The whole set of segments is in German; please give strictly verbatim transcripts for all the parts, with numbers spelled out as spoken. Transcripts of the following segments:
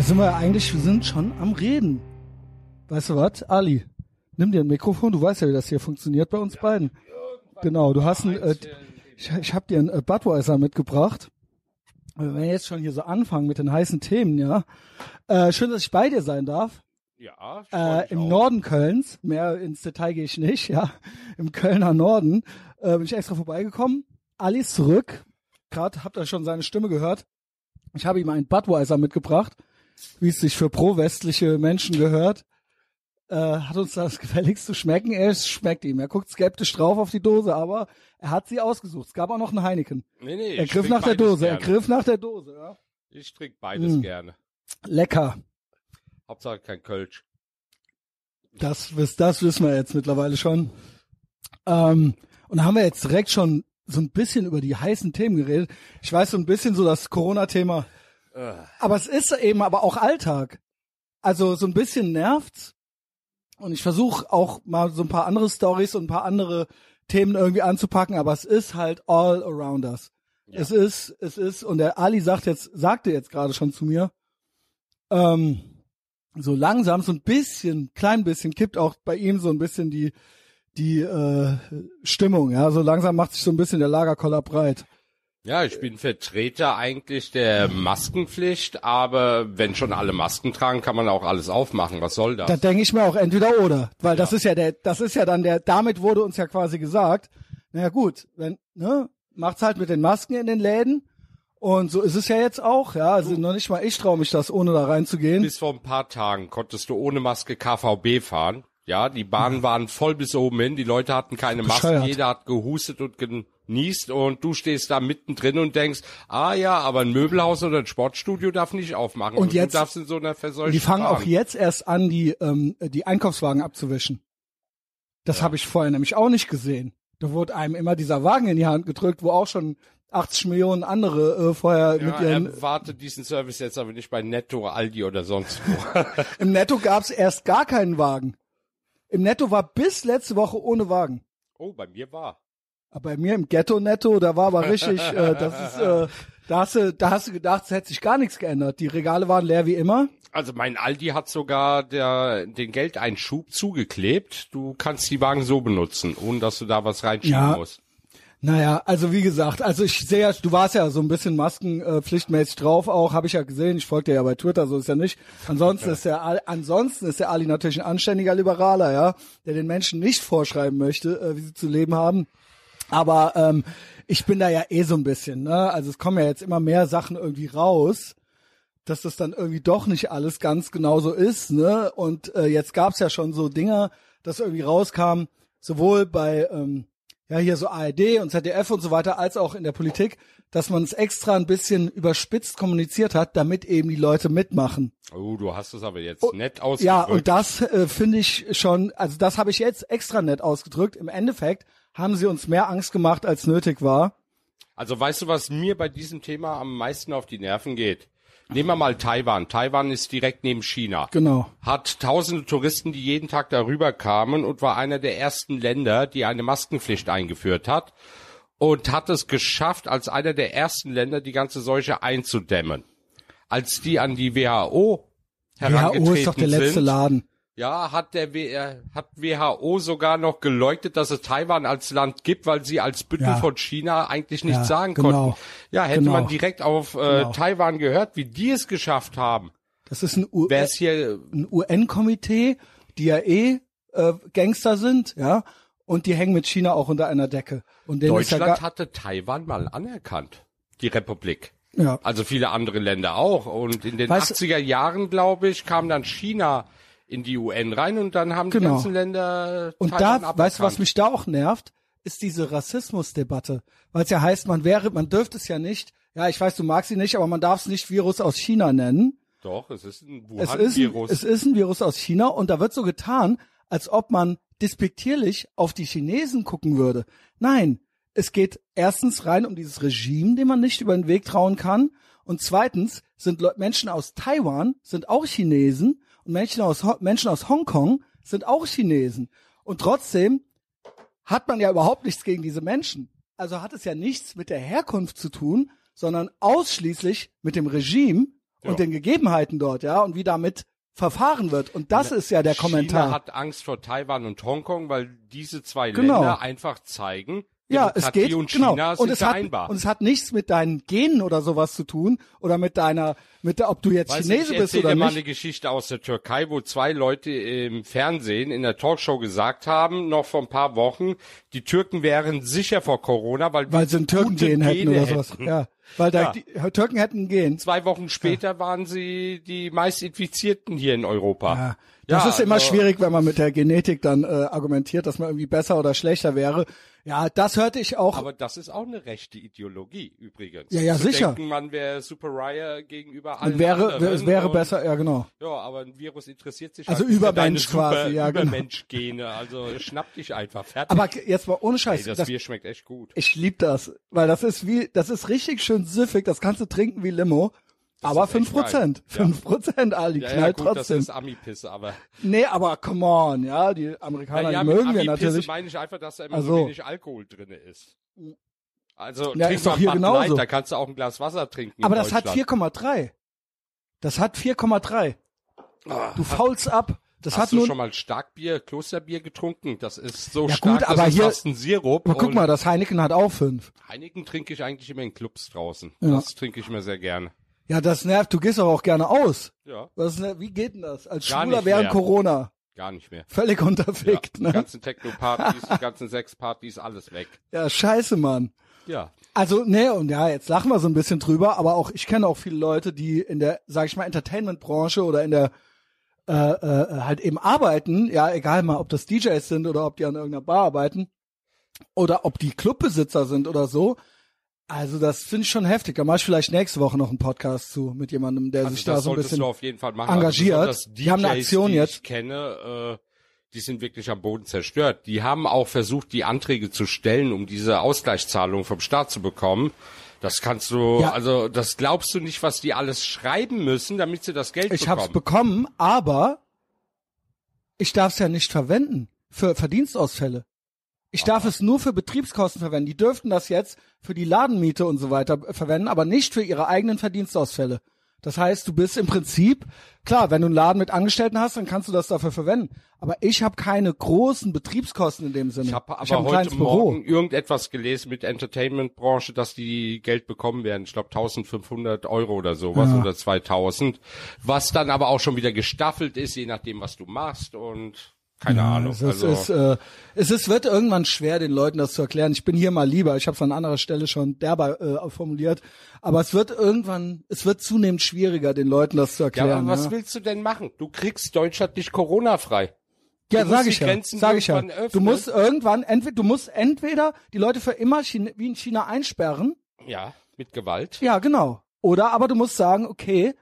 Da sind wir ja eigentlich, wir sind schon am Reden. Weißt du was, Ali, nimm dir ein Mikrofon, du weißt ja, wie das hier funktioniert bei uns ja, beiden. Genau, du hast ein, äh, ich, ich habe dir einen äh, Budweiser mitgebracht. Wenn wir jetzt schon hier so anfangen mit den heißen Themen, ja. Äh, schön, dass ich bei dir sein darf. Ja. Äh, Im auch. Norden Kölns, mehr ins Detail gehe ich nicht, ja. Im Kölner Norden äh, bin ich extra vorbeigekommen. Ali ist zurück. Gerade habt ihr schon seine Stimme gehört. Ich habe ihm einen Budweiser mitgebracht, wie es sich für pro-westliche Menschen gehört. Äh, hat uns das gefälligst zu schmecken. Es schmeckt ihm. Er guckt skeptisch drauf auf die Dose, aber er hat sie ausgesucht. Es gab auch noch einen Heineken. Nee, nee, er griff nach der Dose. Gerne. Er griff nach der Dose. Ja. Ich trinke beides mm. gerne. Lecker. Hauptsache kein Kölsch. Das, das wissen wir jetzt mittlerweile schon. Ähm, und da haben wir jetzt direkt schon so ein bisschen über die heißen Themen geredet. Ich weiß so ein bisschen so das Corona-Thema. Äh. Aber es ist eben aber auch Alltag. Also so ein bisschen nervt's. Und ich versuche auch mal so ein paar andere Storys und ein paar andere Themen irgendwie anzupacken, aber es ist halt all around us. Ja. Es ist, es ist, und der Ali sagt jetzt, sagte jetzt gerade schon zu mir, ähm, so langsam, so ein bisschen, klein bisschen kippt auch bei ihm so ein bisschen die, die äh, Stimmung, ja, so langsam macht sich so ein bisschen der Lagerkoller breit. Ja, ich bin Vertreter eigentlich der Maskenpflicht, aber wenn schon alle Masken tragen, kann man auch alles aufmachen. Was soll das? Da denke ich mir auch entweder oder, weil ja. das ist ja der, das ist ja dann der, damit wurde uns ja quasi gesagt, naja gut, wenn, ne, macht's halt mit den Masken in den Läden und so ist es ja jetzt auch, ja, also noch nicht mal ich traue mich das, ohne da reinzugehen. Bis vor ein paar Tagen konntest du ohne Maske K V B fahren, ja, die Bahnen waren voll bis oben hin, die Leute hatten keine Bescheuert. Masken, jeder hat gehustet und gen niest und du stehst da mittendrin und denkst, ah ja, aber ein Möbelhaus oder ein Sportstudio darf nicht aufmachen. Und, und jetzt, du darfst in so einer verseuchten die fangen fahren. Auch jetzt erst an, die ähm, die Einkaufswagen abzuwischen. Das ja. habe ich vorher nämlich auch nicht gesehen. Da wurde einem immer dieser Wagen in die Hand gedrückt, wo auch schon achtzig Millionen andere äh, vorher ja, mit ihren... erwarte diesen Service jetzt aber nicht bei Netto, Aldi oder sonst wo. Im Netto gab es erst gar keinen Wagen. Im Netto war bis letzte Woche ohne Wagen. Oh, bei mir war... Aber bei mir im Ghetto-Netto, da war aber richtig, äh, das ist, äh, da hast du, da hast du gedacht, es hätte sich gar nichts geändert. Die Regale waren leer wie immer. Also mein Aldi hat sogar der, den Geldeinschub zugeklebt. Du kannst die Wagen so benutzen, ohne dass du da was reinschieben ja. musst. Naja, also wie gesagt, also ich sehe ja, du warst ja so ein bisschen maskenpflichtmäßig drauf auch, habe ich ja gesehen, ich folgte dir ja bei Twitter, so ist ja nicht. Ansonsten ja. ist der Ali, ansonsten ist der Ali natürlich ein anständiger Liberaler, ja, der den Menschen nicht vorschreiben möchte, äh, wie sie zu leben haben. Aber ähm, ich bin da ja eh so ein bisschen, ne? Also es kommen ja jetzt immer mehr Sachen irgendwie raus, dass das dann irgendwie doch nicht alles ganz genau so ist, ne? Und äh, jetzt gab's ja schon so Dinger, dass irgendwie rauskam, sowohl bei ähm, ja hier so A R D und Z D F und so weiter, als auch in der Politik, dass man es extra ein bisschen überspitzt kommuniziert hat, damit eben die Leute mitmachen. Oh, du hast es aber jetzt oh, nett ausgedrückt. Ja, und das äh, finde ich schon, also das habe ich jetzt extra nett ausgedrückt. Im Endeffekt haben sie uns mehr Angst gemacht, als nötig war. Also weißt du, was mir bei diesem Thema am meisten auf die Nerven geht? Nehmen wir mal Taiwan. Taiwan ist direkt neben China. Genau. Hat tausende Touristen, die jeden Tag darüber kamen und war einer der ersten Länder, die eine Maskenpflicht eingeführt hat und hat es geschafft, als einer der ersten Länder die ganze Seuche einzudämmen. Als die an die W H O herangetreten sind. W H O ist doch der letzte Laden. Ja, hat der W hat W H O sogar noch geleugnet, dass es Taiwan als Land gibt, weil sie als Büttel ja. von China eigentlich nichts ja, sagen genau. konnten. Ja, hätte genau. man direkt auf äh, genau. Taiwan gehört, wie die es geschafft haben. Das ist ein, ein U N-Komitee, die ja eh äh, Gangster sind, ja, und die hängen mit China auch unter einer Decke. Und Deutschland ja hatte Taiwan mal anerkannt, die Republik. Ja. Also viele andere Länder auch. Und in den weißt, achtziger Jahren, glaube ich, kam dann China in die U N rein und dann haben genau. die ganzen Länder... Und Teilen da, weißt du, was mich da auch nervt, ist diese Rassismusdebatte, weil es ja heißt, man wäre, man dürfte es ja nicht, ja, ich weiß, du magst ihn nicht, aber man darf es nicht Virus aus China nennen. Doch, es ist ein Wuhan-Virus. Es, es ist ein Virus aus China und da wird so getan, als ob man despektierlich auf die Chinesen gucken würde. Nein, es geht erstens rein um dieses Regime, dem man nicht über den Weg trauen kann und zweitens sind Le- Menschen aus Taiwan, sind auch Chinesen, und Menschen aus, Menschen aus Hongkong sind auch Chinesen. Und trotzdem hat man ja überhaupt nichts gegen diese Menschen. Also hat es ja nichts mit der Herkunft zu tun, sondern ausschließlich mit dem Regime ja. und den Gegebenheiten dort, ja, und wie damit verfahren wird. Und das Na, ist ja der China Kommentar. China hat Angst vor Taiwan und Hongkong, weil diese zwei genau. Länder einfach zeigen, ja, es geht, und China genau. sind und es vereinbar. Hat, und es hat nichts mit deinen Genen oder sowas zu tun oder mit deiner, mit der, ob du jetzt Weiß Chinese bist oder nicht. Ich erzähle mal eine Geschichte aus der Türkei, wo zwei Leute im Fernsehen in der Talkshow gesagt haben, noch vor ein paar Wochen, die Türken wären sicher vor Corona, weil, weil sie einen Türken Gene hätten oder sowas. Hätten. Ja, weil da ja. die Türken hätten Gen. Zwei Wochen später ja. waren sie die meistinfizierten hier in Europa. Ja. Das ja, ist immer also, schwierig, wenn man mit der Genetik dann äh, argumentiert, dass man irgendwie besser oder schlechter wäre. Ja, das hörte ich auch. Aber das ist auch eine rechte Ideologie übrigens. Ja, ja, Zu sicher. Denken, man wäre superior gegenüber allen wäre, anderen. Es wäre und, besser, ja genau. Ja, aber ein Virus interessiert sich also halt Übermensch quasi, Super, ja genau. Übermensch-Gene, also schnapp dich einfach fertig. Aber jetzt mal ohne Scheiß. Ey, das, das Bier schmeckt echt gut. Ich lieb das, weil das ist wie, das ist richtig schön süffig, das kannst du trinken wie Limo. Das aber fünf Prozent, fünf Prozent, Ali, knallt ja, ja, gut, trotzdem. Das ist Ami-Pisse, aber... Nee, aber come on, ja, die Amerikaner, ja, ja, die mögen wir natürlich. Ami-Pisse meine ich einfach, dass da immer also, so wenig Alkohol drin ist. Also ja, trink mal hier genauso. Da kannst du auch ein Glas Wasser trinken. Aber das hat vier Komma drei. Das hat vier Komma drei. Ah, du faulst ab. Das Hast hat du nun, schon mal Starkbier, Klosterbier getrunken? Das ist so ja stark, gut, aber das ist fast ein Sirup. Aber guck mal, das Heineken hat auch fünf. Heineken trinke ich eigentlich immer in Clubs draußen. Ja. Das trinke ich immer sehr gerne. Ja, das nervt. Du gehst aber auch gerne aus. Ja. Das ist, wie geht denn das? Als Gar Schwuler während mehr. Corona. Gar nicht mehr. Völlig unterfickt. Ja, ne? Die ganzen Techno-Partys, die ganzen Sex-Partys, alles weg. Ja, scheiße, Mann. Ja. Also, ne, und ja, jetzt lachen wir so ein bisschen drüber, aber auch, ich kenne auch viele Leute, die in der, sag ich mal, Entertainment-Branche oder in der, äh, äh, halt eben arbeiten, ja, egal mal, ob das D Js sind oder ob die an irgendeiner Bar arbeiten oder ob die Clubbesitzer sind oder so. Also das finde ich schon heftig. Da mache ich vielleicht nächste Woche noch einen Podcast zu mit jemandem, der also sich da so ein bisschen auf jeden Fall machen. engagiert. Also die D Js, haben eine Aktion die jetzt. Ich kenne, äh, die sind wirklich am Boden zerstört. Die haben auch versucht, die Anträge zu stellen, um diese Ausgleichszahlung vom Staat zu bekommen. Das kannst du, ja. also das glaubst du nicht, was die alles schreiben müssen, damit sie das Geld ich bekommen. Ich habe es bekommen, aber ich darf es ja nicht verwenden für Verdienstausfälle. Ich darf es nur für Betriebskosten verwenden. Die dürften das jetzt für die Ladenmiete und so weiter verwenden, aber nicht für ihre eigenen Verdienstausfälle. Das heißt, du bist im Prinzip, klar, wenn du einen Laden mit Angestellten hast, dann kannst du das dafür verwenden. Aber ich habe keine großen Betriebskosten in dem Sinne. Ich habe aber ich hab heute Morgen irgendetwas gelesen mit Entertainment-Branche, dass die Geld bekommen werden. Ich glaube eintausendfünfhundert Euro oder sowas ja. oder zweitausend. Was dann aber auch schon wieder gestaffelt ist, je nachdem, was du machst und... Keine ja, Ahnung. Es, ist, also. ist, äh, es ist, wird irgendwann schwer, den Leuten das zu erklären. Ich bin hier mal lieber. Ich habe es an anderer Stelle schon derber äh, formuliert. Aber es wird irgendwann, es wird zunehmend schwieriger, den Leuten das zu erklären. Ja, aber was ja. willst du denn machen? Du kriegst Deutschland nicht Corona-frei. Ja, sage ich ja. Sag ich ja. Du musst irgendwann, entweder, du musst entweder die Leute für immer China, wie in China einsperren. Ja, mit Gewalt. Ja, genau. Oder aber du musst sagen, okay.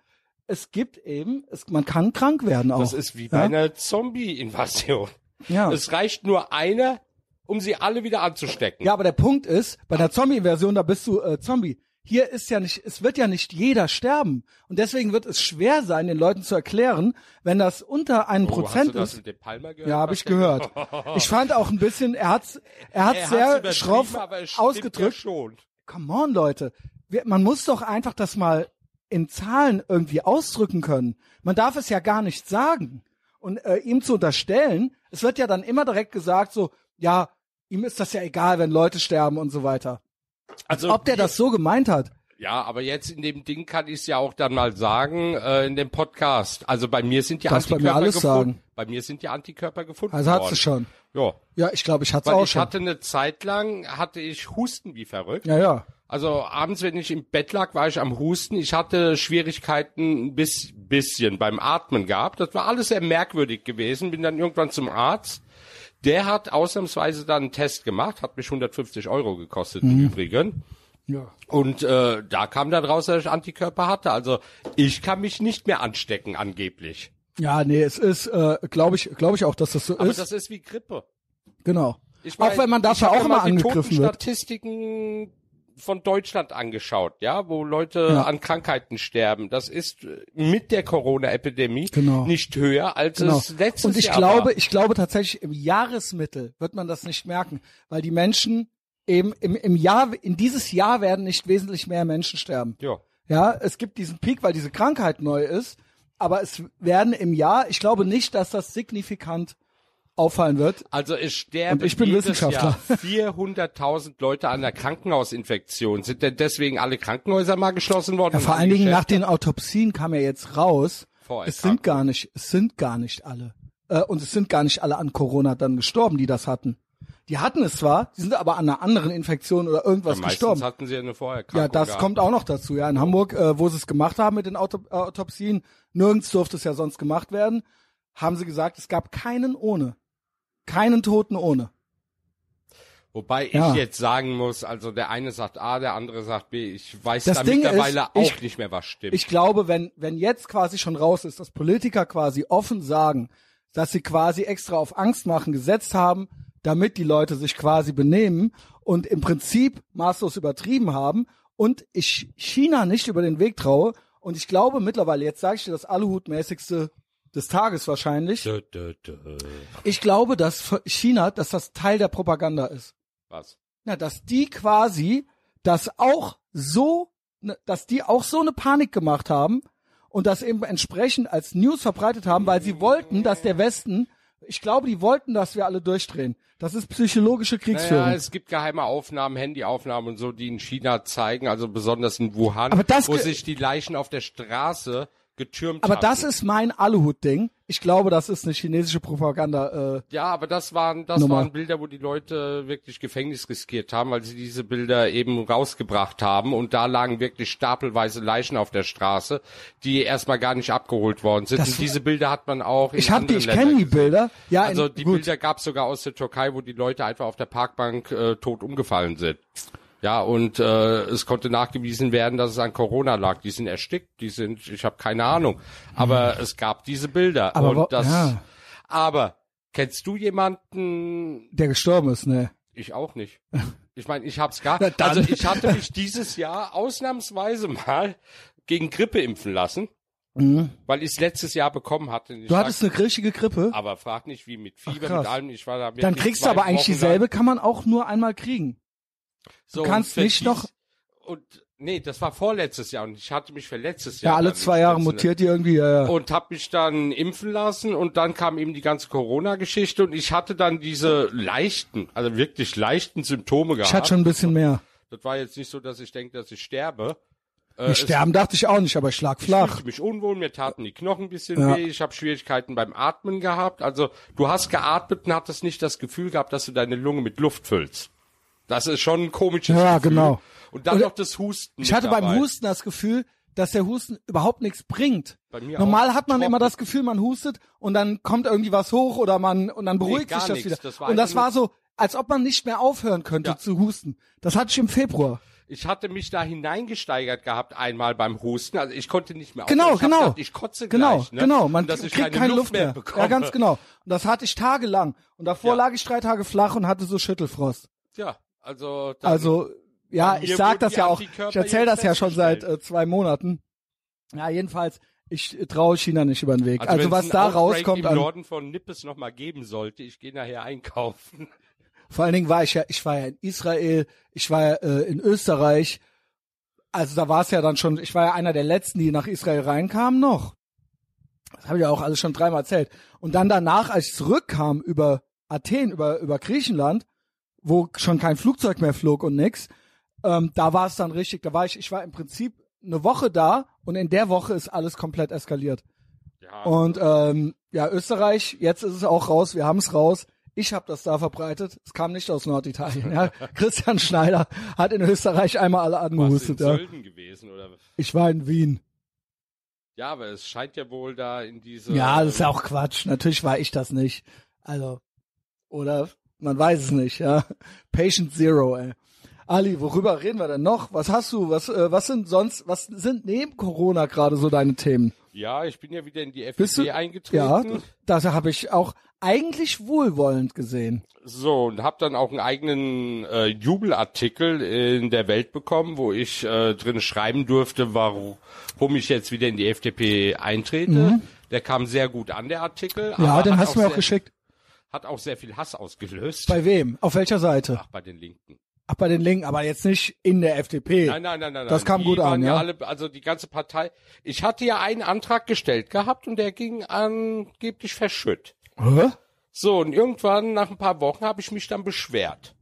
Es gibt eben, es, man kann krank werden auch. Das ist wie bei ja? einer Zombie-Invasion. Ja. Es reicht nur einer, um sie alle wieder anzustecken. Ja, aber der Punkt ist, bei einer Zombie-Invasion, da bist du äh, Zombie. Hier ist ja nicht, es wird ja nicht jeder sterben. Und deswegen wird es schwer sein, den Leuten zu erklären, wenn das unter einem oh, Prozent hast du das ist. Mit dem Palmer gehört? Ja, habe ich gehört. Ich fand auch ein bisschen, er hat's, er hat's er sehr hat's schroff aber es ausgedrückt. Ja schon. Come on, Leute. Wir, man muss doch einfach das mal in Zahlen irgendwie ausdrücken können. Man darf es ja gar nicht sagen. Und äh, ihm zu unterstellen, es wird ja dann immer direkt gesagt so, ja, ihm ist das ja egal, wenn Leute sterben und so weiter. Also ob der das so gemeint hat. Ja, aber jetzt in dem Ding kann ich es ja auch dann mal sagen, äh, in dem Podcast. Also bei mir sind die das Antikörper bei mir alles gefunden. Sagen. Bei mir sind die Antikörper gefunden worden. Also hast du schon. Ja. Ja, ich glaube, ich hatte es auch ich schon. Ich hatte eine Zeit lang, hatte ich Husten wie verrückt. Ja, ja. Also abends, wenn ich im Bett lag, war ich am Husten. Ich hatte Schwierigkeiten ein bis, bisschen beim Atmen gehabt. Das war alles sehr merkwürdig gewesen. Bin dann irgendwann zum Arzt. Der hat ausnahmsweise dann einen Test gemacht. Hat mich hundertfünfzig Euro gekostet mhm. im Übrigen. Ja. Und äh, da kam dann raus, dass ich Antikörper hatte. Also ich kann mich nicht mehr anstecken angeblich. Ja, nee, es ist, äh, glaube ich, glaube ich auch, dass das so Aber ist. Aber das ist wie Grippe. Genau. Ich mein, auch wenn man dafür auch immer angegriffen wird. Statistiken von Deutschland angeschaut, ja, wo Leute ja. an Krankheiten sterben. Das ist mit der Corona-Epidemie genau. nicht höher, als genau. es letztes Jahr war. Und ich glaube, ich glaube tatsächlich, im Jahresmittel wird man das nicht merken, weil die Menschen eben im, im Jahr, in dieses Jahr werden nicht wesentlich mehr Menschen sterben. Ja. Ja, es gibt diesen Peak, weil diese Krankheit neu ist. Aber es werden im Jahr, ich glaube nicht, dass das signifikant auffallen wird. Also es sterben ich bin jedes Jahr vierhunderttausend Leute an der Krankenhausinfektion. Sind denn deswegen alle Krankenhäuser mal geschlossen worden? Ja, vor allen Dingen nach den Autopsien kam ja jetzt raus, es sind gar nicht, es sind gar nicht alle. Äh, und es sind gar nicht alle an Corona dann gestorben, die das hatten. Die hatten es zwar, die sind aber an einer anderen Infektion oder irgendwas ja, meistens gestorben. Hatten sie ja eine Vorerkrankung. Ja, das gehabt. Kommt auch noch dazu. Ja, in oh. Hamburg, äh, wo sie es gemacht haben mit den Auto- Autopsien, nirgends durfte es ja sonst gemacht werden, haben sie gesagt, es gab keinen ohne. Keinen Toten ohne. Wobei ich ja. jetzt sagen muss, also der eine sagt A, der andere sagt B. Ich weiß das da Ding mittlerweile ist, auch ich, nicht mehr, was stimmt. Ich glaube, wenn wenn jetzt quasi schon raus ist, dass Politiker quasi offen sagen, dass sie quasi extra auf Angst machen gesetzt haben, damit die Leute sich quasi benehmen und im Prinzip maßlos übertrieben haben und ich China nicht über den Weg traue. Und ich glaube mittlerweile, jetzt sage ich dir das Aluhutmäßigste des Tages wahrscheinlich. Dö, dö, dö. Ich glaube, dass China, dass das Teil der Propaganda ist. Was? Na, dass die quasi, dass auch so, dass die auch so eine Panik gemacht haben und das eben entsprechend als News verbreitet haben, weil sie wollten, dass der Westen, ich glaube, die wollten, dass wir alle durchdrehen. Das ist psychologische Kriegsführung. Naja, es gibt geheime Aufnahmen, Handyaufnahmen und so, die in China zeigen, also besonders in Wuhan, ge- wo sich die Leichen auf der Straße getürmt aber hatten. Das ist mein Aluhut-Ding. Ich glaube, das ist eine chinesische Propaganda. Äh, ja, aber das waren das Nummer. waren Bilder, wo die Leute wirklich Gefängnis riskiert haben, weil sie diese Bilder eben rausgebracht haben. Und da lagen wirklich stapelweise Leichen auf der Straße, die erstmal gar nicht abgeholt worden sind. Das, und diese Bilder hat man auch in ich hab anderen die, ich Ländern kenne die Bilder. Ja, also in, die gut. Bilder gab es sogar aus der Türkei, wo die Leute einfach auf der Parkbank äh, tot umgefallen sind. Ja, und äh, es konnte nachgewiesen werden, dass es an Corona lag. Die sind erstickt, die sind, ich habe keine Ahnung. Aber hm. es gab diese Bilder. Aber, und wo, das, ja. aber kennst du jemanden... Der gestorben ist, ne? Ich auch nicht. Ich meine, ich hab's gar... also ich hatte mich dieses Jahr ausnahmsweise mal gegen Grippe impfen lassen. Mhm. Weil ich es letztes Jahr bekommen hatte. Du sag, hattest eine grischige Grippe? Aber frag nicht, wie mit Fieber, ach, mit allem. Ich war da mit Dann kriegst du aber Wochen eigentlich dieselbe, lang. Kann man auch nur einmal kriegen. So, du kannst nicht dies, noch... Und nee, das war vorletztes Jahr und ich hatte mich für letztes Jahr... Ja, alle zwei Jahre mutiert die irgendwie, ja, ja. Und hab mich dann impfen lassen und dann kam eben die ganze Corona-Geschichte und ich hatte dann diese leichten, also wirklich leichten Symptome gehabt. Ich hatte schon ein bisschen mehr. Das war jetzt nicht so, dass ich denke, dass ich sterbe. Äh, sterben dachte ich auch nicht, aber ich schlag flach. Ich fühlte mich unwohl, mir taten die Knochen ein bisschen ja. weh, ich habe Schwierigkeiten beim Atmen gehabt. Also du hast geatmet und hattest nicht das Gefühl gehabt, dass du deine Lunge mit Luft füllst. Das ist schon ein komisches ja, Gefühl. Genau. Und dann und noch das Husten. Ich hatte dabei. beim Husten das Gefühl, dass der Husten überhaupt nichts bringt. Bei mir Normal auch hat man trocken. immer das Gefühl, man hustet und dann kommt irgendwie was hoch oder man und dann beruhigt nee, sich das nix. wieder. Das und das war so, als ob man nicht mehr aufhören könnte ja. zu husten. Das hatte ich im Februar. Ich hatte mich da hineingesteigert gehabt einmal beim Husten, also ich konnte nicht mehr aufhören. Genau, ich genau. Gedacht, ich kotze genau, gleich, ne? Genau, man und dass ich kriegt keine, keine Luft mehr. mehr bekomme. Ja, ganz genau. Und das hatte ich tagelang. Und davor ja. lag ich drei Tage flach und hatte so Schüttelfrost. Ja. Also, dann, also ja, ich sag das ja auch, ich erzähle das ja schon seit äh, zwei Monaten. Ja, jedenfalls, ich äh, traue China nicht über den Weg. Also, also was da rauskommt, im Norden von Nippes noch mal geben sollte, ich gehe nachher einkaufen. Vor allen Dingen war ich ja, ich war ja in Israel, ich war ja äh, in Österreich. Also da war es ja dann schon, ich war ja einer der letzten, die nach Israel reinkamen noch. Das habe ich ja auch alles schon dreimal erzählt. Und dann danach, als ich zurückkam über Athen, über über Griechenland, wo schon kein Flugzeug mehr flog und nix, ähm, da war es dann richtig, da war ich, ich war im Prinzip eine Woche da und in der Woche ist alles komplett eskaliert. Ja. Und ähm, ja, Österreich, jetzt ist es auch raus, wir haben es raus, ich habe das da verbreitet, es kam nicht aus Norditalien. Ja. Christian Schneider hat in Österreich einmal alle angehustet. Warst du in Sölden ja. gewesen, oder? Ich war in Wien. Ja, aber es scheint ja wohl da in diese... Ja, das ist ja auch Quatsch, natürlich war ich das nicht. Also, oder... Man weiß es nicht, ja. Patient Zero, ey. Ali, worüber reden wir denn noch? Was hast du? Was äh, was sind sonst, was sind neben Corona gerade so deine Themen? Ja, ich bin ja wieder in die F D P eingetreten. Ja, das habe ich auch eigentlich wohlwollend gesehen. So, und habe dann auch einen eigenen äh, Jubelartikel in der Welt bekommen, wo ich äh, drin schreiben durfte, warum ich jetzt wieder in die F D P eintrete. Mhm. Der kam sehr gut an, der Artikel. Ja, den hast du mir auch geschickt. Hat auch sehr viel Hass ausgelöst. Bei wem? Auf welcher Seite? Ach, bei den Linken. Ach, bei den Linken, aber jetzt nicht in der F D P. Nein, nein, nein, nein. Das kam gut an, ja. Alle, also die ganze Partei. Ich hatte ja einen Antrag gestellt gehabt und der ging angeblich verschütt. Hä? So, und irgendwann nach ein paar Wochen habe ich mich dann beschwert.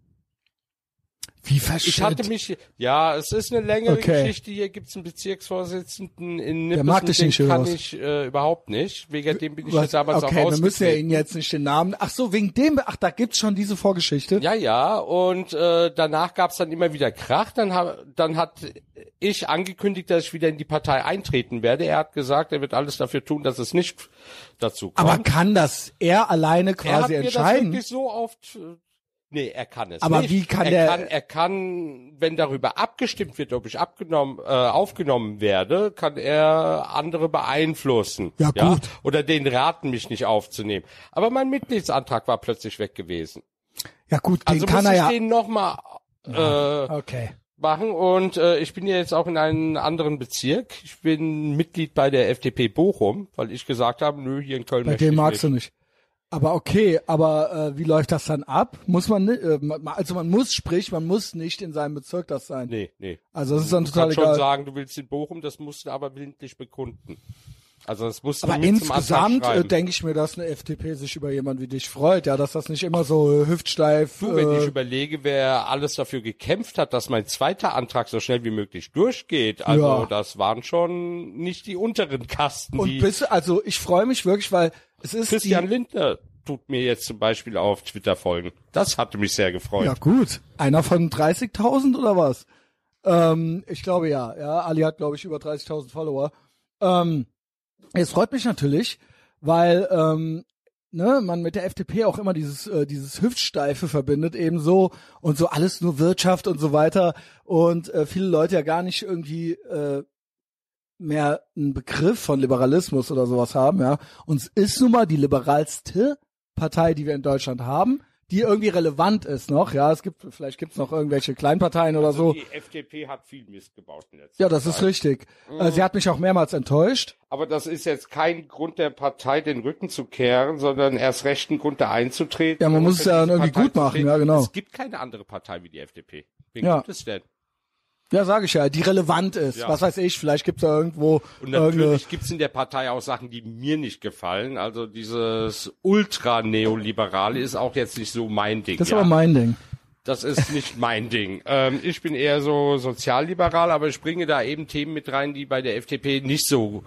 Wie verschütt? Ich hatte mich, ja, es ist eine längere okay. Geschichte. Hier gibt's einen Bezirksvorsitzenden in Nippes. Der mag dich nicht, kann ich äh, überhaupt nicht. Wegen dem bin ich jetzt damals okay, auch rausgetreten. Okay, wir müssen ja ihn jetzt nicht den Namen. Ach so, wegen dem. Ach, da gibt's schon diese Vorgeschichte. Ja, ja. Und äh, danach gab's dann immer wieder Krach. Dann hab, dann hat ich angekündigt, dass ich wieder in die Partei eintreten werde. Er hat gesagt, er wird alles dafür tun, dass es nicht dazu kommt. Aber kann das er alleine quasi er hat entscheiden? Mir das wirklich so oft. Nee, er kann es aber nicht. Wie kann er der kann, er kann, wenn darüber abgestimmt wird, ob ich abgenommen, äh, aufgenommen werde, kann er andere beeinflussen. Ja, ja? Gut. Oder denen raten, mich nicht aufzunehmen. Aber mein Mitgliedsantrag war plötzlich weg gewesen. Ja gut, den also kann muss er ich ja. den nochmal äh, okay. machen. Und äh, ich bin ja jetzt auch in einem anderen Bezirk. Ich bin Mitglied bei der F D P Bochum, weil ich gesagt habe, nö, hier in Köln bei möchte ich nicht. Bei dem magst du nicht. Aber okay, aber äh, wie läuft das dann ab? Muss man äh, also man muss, sprich, man muss nicht in seinem Bezirk das sein. Nee, nee. Also das ist dann total egal. Du kannst schon sagen, du willst in Bochum, das musst du aber willentlich bekunden. Also das musst du aber insgesamt äh, denke ich mir, dass eine F D P sich über jemanden wie dich freut, ja, dass das nicht immer so äh, hüftsteif. Du, wenn äh, ich überlege, wer alles dafür gekämpft hat, dass mein zweiter Antrag so schnell wie möglich durchgeht, also ja. Das waren schon nicht die unteren Kasten. Und die bis, also ich freue mich wirklich, weil es ist Christian Lindner tut mir jetzt zum Beispiel auf Twitter folgen. Das hatte mich sehr gefreut. Ja gut, einer von dreißigtausend oder was? Ähm, ich glaube ja. Ja, Ali hat glaube ich über dreißigtausend Follower. Ähm, es freut mich natürlich, weil ähm, ne, man mit der F D P auch immer dieses äh, dieses Hüftsteife verbindet ebenso und so alles nur Wirtschaft und so weiter und äh, viele Leute ja gar nicht irgendwie äh, mehr einen Begriff von Liberalismus oder sowas haben, ja. Und es ist nun mal die liberalste Partei, die wir in Deutschland haben, die irgendwie relevant ist noch, ja. Es gibt, vielleicht gibt's noch irgendwelche Kleinparteien also oder so. Die F D P hat viel Mist gebaut in letzter Ja, das Zeit. Ist richtig. Mhm. Sie hat mich auch mehrmals enttäuscht. Aber das ist jetzt kein Grund der Partei, den Rücken zu kehren, sondern erst recht ein Grund, da einzutreten. Ja, man muss es ja dann irgendwie Partei gut machen, ja, genau. Es gibt keine andere Partei wie die F D P. Wen ja. gibt es denn? Ja, sage ich ja, die relevant ist. Ja. Was weiß ich, vielleicht gibt's da irgendwo... Und natürlich gibt's in der Partei auch Sachen, die mir nicht gefallen. Also dieses Ultra-Neoliberale ist auch jetzt nicht so mein Ding. Das ist ja. aber mein Ding. Das ist nicht mein Ding. Ähm, ich bin eher so sozialliberal, aber ich bringe da eben Themen mit rein, die bei der F D P nicht so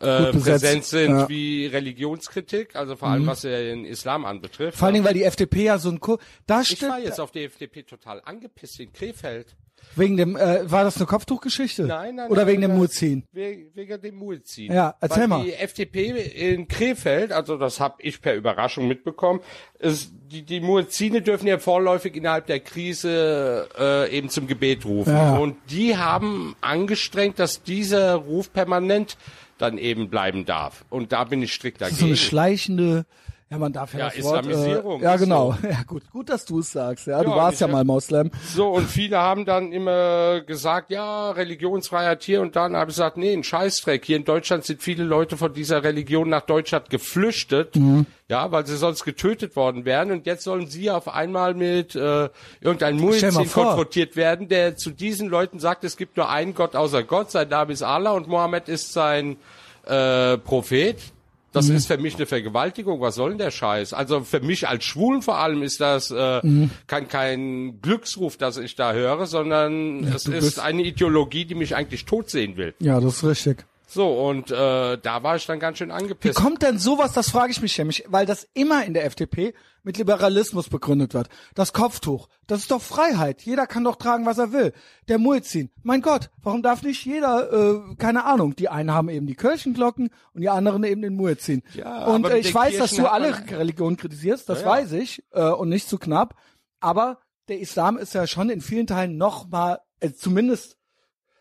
äh, präsent sind ja. wie Religionskritik. Also vor allem, mhm. was den Islam anbetrifft. Vor allen Dingen, weil die F D P ja so ein... Ko da ich war jetzt auf die F D P total angepisst in Krefeld. Wegen dem, äh, war das eine Kopftuchgeschichte? Nein, nein, Oder nein, wegen nein, dem Muezzin? Wegen, wegen dem Muezzin. Ja, erzähl Weil mal. Die F D P in Krefeld, also das habe ich per Überraschung mitbekommen, ist, die, die Muezzine dürfen ja vorläufig innerhalb der Krise äh, eben zum Gebet rufen. Ja. Und die haben angestrengt, dass dieser Ruf permanent dann eben bleiben darf. Und da bin ich strikt dagegen. Das ist so eine schleichende... Ja, man darf ja, ja das Islamisierung. Wort, äh, ja, genau. So. Ja, gut, gut, dass du es sagst. Ja, ja, du warst ja mal Moslem. So, und viele haben dann immer gesagt, ja, Religionsfreiheit hier und dann habe ich gesagt, nee, ein Scheißdreck. Hier in Deutschland sind viele Leute von dieser Religion nach Deutschland geflüchtet, mhm. ja, weil sie sonst getötet worden wären. Und jetzt sollen sie auf einmal mit äh, irgendeinem Muezzin konfrontiert werden, der zu diesen Leuten sagt, es gibt nur einen Gott außer Gott, sein Name ist Allah und Mohammed ist sein äh, Prophet. Das mhm. ist für mich eine Vergewaltigung. Was soll denn der Scheiß? Also für mich als Schwulen vor allem ist das äh, mhm. kein, kein Glücksruf, dass ich da höre, sondern ja, es ist eine Ideologie, die mich eigentlich tot sehen will. Ja, das ist richtig. So, und äh, da war ich dann ganz schön angepisst. Wie kommt denn sowas, das frage ich mich nämlich, weil das immer in der F D P mit Liberalismus begründet wird. Das Kopftuch, das ist doch Freiheit. Jeder kann doch tragen, was er will. Der Muezzin, mein Gott, warum darf nicht jeder, äh, keine Ahnung, die einen haben eben die Kirchenglocken und die anderen eben den Muezzin. Ja, und äh, ich weiß, Kirchen dass du alle Religionen kritisierst, das ja, ja. weiß ich äh, und nicht zu knapp, aber der Islam ist ja schon in vielen Teilen nochmal, äh, zumindest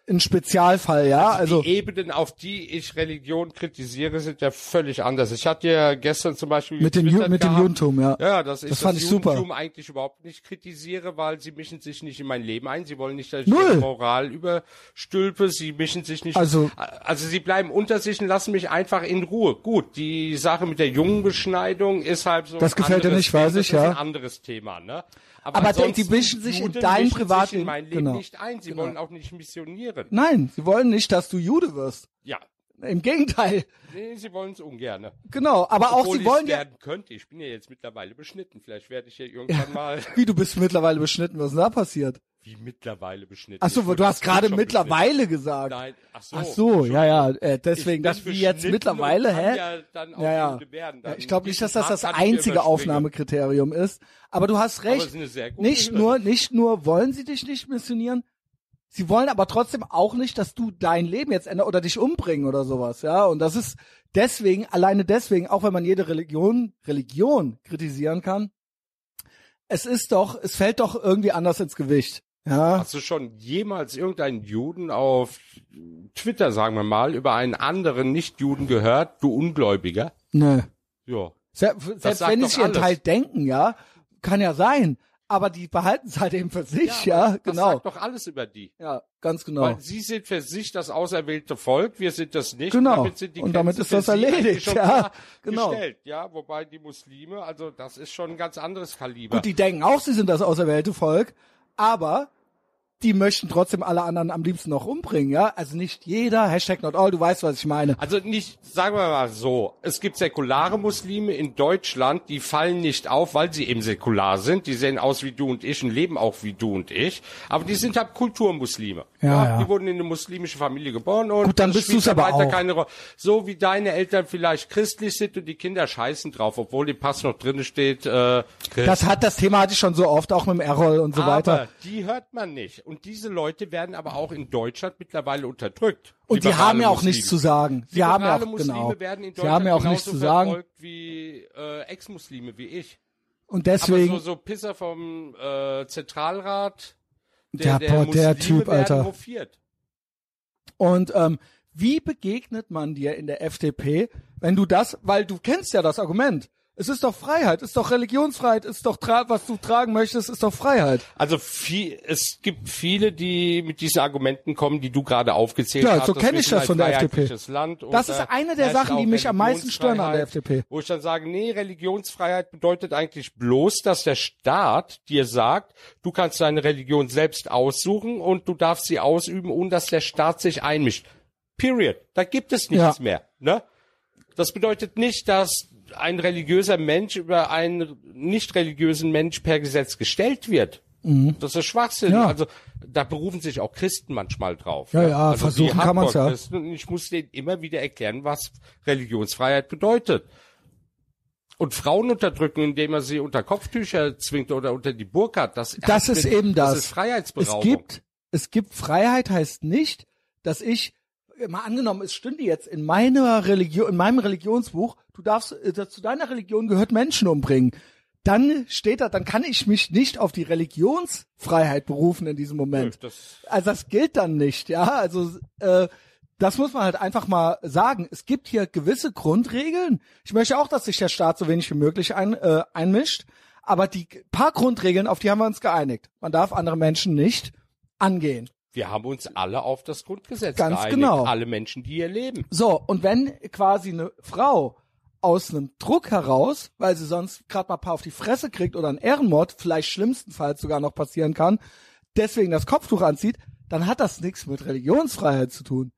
ein Spezialfall, ja. Also, also die Ebenen, auf die ich Religion kritisiere, sind ja völlig anders. Ich hatte ja gestern zum Beispiel mit dem Ju mit gehabt, dem Judentum, ja. Ja, das ist das, fand das ich Judentum super. Eigentlich überhaupt nicht kritisiere, weil sie mischen sich nicht in mein Leben ein. Sie wollen nicht, dass ich ihre Moral überstülpe. Sie mischen sich nicht. Also, also sie bleiben unter sich und lassen mich einfach in Ruhe. Gut, die Sache mit der Jungenbeschneidung ist halt so. Das gefällt dir nicht, weiß ich, ja. Das ist ein anderes Thema, ne? Aber, aber sie mischen sich Juden in dein Privatleben in mein Leben genau. nicht ein. Sie genau. wollen auch nicht missionieren. Nein, sie wollen nicht, dass du Jude wirst. Ja. Im Gegenteil. Nee, sie wollen es ungern. Genau, aber obwohl auch sie wollen ja... werden könnte. Ich bin ja jetzt mittlerweile beschnitten. Vielleicht werde ich ja irgendwann ja. mal... Wie, du bist mittlerweile beschnitten? Was ist denn da passiert? Wie mittlerweile beschnitten? Ach so, du hast gerade mittlerweile gesagt. Nein, ach so. Ach so, ja, ja. Äh, deswegen, das wie jetzt mittlerweile, hä? Ja, dann auch ja, ja. Werden, dann ja, ich glaube nicht, dass das das einzige Aufnahmekriterium ist. Aber du hast recht. Aber ist eine sehr gute nicht Hilfe. nur, nicht nur wollen sie dich nicht missionieren. Sie wollen aber trotzdem auch nicht, dass du dein Leben jetzt änderst oder dich umbringen oder sowas, ja. Und das ist deswegen, alleine deswegen, auch wenn man jede Religion, Religion kritisieren kann. Es ist doch, es fällt doch irgendwie anders ins Gewicht. Ja. Hast du schon jemals irgendeinen Juden auf Twitter, sagen wir mal, über einen anderen Nicht-Juden gehört, du Ungläubiger? Nö. Ja. Se selbst wenn ich ihren Teil denken, ja, kann ja sein. Aber die behalten es halt eben für sich, ja, ja? Genau. Das sagt doch alles über die. Ja, ganz genau. Weil sie sind für sich das auserwählte Volk, wir sind das nicht. Genau. Damit sind die und damit Grenzen ist das erledigt, ja, genau. Gestellt, ja, wobei die Muslime, also das ist schon ein ganz anderes Kaliber. Gut, die denken auch, sie sind das auserwählte Volk. Aber die möchten trotzdem alle anderen am liebsten noch umbringen, ja? Also nicht jeder, Hashtag not all, du weißt, was ich meine. Also nicht, sagen wir mal so, es gibt säkulare Muslime in Deutschland, die fallen nicht auf, weil sie eben säkular sind. Die sehen aus wie du und ich und leben auch wie du und ich. Aber die sind halt Kulturmuslime. Ja, ja. Ja. Die wurden in eine muslimische Familie geboren und gut, dann bist du's aber weiter auch. Keine Rolle. So wie deine Eltern vielleicht christlich sind und die Kinder scheißen drauf, obwohl im Pass noch drin steht, äh, Christ. Das hat, das Thema hatte ich schon so oft, auch mit dem Errol und so aber weiter. Aber die hört man nicht. Und diese Leute werden aber auch in Deutschland mittlerweile unterdrückt. Und die haben ja auch nichts zu sagen. Sie haben ja auch Muslime werden in Deutschland genauso verfolgt wie äh, Ex-Muslime wie ich. Und deswegen aber so, so Pisser vom äh, Zentralrat, der, der, boah, der Typ, Alter. Hofiert. Und ähm, wie begegnet man dir in der F D P, wenn du das, weil du kennst ja das Argument. Es ist doch Freiheit, ist doch Religionsfreiheit, ist doch, was du tragen möchtest, ist doch Freiheit. Also viel, es gibt viele, die mit diesen Argumenten kommen, die du gerade aufgezählt hast. Ja, so kenne ich das von der F D P. Das ist eine der Sachen, die mich am meisten stören an der F D P. Wo ich dann sage, nee, Religionsfreiheit bedeutet eigentlich bloß, dass der Staat dir sagt, du kannst deine Religion selbst aussuchen und du darfst sie ausüben, ohne dass der Staat sich einmischt. Period. Da gibt es nichts mehr, ne? Das bedeutet nicht, dass ein religiöser Mensch über einen nicht religiösen Mensch per Gesetz gestellt wird. Mhm. Das ist Schwachsinn. Ja. Also da berufen sich auch Christen manchmal drauf. Ja, ja, ja. Also versuchen kann man es ja. Ich muss denen immer wieder erklären, was Religionsfreiheit bedeutet. Und Frauen unterdrücken, indem man sie unter Kopftücher zwingt oder unter die Burka. Das, das ist mit, eben das. Das ist Freiheitsberaubung. Es gibt, es gibt Freiheit heißt nicht, dass ich mal angenommen, es stünde jetzt in meiner Religion, in meinem Religionsbuch, du darfst, zu deiner Religion gehört Menschen umbringen. Dann steht da, dann kann ich mich nicht auf die Religionsfreiheit berufen in diesem Moment. Das also das gilt dann nicht, ja. Also äh, das muss man halt einfach mal sagen. Es gibt hier gewisse Grundregeln. Ich möchte auch, dass sich der Staat so wenig wie möglich ein, äh, einmischt. Aber die paar Grundregeln, auf die haben wir uns geeinigt. Man darf andere Menschen nicht angehen. Wir haben uns alle auf das Grundgesetz ganz geeinigt, genau. Alle Menschen, die hier leben. So, und wenn quasi eine Frau aus einem Druck heraus, weil sie sonst gerade mal ein paar auf die Fresse kriegt oder einen Ehrenmord, vielleicht schlimmstenfalls sogar noch passieren kann, deswegen das Kopftuch anzieht, dann hat das nichts mit Religionsfreiheit zu tun.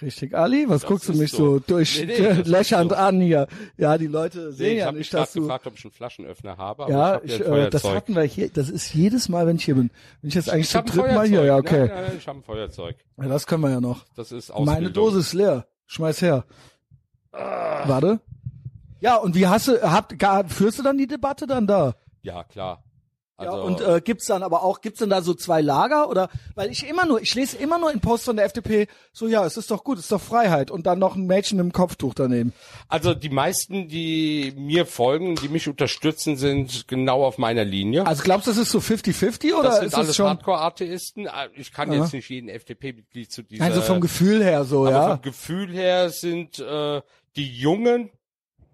Richtig, Ali? Was das guckst du mich so, so durchlöchernd nee, nee, an hier? Ja, die Leute sehen nee, ja nicht, dass du... Ich habe mich gefragt, ob ich einen Flaschenöffner habe, aber ja, ich habe ja ein äh, das hatten wir hier. Das ist jedes Mal, wenn ich hier bin. Bin ich jetzt eigentlich zum dritten Mal hier? Ja, okay. Nein, nein, nein, ich habe ein Feuerzeug. Ja, das können wir ja noch. Das ist Ausbildung. Meine Dose ist leer. Schmeiß her. Ah. Warte. Ja, und wie hast du... Habt, gar, führst du dann die Debatte dann da? Ja, klar. Also ja, und äh, gibt's dann aber auch, gibt's denn da so zwei Lager oder, weil ich immer nur, ich lese immer nur in Posts von der F D P, so ja, es ist doch gut, es ist doch Freiheit und dann noch ein Mädchen im Kopftuch daneben. Also die meisten, die mir folgen, die mich unterstützen, sind genau auf meiner Linie. Also glaubst du, das ist so fifty fifty oder das ist alles das schon? Hardcore-Atheisten, ich kann ja. jetzt nicht jeden F D P-Mitglied zu dieser... Also vom Gefühl her so, aber ja. Aber vom Gefühl her sind äh, die Jungen,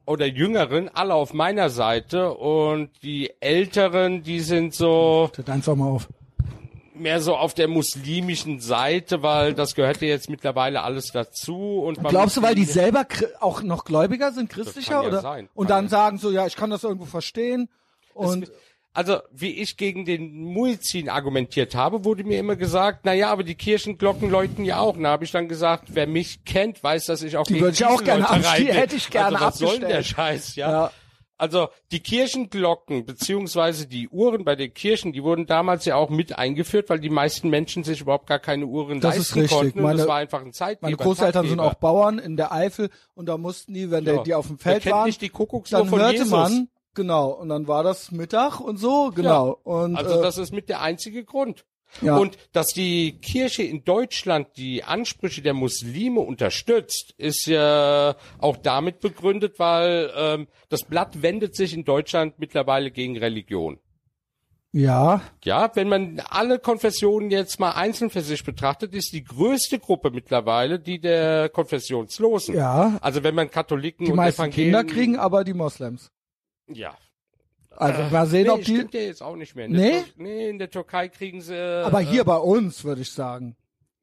oder Jüngeren, alle auf meiner Seite und die Älteren, die sind so... Einfach mal auf. Mehr so auf der muslimischen Seite, weil das gehört ja jetzt mittlerweile alles dazu. Und glaubst du, weil die selber auch noch gläubiger sind, christlicher? Das kann ja oder? Sein. Und dann sagen so, ja, ich kann das irgendwo verstehen. Und Also, wie ich gegen den Muezzin argumentiert habe, wurde mir immer gesagt, naja, aber die Kirchenglocken läuten ja auch. Und da habe ich dann gesagt, wer mich kennt, weiß, dass ich auch die gegen würde ich auch gerne Die hätte ich gerne also, was abgestellt. Was soll denn der Scheiß, ja? ja. Also, die Kirchenglocken, beziehungsweise die Uhren bei den Kirchen, die wurden damals ja auch mit eingeführt, weil die meisten Menschen sich überhaupt gar keine Uhren das leisten ist konnten. Meine, und das war einfach ein Zeitgeber. Meine Großeltern Taggeber. sind auch Bauern in der Eifel und da mussten die, wenn ja. die auf dem Feld waren, nicht die dann von hörte Jesus. man, genau, und dann war das Mittag und so, genau. Ja, und, also äh, das ist mit der einzige Grund. Ja. Und dass die Kirche in Deutschland die Ansprüche der Muslime unterstützt, ist ja auch damit begründet, weil ähm, das Blatt wendet sich in Deutschland mittlerweile gegen Religion. Ja. Ja, wenn man alle Konfessionen jetzt mal einzeln für sich betrachtet, ist die größte Gruppe mittlerweile die der Konfessionslosen. Ja. Also wenn man Katholiken die und Evangelien... Die meisten Kinder kriegen aber die Moslems. Ja. Also äh, mal sehen, nee, ob die... stimmt ja jetzt auch nicht mehr. In nee? Tur nee, in der Türkei kriegen sie... Aber hier äh, bei uns, würde ich sagen.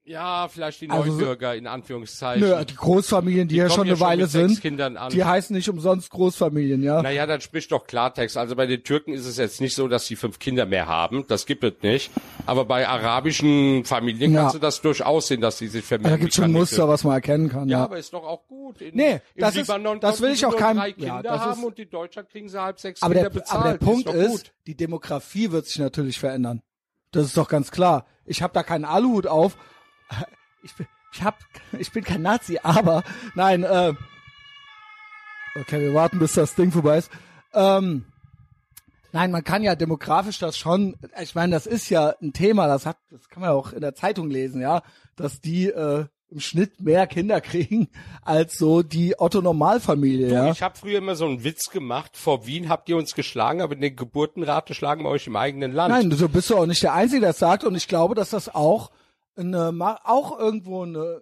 Ja, vielleicht die Neubürger, also, in Anführungszeichen. Nö, die Großfamilien, die, die ja schon eine Weile sind, die heißen nicht umsonst Großfamilien, ja. Naja, dann spricht doch Klartext. Also bei den Türken ist es jetzt nicht so, dass sie fünf Kinder mehr haben. Das gibt es nicht. Aber bei arabischen Familien ja. kannst du das durchaus sehen, dass sie sich vermehren. Da gibt es schon Muster, was man erkennen kann. Ja, ja, aber ist doch auch gut. In, nee, im das, Libanon ist, das will ich auch keinem... drei Kinder ja, das haben ist, und in Deutschland kriegen sie halb sechs aber Kinder der, bezahlt. Aber der Punkt ist, ist die Demografie wird sich natürlich verändern. Das ist doch ganz klar. Ich habe da keinen Aluhut auf. Ich bin, ich hab, ich bin kein Nazi, aber, nein, äh, okay, wir warten, bis das Ding vorbei ist. Ähm, nein, man kann ja demografisch das schon, ich meine, das ist ja ein Thema, das hat, das kann man ja auch in der Zeitung lesen, ja, dass die, äh, im Schnitt mehr Kinder kriegen als so die Otto-Normalfamilie. Du, ja? Ich habe früher immer so einen Witz gemacht, vor Wien habt ihr uns geschlagen, aber in der Geburtenrate schlagen wir euch im eigenen Land. Nein, so bist du auch nicht der Einzige, der das sagt, und ich glaube, dass das auch Eine, auch irgendwo eine,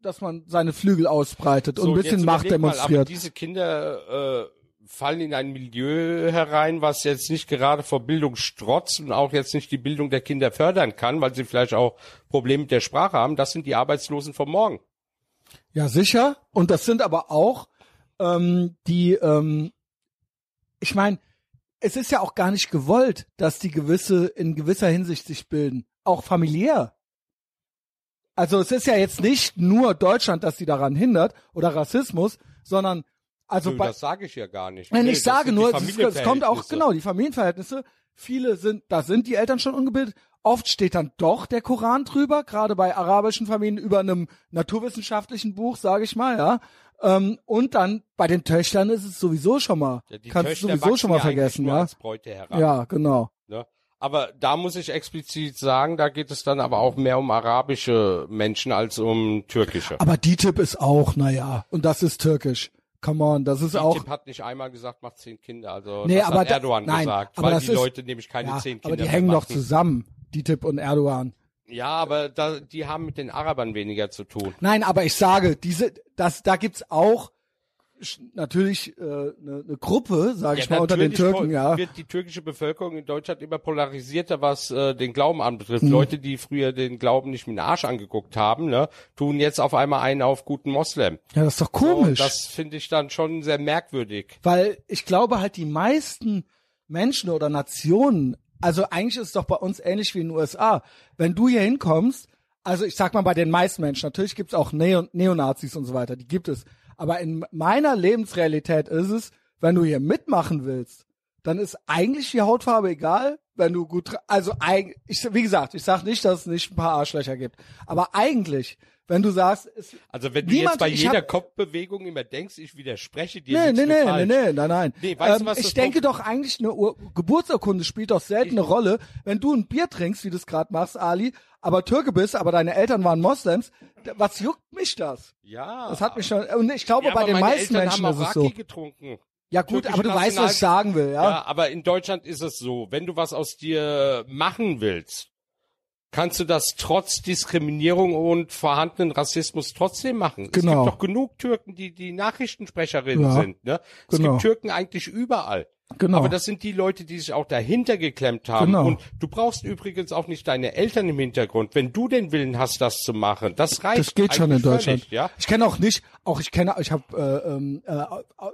dass man seine Flügel ausbreitet und so, ein bisschen Macht demonstriert. Mal, aber diese Kinder äh, fallen in ein Milieu herein, was jetzt nicht gerade vor Bildung strotzt und auch jetzt nicht die Bildung der Kinder fördern kann, weil sie vielleicht auch Probleme mit der Sprache haben. Das sind die Arbeitslosen von morgen. Ja, sicher. Und das sind aber auch ähm, die, ähm, ich meine, es ist ja auch gar nicht gewollt, dass die gewisse in gewisser Hinsicht sich bilden. Auch familiär. Also es ist ja jetzt nicht nur Deutschland, das sie daran hindert oder Rassismus, sondern also Nö, bei, das sage ich ja gar nicht. Nein, nee, ich sage nur, es, ist, es kommt auch genau die Familienverhältnisse. Viele sind, da sind die Eltern schon ungebildet. Oft steht dann doch der Koran drüber, gerade bei arabischen Familien über einem naturwissenschaftlichen Buch, sage ich mal, ja. Ähm, und dann bei den Töchtern ist es sowieso schon mal, ja, die kannst Töchter du sowieso schon mal ja vergessen, ja. Als Bräute heran. Ja, genau. Ja. Aber da muss ich explizit sagen, da geht es dann aber auch mehr um arabische Menschen als um türkische. Aber D T I P ist auch, naja, und das ist türkisch. Come on, das ist D T I P auch... D T I P hat nicht einmal gesagt, macht zehn Kinder, also nee, das aber hat Erdogan da, nein, gesagt, aber weil das die ist, Leute nämlich keine ja, zehn Kinder aber die hängen machen. Doch zusammen, D T I P und Erdogan. Ja, aber da, die haben mit den Arabern weniger zu tun. Nein, aber ich sage, diese, das, da gibt's auch... natürlich äh, eine, eine Gruppe, sage ja, ich mal, unter den Türken, ja. Wird die türkische Bevölkerung in Deutschland immer polarisierter, was äh, den Glauben anbetrifft. Hm. Leute, die früher den Glauben nicht mit dem Arsch angeguckt haben, ne, tun jetzt auf einmal einen auf guten Moslem. Ja, das ist doch komisch. So, das finde ich dann schon sehr merkwürdig. Weil ich glaube halt, die meisten Menschen oder Nationen, also eigentlich ist es doch bei uns ähnlich wie in den U S A. Wenn du hier hinkommst, also ich sag mal bei den meisten Menschen, natürlich gibt es auch Neo- Neonazis und so weiter, die gibt es. Aber in meiner Lebensrealität ist es, wenn du hier mitmachen willst, dann ist eigentlich die Hautfarbe egal, wenn du gut, also eigentlich, wie gesagt, ich sag nicht, dass es nicht ein paar Arschlöcher gibt, aber eigentlich, wenn du sagst, es also wenn du niemand, jetzt bei jeder hab, Kopfbewegung immer denkst, ich widerspreche dir, nee, nee, nee, nee, nee, nein, nein, nee, weißt ähm, du, was ich denke Problem? Doch eigentlich eine Ur Geburtsurkunde spielt doch selten ich eine Rolle, wenn du ein Bier trinkst, wie du es gerade machst, Ali. Aber Türke bist, aber deine Eltern waren Moslems, was juckt mich das? Ja. Das hat mich schon, und ich glaube, ja, bei den meisten Eltern Menschen haben ist es so. Getrunken. Ja gut, Türkisch aber du weißt, was ich sagen will, ja? Ja, aber in Deutschland ist es so, wenn du was aus dir machen willst, kannst du das trotz Diskriminierung und vorhandenen Rassismus trotzdem machen. Genau. Es gibt doch genug Türken, die die Nachrichtensprecherinnen ja, sind, ne? Es genau. gibt Türken eigentlich überall. Genau. Aber das sind die Leute, die sich auch dahinter geklemmt haben. Genau. Und du brauchst übrigens auch nicht deine Eltern im Hintergrund, wenn du den Willen hast, das zu machen. Das reicht. Das geht schon in Deutschland. Völlig, ja? Ich kenne auch nicht, auch ich kenne, ich habe äh, äh,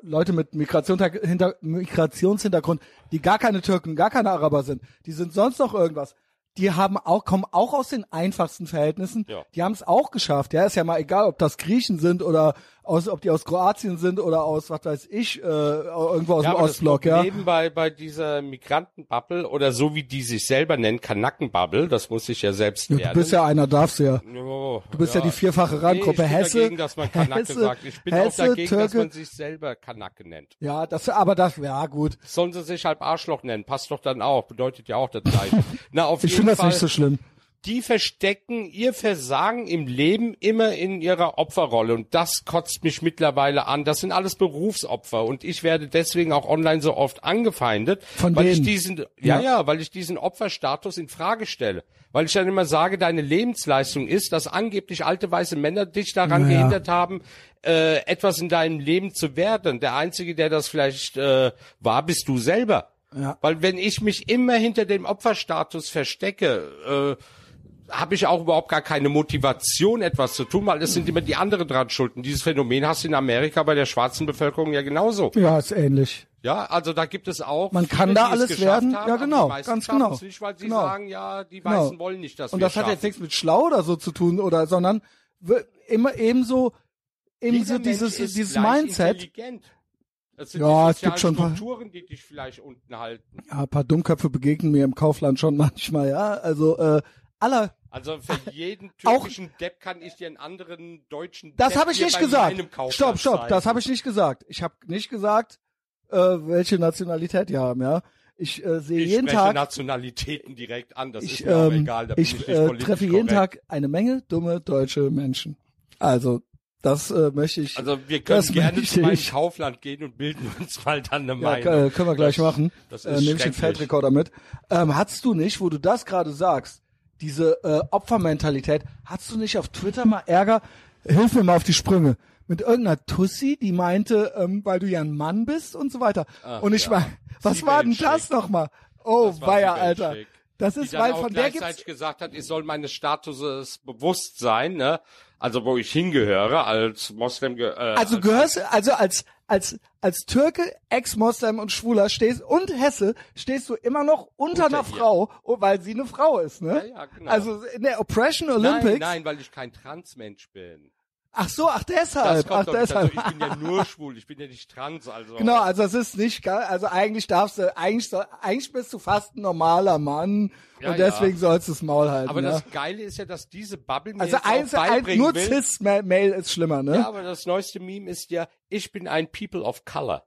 Leute mit Migration, hinter, Migrationshintergrund, die gar keine Türken, gar keine Araber sind. Die sind sonst noch irgendwas. Die haben auch, kommen auch aus den einfachsten Verhältnissen. Ja. Die haben es auch geschafft. Ja, ist ja mal egal, ob das Griechen sind oder aus, ob die aus Kroatien sind oder aus, was weiß ich, äh, irgendwo aus ja, dem Ostblock. Ja, nebenbei bei dieser Migrantenbubble oder so wie die sich selber nennen, Kanackenbubble, das muss ich ja selbst lernen. Ja, du bist ja einer, darfst ja. Jo, du bist ja, ja die vierfache Randgruppe. Nee, ich bin Hesse, dagegen, dass man Kanacke Hesse, sagt. Ich bin Hesse, auch dagegen, Türke, dass man sich selber Kanacke nennt. Ja, das, aber das, ja gut. Sollen sie sich halb Arschloch nennen, passt doch dann auch, bedeutet ja auch das Gleiche. Na, auf jeden Fall. Das ist nicht so schlimm. Die verstecken ihr Versagen im Leben immer in ihrer Opferrolle und das kotzt mich mittlerweile an. Das sind alles Berufsopfer und ich werde deswegen auch online so oft angefeindet, von weil denen. ich diesen ja, ja ja, weil ich diesen Opferstatus in Frage stelle, weil ich dann immer sage, deine Lebensleistung ist, dass angeblich alte weiße Männer dich daran naja. gehindert haben, äh, etwas in deinem Leben zu werden. Der Einzige, der das vielleicht äh, war, bist du selber. Ja. Weil wenn ich mich immer hinter dem Opferstatus verstecke, äh, habe ich auch überhaupt gar keine Motivation, etwas zu tun, weil es sind immer die anderen dran schuld. Und dieses Phänomen hast du in Amerika bei der schwarzen Bevölkerung ja genauso. Ja, ist ähnlich. Ja, also da gibt es auch... Man kann viele, da alles werden, haben, ja genau, ganz genau. Nicht, weil sie genau. sagen, ja, die Weißen genau. wollen nicht, dass Und wir das schaffen. Hat jetzt nichts mit schlau oder so zu tun, oder sondern immer ebenso, ebenso dieses, dieses Mindset... Das sind ja, die es gibt schon Strukturen, die dich vielleicht unten halten. Ja, ein paar Dummköpfe begegnen mir im Kaufland schon manchmal, ja. Also äh, aller. Also für jeden türkischen auch, Depp kann ich dir einen anderen deutschen. Das habe ich nicht gesagt. Stopp, stopp. Zeigen. Das habe ich nicht gesagt. Ich habe nicht gesagt, äh, welche Nationalität die haben, ja. Ich äh, sehe jeden Tag Nationalitäten direkt an. Das ich, ist mir ähm, aber egal. Da ich, bin ich nicht politisch äh, treffe jeden korrekt. Tag eine Menge dumme deutsche Menschen. Also. Das äh, möchte ich. Also wir können gerne zu meinem Kaufland gehen und bilden uns mal dann eine Meinung. Ja, äh, können wir gleich das, machen. Das ist äh, nehme ich den Feldrekorder mit. Ähm, hattest du nicht, wo du das gerade sagst, diese äh, Opfermentalität, hattest du nicht auf Twitter mal Ärger? Hilf mir mal auf die Sprünge. Mit irgendeiner Tussi, die meinte, ähm, weil du ja ein Mann bist und so weiter. Ach, und ich ja. war, was Sie war denn das nochmal? Oh, weia, Alter. Schick. Das ist, weil von der gibt's gesagt hat, ich soll meines Statuses bewusst sein, ne? Also wo ich hingehöre als Moslem. Äh, also gehörst, also als als als Türke, Ex-Moslem und Schwuler stehst und Hesse stehst du immer noch unter, unter einer ihr. Frau, weil sie eine Frau ist, ne? Ja, ja, genau. Also in der Oppression Olympics. Nein, nein, weil ich kein Transmensch bin. Ach so, ach deshalb. Das kommt ach deshalb. Also ich bin ja nur schwul, ich bin ja nicht trans, also. Genau, also es ist nicht, also eigentlich darfst du, eigentlich, eigentlich bist du fast ein normaler Mann ja, und deswegen ja. sollst du das Maul halten. Aber ja. das Geile ist ja, dass diese Bubble mir also jetzt eins, auch beibringen eins, nur will. Nur Cis-Mail ist schlimmer, ne? Ja, aber das neueste Meme ist ja, ich bin ein People of Color.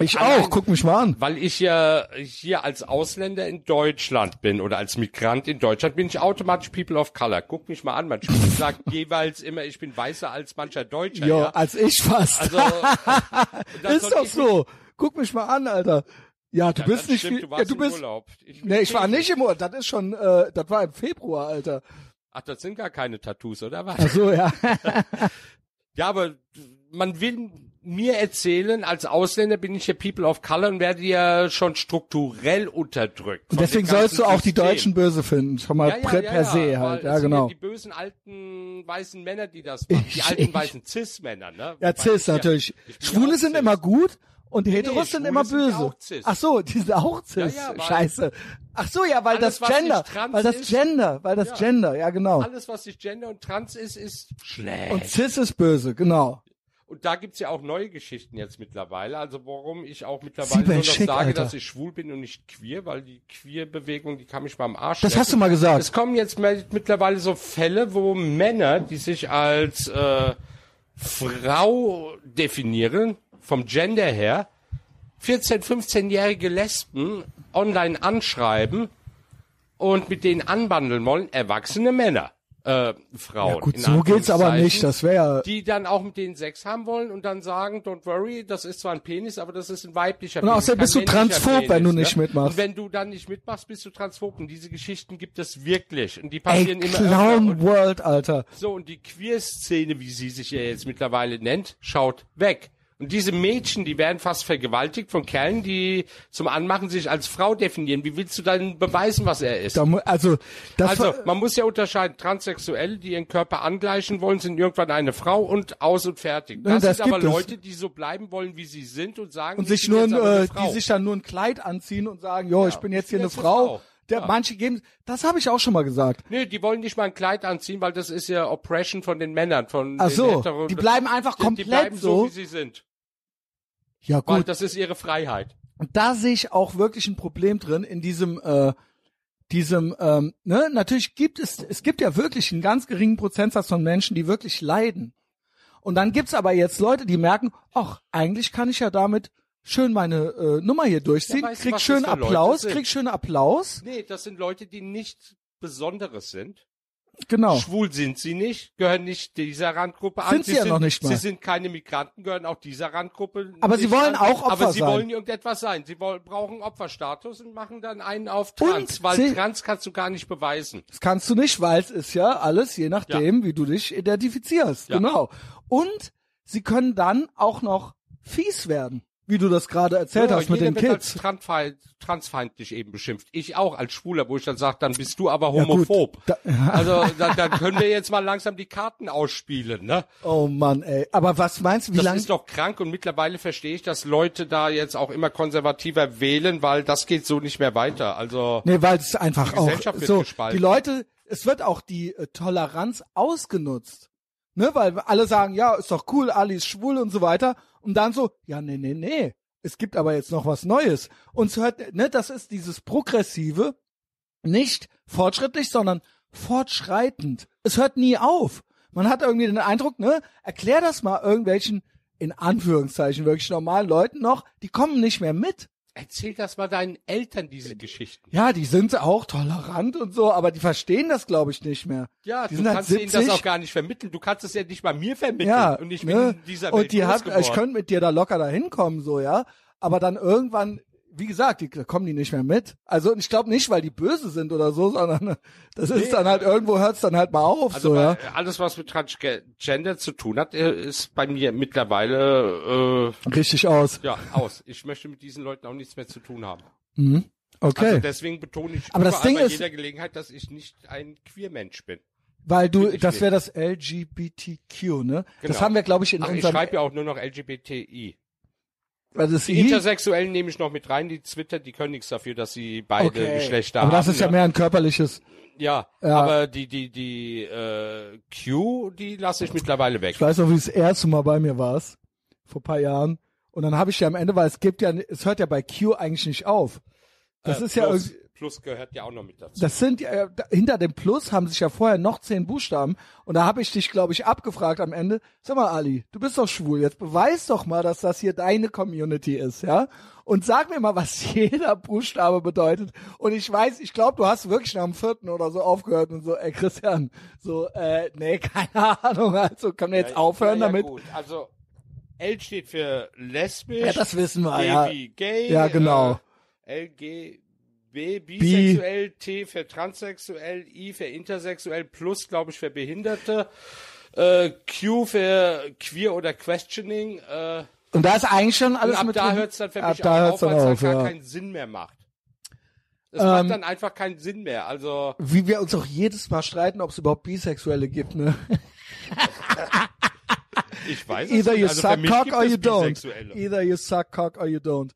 Ich Allein, auch, guck mich mal an. Weil ich ja hier als Ausländer in Deutschland bin oder als Migrant in Deutschland bin ich automatisch People of Color. Guck mich mal an, man sagt jeweils immer, ich bin weißer als mancher Deutscher. Jo, ja, als ich fast. Also, ist doch so. Guck mich mal an, Alter. Ja, du ja, bist nicht stimmt, viel, du, ja, du bist, Urlaub. Ich nee, ich war nicht im Urlaub, das ist schon, äh, das war im Februar, Alter. Ach, das sind gar keine Tattoos, oder was? Ach so, ja. Ja, aber man will, mir erzählen, als Ausländer bin ich ja People of Color und werde ja schon strukturell unterdrückt. Und deswegen sollst du auch System. Die Deutschen böse finden, schon mal ja, ja, ja, per ja, se halt. Ja, genau. Die bösen alten weißen Männer, die das machen, ich, die alten ich, weißen Cis-Männer, ne? Ja, Cis ich, natürlich. Ich Schwule sind Cis. Immer gut und die nee, Heteros nee, sind immer böse. Sind Ach so, die sind auch Cis. Ja, ja, Scheiße. Ach so, ja, weil alles, das Gender, weil das Gender, weil das ja. Gender, ja genau. Alles, was nicht Gender und Trans ist, ist schlecht. Und Cis ist böse, genau. Und da gibt's ja auch neue Geschichten jetzt mittlerweile, also warum ich auch mittlerweile nur noch schick, sage, Alter. Dass ich schwul bin und nicht queer, weil die Queer-Bewegung, die kann mich mal am Arsch Das lassen. Hast du mal gesagt. Es kommen jetzt mittlerweile so Fälle, wo Männer, die sich als äh, Frau definieren, vom Gender her, vierzehn-, fünfzehnjährige Lesben online anschreiben und mit denen anbandeln wollen, erwachsene Männer. Äh, Frauen. Ja gut, so geht's aber nicht, das wäre... Die dann auch mit denen Sex haben wollen und dann sagen, don't worry, das ist zwar ein Penis, aber das ist ein weiblicher Penis. Und außerdem bist du transphob, Penis, wenn du nicht ne? mitmachst. Und wenn du dann nicht mitmachst, bist du transphob. Und diese Geschichten gibt es wirklich. Und die passieren Ey, immer... Clown World, Alter. So, und die Queer-Szene, wie sie sich ja jetzt mittlerweile nennt, schaut weg. Und diese Mädchen, die werden fast vergewaltigt von Kerlen, die zum Anmachen sich als Frau definieren. Wie willst du dann beweisen, was er ist? Da, also, das also man muss ja unterscheiden. Transsexuelle, die ihren Körper angleichen wollen, sind irgendwann eine Frau und aus und fertig. Das, das sind aber Leute, die so bleiben wollen, wie sie sind und sagen, und sich nur, äh, die sich dann nur ein Kleid anziehen und sagen, jo, ja, ich bin jetzt hier eine Frau. Der, ja. Manche geben, das habe ich auch schon mal gesagt. Nö, die wollen nicht mal ein Kleid anziehen, weil das ist ja Oppression von den Männern. Von Ach so, den die bleiben einfach komplett die, die bleiben so, so, wie sie sind. Ja gut. Weil das ist ihre Freiheit. Und da sehe ich auch wirklich ein Problem drin in diesem, äh, diesem, ähm, ne, natürlich gibt es, es gibt ja wirklich einen ganz geringen Prozentsatz von Menschen, die wirklich leiden. Und dann gibt's aber jetzt Leute, die merken, ach, eigentlich kann ich ja damit schön meine äh, Nummer hier durchziehen, ja, krieg schönen Applaus, krieg schönen Applaus. Nee, das sind Leute, die nichts Besonderes sind. Genau. Schwul sind sie nicht, gehören nicht dieser Randgruppe sind an. Sie sind sie ja noch nicht mal. Sie sind keine Migranten, gehören auch dieser Randgruppe. Aber nicht sie wollen an, auch Opfer sein. Aber sie sein. wollen irgendetwas sein. Sie wollen, brauchen Opferstatus und machen dann einen auf Trans, und weil sie, Trans kannst du gar nicht beweisen. Das kannst du nicht, weil es ist ja alles, je nachdem, ja. wie du dich identifizierst. Ja. Genau. Und sie können dann auch noch fies werden. Wie du das gerade erzählt so, hast mit den Kids. Jeder wird als transfeindlich eben beschimpft. Ich auch als Schwuler, wo ich dann sage, dann bist du aber homophob. Ja, da, ja. Also dann da können wir jetzt mal langsam die Karten ausspielen, ne? Oh Mann, ey. Aber was meinst du, wie lange... Das lang ist doch krank und mittlerweile verstehe ich, dass Leute da jetzt auch immer konservativer wählen, weil das geht so nicht mehr weiter. Also... Nee, weil es einfach die Gesellschaft auch... Wird so, gespalten. Die Leute... Es wird auch die äh, Toleranz ausgenutzt. Ne, weil alle sagen, ja, ist doch cool, Ali ist schwul und so weiter. Und dann so, ja, nee, nee, nee, es gibt aber jetzt noch was Neues. Und es hört, ne, das ist dieses Progressive, nicht fortschrittlich, sondern fortschreitend. Es hört nie auf. Man hat irgendwie den Eindruck, ne, erklär das mal irgendwelchen, in Anführungszeichen, wirklich normalen Leuten noch, die kommen nicht mehr mit. Erzähl das mal deinen Eltern, diese Geschichten. Ja, die sind auch tolerant und so, aber die verstehen das, glaube ich, nicht mehr. Ja, die du sind kannst halt siebzig. Denen das auch gar nicht vermitteln. Du kannst es ja nicht mal mir vermitteln. Ja, und ich bin ne? in dieser Welt und die hat, ich könnte mit dir da locker da hinkommen, so, ja. Aber dann irgendwann, wie gesagt, die, da kommen die nicht mehr mit. Also ich glaube nicht, weil die böse sind oder so, sondern das nee, ist dann halt, irgendwo hört es dann halt mal auf. Also so, ja? Alles, was mit Transgender zu tun hat, ist bei mir mittlerweile... Äh, Richtig aus. Ja, aus. Ich möchte mit diesen Leuten auch nichts mehr zu tun haben. Mhm. Okay. Also deswegen betone ich aber das Ding bei jeder ist, Gelegenheit, dass ich nicht ein Queer-Mensch bin. Weil du, bin das wäre das L G B T Q, ne? Genau. Das haben wir, glaube ich, in Ach, unserem... ich schreibe ja auch nur noch L G B T I. Also die Intersexuellen nehme ich noch mit rein, die Twitter, die können nichts dafür, dass sie beide okay. Geschlechter aber haben. Aber das ist ja, ja mehr ein körperliches. Ja, ja, aber die die die äh, Q, die lasse ich mittlerweile weg. Ich weiß noch, wie das erste Mal bei mir war, vor paar Jahren. Und dann habe ich ja am Ende, weil es gibt ja, es hört ja bei Q eigentlich nicht auf. Das äh, ist ja plus, plus gehört ja auch noch mit dazu. Das sind ja, hinter dem Plus haben sich ja vorher noch zehn Buchstaben. Und da habe ich dich, glaube ich, abgefragt am Ende. Sag mal, Ali, du bist doch schwul. Jetzt beweis doch mal, dass das hier deine Community ist, ja? Und sag mir mal, was jeder Buchstabe bedeutet. Und ich weiß, ich glaube, du hast wirklich nach dem vierten oder so aufgehört und so, ey, Christian, so, äh, nee, keine Ahnung, also kann man jetzt ja, aufhören ja, ja, damit. Gut. Also, L steht für lesbisch. Ja, das wissen wir, G ja. Wie gay. Ja, genau. Äh, L G B, bisexuell, T für transsexuell, I für intersexuell, plus, glaube ich, für Behinderte, äh, Q für queer oder questioning. Äh, und da ist eigentlich schon alles ab mit da hört es dann für mich da auf, weil es dann gar ja. keinen Sinn mehr macht. Es ähm, macht dann einfach keinen Sinn mehr. Also wie wir uns auch jedes Mal streiten, ob es überhaupt Bisexuelle gibt, ne? Ich weiß es Either nicht. Also für mich gibt es Bisexuelle. Either you suck cock or you don't.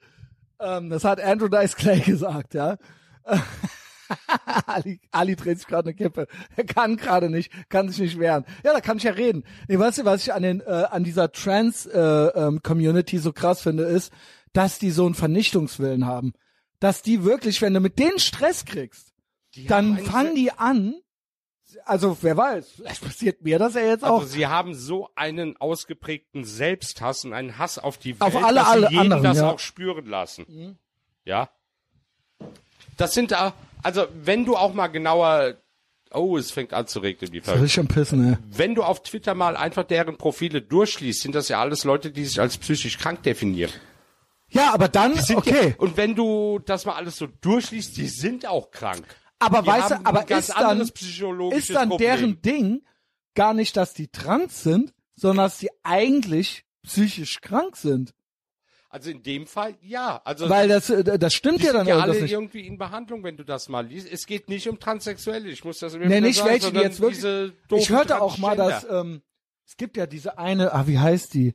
Ähm, das hat Andrew Dice Clay gesagt, ja. Ali, Ali dreht sich gerade eine Kippe. Er kann gerade nicht, kann sich nicht wehren. Ja, da kann ich ja reden. Nee, weißt du, was ich an den, äh, an dieser Trans-Community äh, ähm, so krass finde, ist, dass die so einen Vernichtungswillen haben. Dass die wirklich, wenn du mit denen Stress kriegst, die dann fangen die an, also wer weiß, es passiert mir das ja jetzt auch. Also sie haben so einen ausgeprägten Selbsthass und einen Hass auf die Welt, auf alle, dass sie alle jeden anderen, das ja. auch spüren lassen. Mhm. Ja. Das sind da, also wenn du auch mal genauer, oh, es fängt an zu regnen, die Folge. Das ist schon pissen, ey. Wenn du auf Twitter mal einfach deren Profile durchliest, sind das ja alles Leute, die sich als psychisch krank definieren. Ja, aber dann, okay. Ja, und wenn du das mal alles so durchliest, die sind auch krank. Aber weißt du, aber ist dann, ist dann deren Ding gar nicht, dass die trans sind, sondern dass sie eigentlich psychisch krank sind. Also in dem Fall ja. Also weil das das stimmt ja dann auch alle nicht. Irgendwie in Behandlung, wenn du das mal liest. Es geht nicht um Transsexuelle. Ich muss das immer nee, nicht sagen, welche die jetzt wirklich. Diese ich hörte auch mal, dass ähm, es gibt ja diese eine, ah wie heißt die,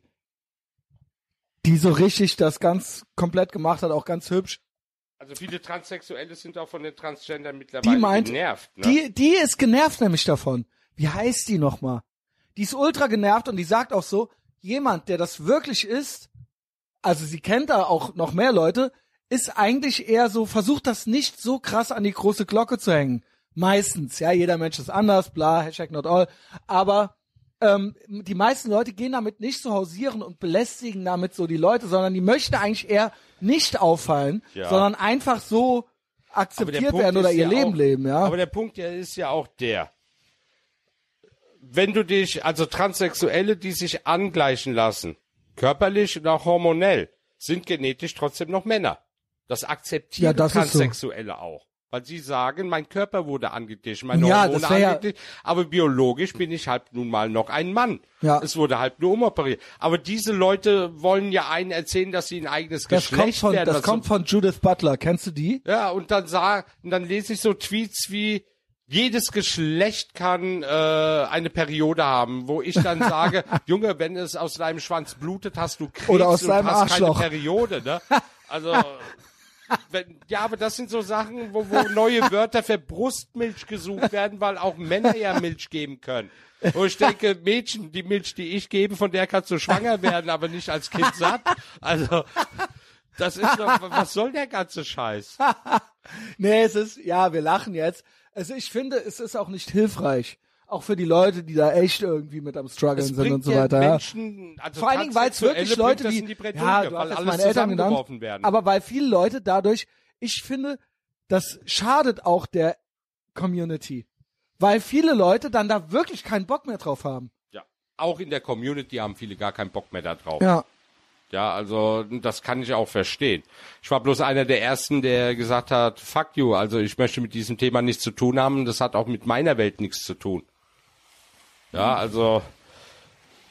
die so richtig das ganz komplett gemacht hat, auch ganz hübsch. Also viele Transsexuelle sind auch von den Transgendern mittlerweile die meint, genervt. Ne? Die die ist genervt nämlich davon. Wie heißt die nochmal? Die ist ultra genervt und die sagt auch so, jemand, der das wirklich ist. Also sie kennt da auch noch mehr Leute, ist eigentlich eher so, versucht das nicht so krass an die große Glocke zu hängen. Meistens, ja, jeder Mensch ist anders, bla, Hashtag not all. Aber ähm, die meisten Leute gehen damit nicht so hausieren und belästigen damit so die Leute, sondern die möchten eigentlich eher nicht auffallen, ja. sondern einfach so akzeptiert werden oder ihr ja Leben auch, leben. Ja. Aber der Punkt ist ja auch der, wenn du dich, also Transsexuelle, die sich angleichen lassen, körperlich und auch hormonell, sind genetisch trotzdem noch Männer. Das akzeptieren ja, das Transsexuelle so. Auch. Weil sie sagen, mein Körper wurde angeglichen, meine ja, Hormone angeglichen, ja. aber biologisch bin ich halt nun mal noch ein Mann. Ja. Es wurde halt nur umoperiert. Aber diese Leute wollen ja einen erzählen, dass sie ein eigenes das Geschlecht von, werden. Das also, kommt von Judith Butler, kennst du die? Ja, und dann, sah, und dann lese ich so Tweets wie, jedes Geschlecht kann äh, eine Periode haben, wo ich dann sage, Junge, wenn es aus deinem Schwanz blutet, hast du Krebs oder aus deinem Arschloch. Keine Periode, ne? Also, wenn, ja, aber das sind so Sachen, wo, wo neue Wörter für Brustmilch gesucht werden, weil auch Männer ja Milch geben können. Wo ich denke, Mädchen, die Milch, die ich gebe, von der kannst du schwanger werden, aber nicht als Kind satt. Also, das ist doch, was soll der ganze Scheiß? Nee, es ist, ja, wir lachen jetzt. Also ich finde, es ist auch nicht hilfreich, auch für die Leute, die da echt irgendwie mit am Struggeln sind und so ja weiter. Menschen, also vor allen Dingen, weil es wirklich Leute wie, ja, du hast jetzt meine Eltern genannt, werden. Aber weil viele Leute dadurch, ich finde, das schadet auch der Community, weil viele Leute dann da wirklich keinen Bock mehr drauf haben. Ja, auch in der Community haben viele gar keinen Bock mehr da drauf. Ja. Ja, also das kann ich auch verstehen. Ich war bloß einer der Ersten, der gesagt hat, fuck you, also ich möchte mit diesem Thema nichts zu tun haben, das hat auch mit meiner Welt nichts zu tun. Ja, also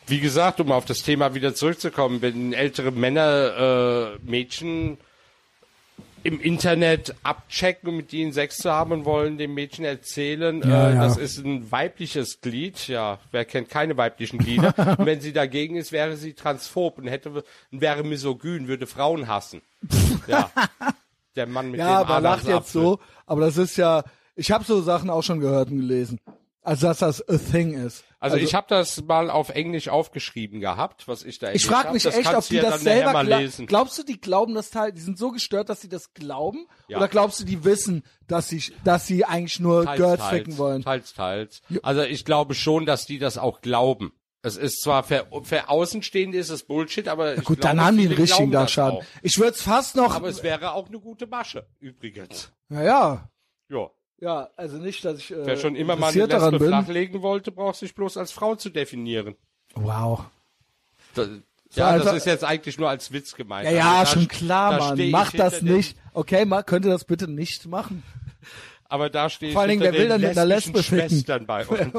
wie gesagt, um auf das Thema wieder zurückzukommen, wenn ältere Männer äh, Mädchen im Internet abchecken und mit ihnen Sex zu haben und wollen dem Mädchen erzählen, ja, äh, ja. das ist ein weibliches Glied. Ja, wer kennt keine weiblichen Glieder? Und wenn sie dagegen ist, wäre sie transphob und hätte, wäre misogyn, würde Frauen hassen. Ja, der Mann mit ja, dem aber lacht jetzt so. Aber das ist ja, ich habe so Sachen auch schon gehört und gelesen. Also dass das a thing ist. Also, also ich habe das mal auf Englisch aufgeschrieben gehabt, was ich da ich frag hab. mich das echt, ob die ja das selber mal gla lesen. Glaubst du, die glauben das Teil? Die sind so gestört, dass sie das glauben? Ja. Oder glaubst du, die wissen, dass sie, dass sie eigentlich nur teils, Girls teils, ficken wollen? Teils, teils. Also ich glaube schon, dass die das auch glauben. Es ist zwar für, für Außenstehende ist es Bullshit, aber ich gut, glaube, dann haben die einen richtigen da Schaden. Auch. Ich würde es fast noch. Aber es wäre auch eine gute Masche übrigens. Naja. Ja. Ja, also nicht, dass ich äh, wer schon immer mal eine Lesbe flachlegen wollte, braucht sich bloß als Frau zu definieren. Wow. Da, ja, Alter, das ist jetzt eigentlich nur als Witz gemeint. Ja, ja, also da, schon klar, Mann. Mach das nicht. Okay, man könnte das bitte nicht machen. Aber da stehe ich vor hinter allen Dingen, wer will denn der Lesbe Schwestern bei uns.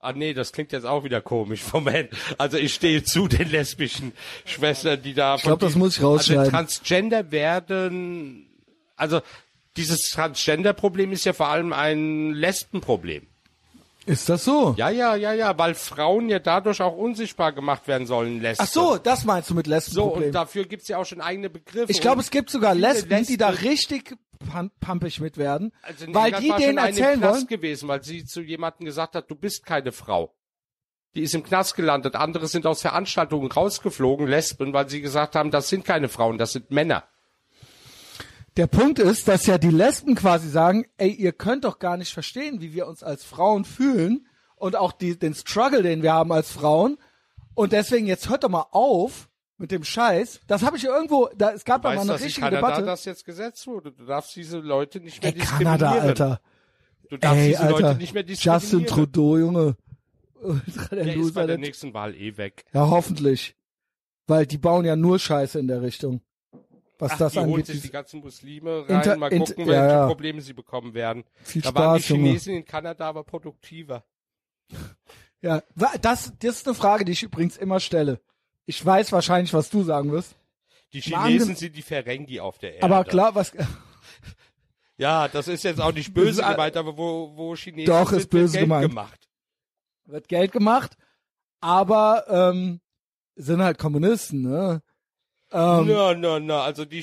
Ah nee, das klingt jetzt auch wieder komisch. Moment. Also ich stehe zu den lesbischen Schwestern, die da... Ich glaube, das muss ich rausschneiden. Also Transgender werden... Also... Dieses Transgender-Problem ist ja vor allem ein Lesbenproblem. Ist das so? Ja, ja, ja, ja, weil Frauen ja dadurch auch unsichtbar gemacht werden sollen, Lesben. Ach so, das meinst du mit Lesbenproblem. So, und dafür gibt's ja auch schon eigene Begriffe. Ich glaube, es gibt sogar Lesben, Lesben, die da richtig pampig mit werden, also weil die denen erzählen wollen. Gewesen, weil sie zu jemandem gesagt hat, du bist keine Frau. Die ist im Knast gelandet, andere sind aus Veranstaltungen rausgeflogen, Lesben, weil sie gesagt haben, das sind keine Frauen, das sind Männer. Der Punkt ist, dass ja die Lesben quasi sagen, ey, ihr könnt doch gar nicht verstehen, wie wir uns als Frauen fühlen und auch die, den Struggle, den wir haben als Frauen. Und deswegen, jetzt hört doch mal auf mit dem Scheiß. Das habe ich irgendwo, da, es gab ja mal eine richtige Debatte. Du weißt, dass in Kanada das jetzt gesetzt wurde. Du darfst diese Leute nicht mehr ey, diskriminieren. Kanada, Alter. Du darfst ey, diese Alter. Leute nicht mehr diskriminieren. Justin Trudeau, Junge. der der ist bei der nächsten Wahl eh weg. Ja, hoffentlich. Weil die bauen ja nur Scheiße in der Richtung. Was Ach, das die angeht, holen sich die ganzen Muslime rein, inter, mal gucken, inter, welche ja, ja. Probleme sie bekommen werden. Viel da Spaß, waren die Chinesen Junge. In Kanada aber produktiver. Ja, das, das ist eine Frage, die ich übrigens immer stelle. Ich weiß wahrscheinlich, was du sagen wirst. Die Chinesen sind die Ferengi auf der Erde. Aber klar, was... Ja, das ist jetzt auch nicht böse gemeint, aber wo, wo Chinesen doch, sind, ist böse wird Geld gemeint. gemacht. Wird Geld gemacht, aber ähm, sind halt Kommunisten, ne? Ähm, na, na, na, also die,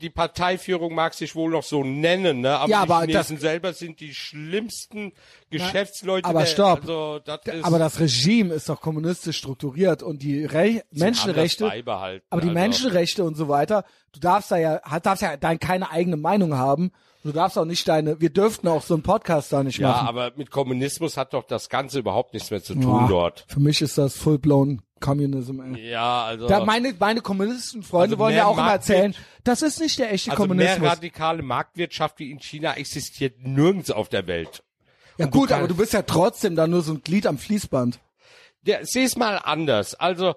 die Parteiführung mag sich wohl noch so nennen, ne? Aber ja, die aber Chinesen das, selber sind die schlimmsten Geschäftsleute na, aber der stopp. Also, das ist, aber das Regime ist doch kommunistisch strukturiert und die Re Menschenrechte, aber die also. Menschenrechte und so weiter, du darfst da ja, darfst ja dein, keine eigene Meinung haben. Du darfst auch nicht deine, wir dürften auch so einen Podcast da nicht ja, machen. Ja, aber mit Kommunismus hat doch das Ganze überhaupt nichts mehr zu tun ja, dort. Für mich ist das full-blown Communism, ey. Ja, also. Da meine, meine Kommunistenfreunde also wollen ja auch Markt immer erzählen, das ist nicht der echte also Kommunismus. Mehr radikale Marktwirtschaft wie in China existiert nirgends auf der Welt. Ja, und gut, du aber du bist ja trotzdem da nur so ein Glied am Fließband. Ja, seh's mal anders. Also,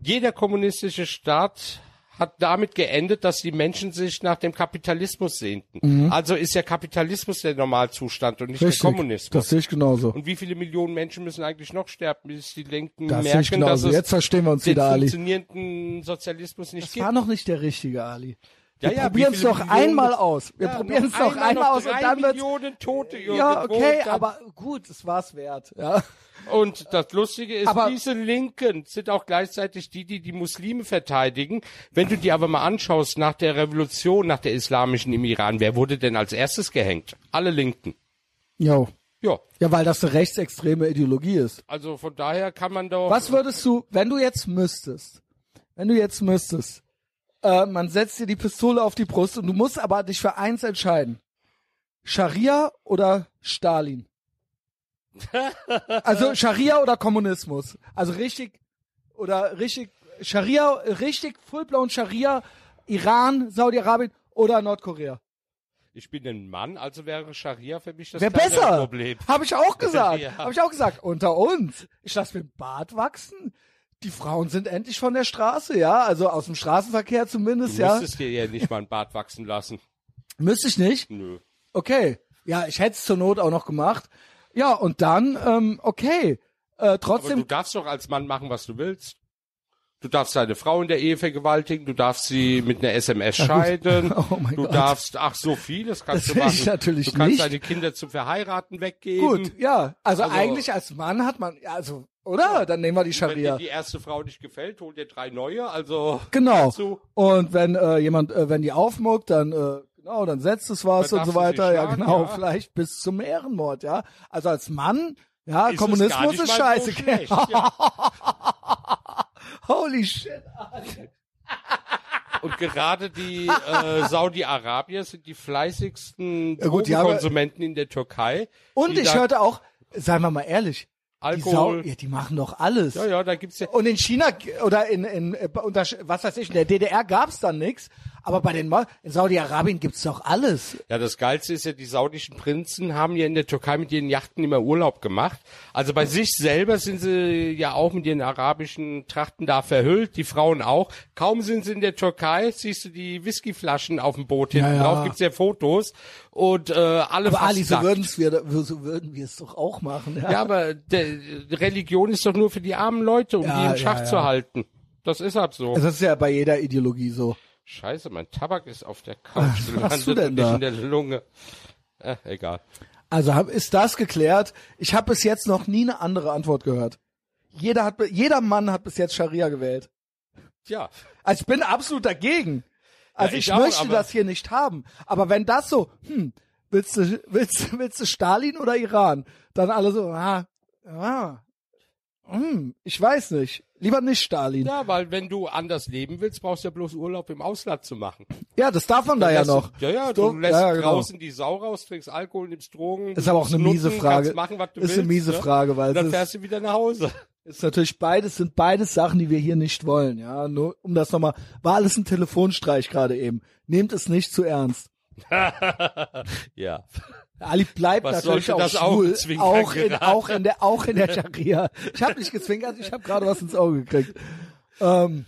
jeder kommunistische Staat hat damit geendet, dass die Menschen sich nach dem Kapitalismus sehnten. Mhm. Also ist ja Kapitalismus der Normalzustand und nicht Richtig, der Kommunismus. Das sehe ich genauso. Und wie viele Millionen Menschen müssen eigentlich noch sterben, bis die Linken das merken, sehe ich dass es Jetzt verstehen wir uns den wieder, funktionierenden Ali. Sozialismus nicht das gibt? Das war noch nicht der richtige, Ali. Wir ja, ja, probieren es doch einmal aus. Wir ja, probieren es doch einmal aus und dann wird Millionen Tote irgendwo. Ja, okay, aber gut, es war's wert. Ja. Und das Lustige ist, aber diese Linken sind auch gleichzeitig die, die die Muslime verteidigen. Wenn du dir aber mal anschaust, nach der Revolution, nach der islamischen im Iran, wer wurde denn als erstes gehängt? Alle Linken. Jo. Ja. Ja, weil das eine rechtsextreme Ideologie ist. Also von daher kann man doch... Was würdest du, wenn du jetzt müsstest, wenn du jetzt müsstest, Äh, man setzt dir die Pistole auf die Brust und du musst aber dich für eins entscheiden. Scharia oder Stalin? Also Scharia oder Kommunismus? Also richtig, oder richtig, Scharia, richtig full-blown Scharia, Iran, Saudi-Arabien oder Nordkorea? Ich bin ein Mann, also wäre Scharia für mich das kleinere Problem. Habe ich auch gesagt. Ja. Habe ich auch gesagt. Unter uns. Ich lasse mir den Bart wachsen. Die Frauen sind endlich von der Straße, ja, also aus dem Straßenverkehr zumindest, ja. Du müsstest ja. dir ja nicht mal ein Bart wachsen lassen. Müsste ich nicht? Nö. Okay, ja, ich hätte es zur Not auch noch gemacht. Ja, und dann, ähm, okay, äh, trotzdem... Aber du darfst doch als Mann machen, was du willst. Du darfst deine Frau in der Ehe vergewaltigen, du darfst sie mit einer S M S scheiden, oh mein du Gott. darfst, ach so vieles kannst das du machen. Ich natürlich du kannst nicht. deine Kinder zum Verheiraten weggeben. Gut, ja, also, also eigentlich als Mann hat man, also... Oder? Ja. Dann nehmen wir die Scharia. Wenn dir die erste Frau nicht gefällt, hol dir drei neue, also... Genau. Dazu. Und wenn äh, jemand, äh, wenn die aufmuckt, dann, äh, genau, dann setzt es was dann und so weiter. Ja, genau, ja. Vielleicht bis zum Ehrenmord, ja. Also als Mann, ja, ist Kommunismus ist scheiße. So schlecht, ja. Holy shit, Alter. Und gerade die äh, Saudi-Arabier sind die fleißigsten ja, gut, Drogenkonsumenten ja, in der Türkei. Und ich hörte auch, seien wir mal ehrlich, Alkohol. Die, Sau, ja, die machen doch alles. Ja, ja, da gibt's ja. Und in China oder in, in, unter, was weiß ich, in der D D R gab's dann nichts. Aber bei den, Ma in Saudi-Arabien gibt's doch alles. Ja, das Geilste ist ja, die saudischen Prinzen haben ja in der Türkei mit ihren Yachten immer Urlaub gemacht. Also bei sich selber sind sie ja auch mit ihren arabischen Trachten da verhüllt, die Frauen auch. Kaum sind sie in der Türkei, siehst du die Whiskyflaschen auf dem Boot hinten ja, drauf, ja. gibt's ja Fotos. Und äh, alle aber Ali, so, würden's wir, so würden wir es doch auch machen. Ja, ja aber der, Religion ist doch nur für die armen Leute, um ja, die in Schach ja, ja. zu halten. Das ist halt so. Das ist ja bei jeder Ideologie so. Scheiße, mein Tabak ist auf der Couch gelandet. Was hast du denn da? In der Lunge. Äh, egal. Also ist das geklärt? Ich habe bis jetzt noch nie eine andere Antwort gehört. Jeder hat, jeder Mann hat bis jetzt Scharia gewählt. Ja. Also ich bin absolut dagegen. Also ja, ich, ich auch, möchte das hier nicht haben. Aber wenn das so, hm, willst du, willst, willst du Stalin oder Iran? Dann alle so, ah, ah. Hm, ich weiß nicht. Lieber nicht Stalin. Ja, weil wenn du anders leben willst, brauchst du ja bloß Urlaub im Ausland zu machen. Ja, das darf man da ja noch. Ja, ja, du lässt ja, genau. draußen die Sau raus, trinkst Alkohol, nimmst Drogen. Ist aber auch eine miese Frage. Kannst machen, was du willst. Ist eine miese Frage, weil dann fährst du wieder nach Hause. Ist natürlich beides, sind beides Sachen, die wir hier nicht wollen. Ja, nur um das nochmal, war alles ein Telefonstreich gerade eben. Nehmt es nicht zu ernst. Ja. Ali bleibt Was natürlich auch schwul, auch, auch, in, auch, in der, auch in der Scharia. Ich habe nicht gezwinkert, ich habe gerade was ins Auge gekriegt. Ähm,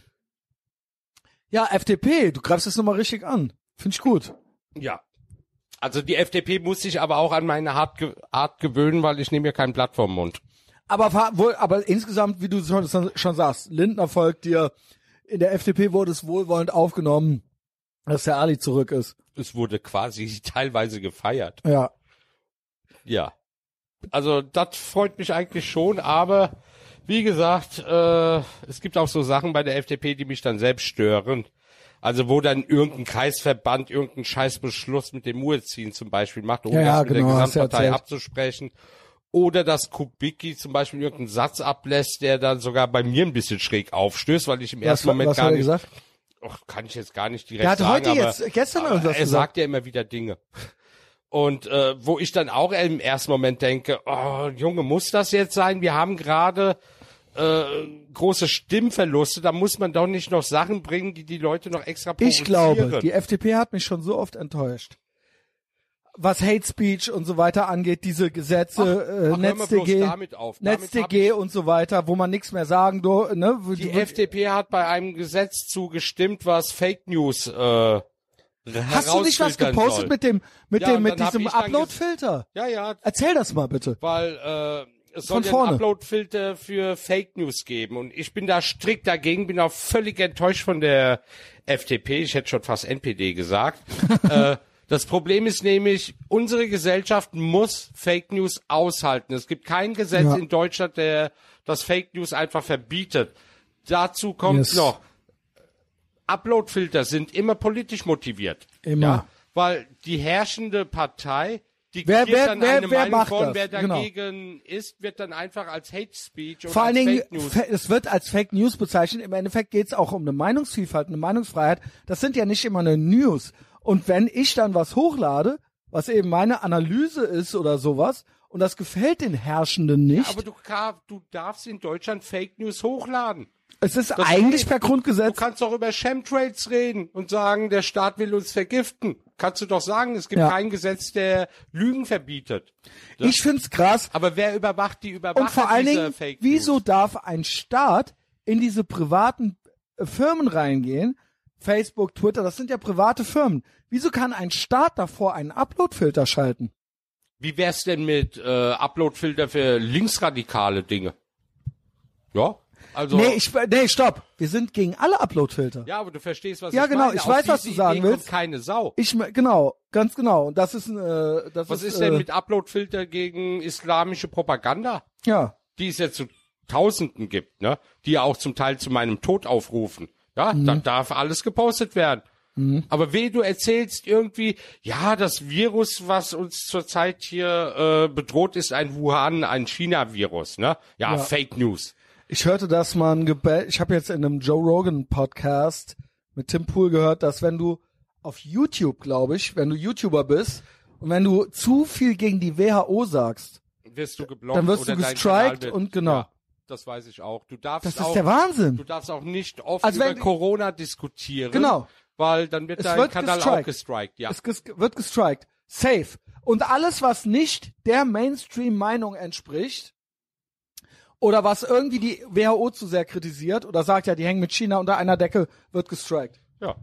ja, F D P, du greifst das nochmal richtig an. Finde ich gut. Ja, also die F D P muss sich aber auch an meine Art, Art gewöhnen, weil ich nehme ja kein Blatt vorm Mund. Aber, aber insgesamt, wie du schon, schon sagst, Lindner folgt dir. In der F D P wurde es wohlwollend aufgenommen, dass der Ali zurück ist. Es wurde quasi teilweise gefeiert. Ja. Ja. Also das freut mich eigentlich schon, aber wie gesagt, äh, es gibt auch so Sachen bei der F D P, die mich dann selbst stören. Also wo dann irgendein Kreisverband irgendeinen Scheißbeschluss mit dem Muezzin zum Beispiel macht, ohne um ja, das mit genau, der Gesamtpartei abzusprechen. Oder dass Kubicki zum Beispiel irgendeinen Satz ablässt, der dann sogar bei mir ein bisschen schräg aufstößt, weil ich im was, ersten Moment was gar nicht... Gesagt? Och, kann ich jetzt gar nicht direkt sagen. Der hat heute sagen, jetzt, gestern aber, das er gesagt. Sagt ja immer wieder Dinge. Und äh, wo ich dann auch im ersten Moment denke, oh, Junge, muss das jetzt sein? Wir haben gerade äh, große Stimmverluste. Da muss man doch nicht noch Sachen bringen, die die Leute noch extra provozieren. Ich glaube, die F D P hat mich schon so oft enttäuscht. Was Hate Speech und so weiter angeht, diese Gesetze, ach, äh, Netz D G und so weiter, wo man nichts mehr sagen durfte. Ne? Die du, F D P hat bei einem Gesetz zugestimmt, was Fake News äh, hast du nicht was gepostet soll. mit dem, mit ja, dem, mit diesem Upload-Filter? Ja, ja. Erzähl das mal bitte. Weil äh, es soll ja einen Upload-Filter für Fake News geben und ich bin da strikt dagegen, bin auch völlig enttäuscht von der F D P. Ich hätte schon fast N P D gesagt. äh, Das Problem ist nämlich, unsere Gesellschaft muss Fake News aushalten. Es gibt kein Gesetz ja. in Deutschland, der das Fake News einfach verbietet. Dazu kommt yes. noch, Uploadfilter sind immer politisch motiviert. Immer. Ja, weil die herrschende Partei diktiert wer, wer, dann wer, eine wer Meinung von, das? Wer dagegen genau. ist, wird dann einfach als Hate Speech oder als Fake News. Vor allen Dingen, es wird als Fake News bezeichnet. Im Endeffekt geht es auch um eine Meinungsvielfalt, eine Meinungsfreiheit. Das sind ja nicht immer eine News. Und wenn ich dann was hochlade, was eben meine Analyse ist oder sowas, und das gefällt den Herrschenden nicht. Ja, aber du, du darfst in Deutschland Fake News hochladen. Es ist das eigentlich heißt, per Grundgesetz. Du kannst doch über Chemtrails reden und sagen, der Staat will uns vergiften. Kannst du doch sagen, es gibt ja. kein Gesetz, der Lügen verbietet. Das ich find's krass. Aber wer überwacht die Überwacher und vor allen Dingen, Fake News? Wieso darf ein Staat in diese privaten Firmen reingehen? Facebook, Twitter, das sind ja private Firmen. Wieso kann ein Staat davor einen Upload-Filter schalten? Wie wär's denn mit äh, Upload-Filter für linksradikale Dinge? Ja, also... Nee, ich, nee, stopp. Wir sind gegen alle Upload-Filter. Ja, aber du verstehst, was ja, ich genau, meine. Ja, genau, ich weiß, was du sagen Idee willst. Keine Sau. Ich, genau, ganz genau. Und das ist... Äh, das was ist, ist denn äh, mit Upload-Filter gegen islamische Propaganda? Ja. Die es ja zu Tausenden gibt, ne? Die ja auch zum Teil zu meinem Tod aufrufen. Ja, mhm. dann darf alles gepostet werden. Mhm. Aber weh, du erzählst irgendwie, ja, das Virus, was uns zurzeit hier äh, bedroht, ist ein Wuhan, ein China-Virus, ne? Ja, ja, Fake News. Ich hörte, dass man, ich habe jetzt in einem Joe Rogan Podcast mit Tim Pool gehört, dass wenn du auf YouTube, glaube ich, wenn du YouTuber bist und wenn du zu viel gegen die W H O sagst, wirst du geblockt dann wirst oder du gestrikt und genau. Ja. Das weiß ich auch. Du darfst das ist auch, der Wahnsinn. Du darfst auch nicht oft also über Corona diskutieren. Genau. Weil dann wird es dein wird Kanal gestrikt. auch gestrikt. Ja. Es ges wird gestrikt. Safe. Und alles, was nicht der Mainstream-Meinung entspricht oder was irgendwie die W H O zu sehr kritisiert oder sagt, ja, die hängen mit China unter einer Decke, wird gestrikt. Ja.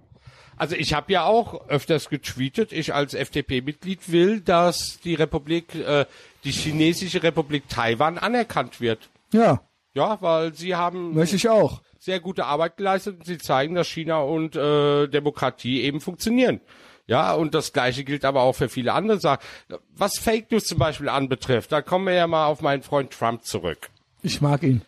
Also ich habe ja auch öfters getweetet, ich als F D P-Mitglied will, dass die Republik, äh, die chinesische Republik Taiwan anerkannt wird. Ja. Ja, weil sie haben Möchte ich auch. sehr gute Arbeit geleistet und sie zeigen, dass China und äh, Demokratie eben funktionieren. Ja, und das Gleiche gilt aber auch für viele andere Sachen. Was Fake News zum Beispiel anbetrifft, da kommen wir ja mal auf meinen Freund Trump zurück. Ich mag ihn.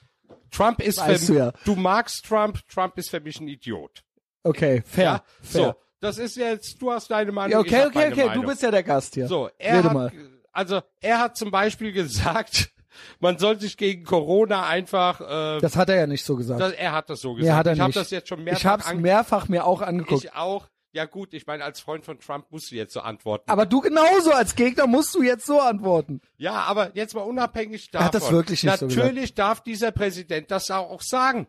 Trump ist weißt für du, ja. du magst Trump, Trump ist für mich ein Idiot. Okay, fair. Ja? fair. So, das ist jetzt, du hast deine Meinung. Ja, okay, ich okay, okay, Meinung. Du bist ja der Gast hier. So, er Rede hat, mal. Also er hat zum Beispiel gesagt, man soll sich gegen Corona einfach... Äh, das hat er ja nicht so gesagt. Das, er hat das so gesagt. Nee, hat er ich habe das jetzt schon mehrfach... Ich habe es mehrfach mir auch angeguckt. Ich auch. Ja gut, ich meine, als Freund von Trump musst du jetzt so antworten. Aber du genauso, als Gegner musst du jetzt so antworten. Ja, aber jetzt mal unabhängig davon. Er hat das wirklich nicht so gesagt. Natürlich darf dieser Präsident das auch sagen.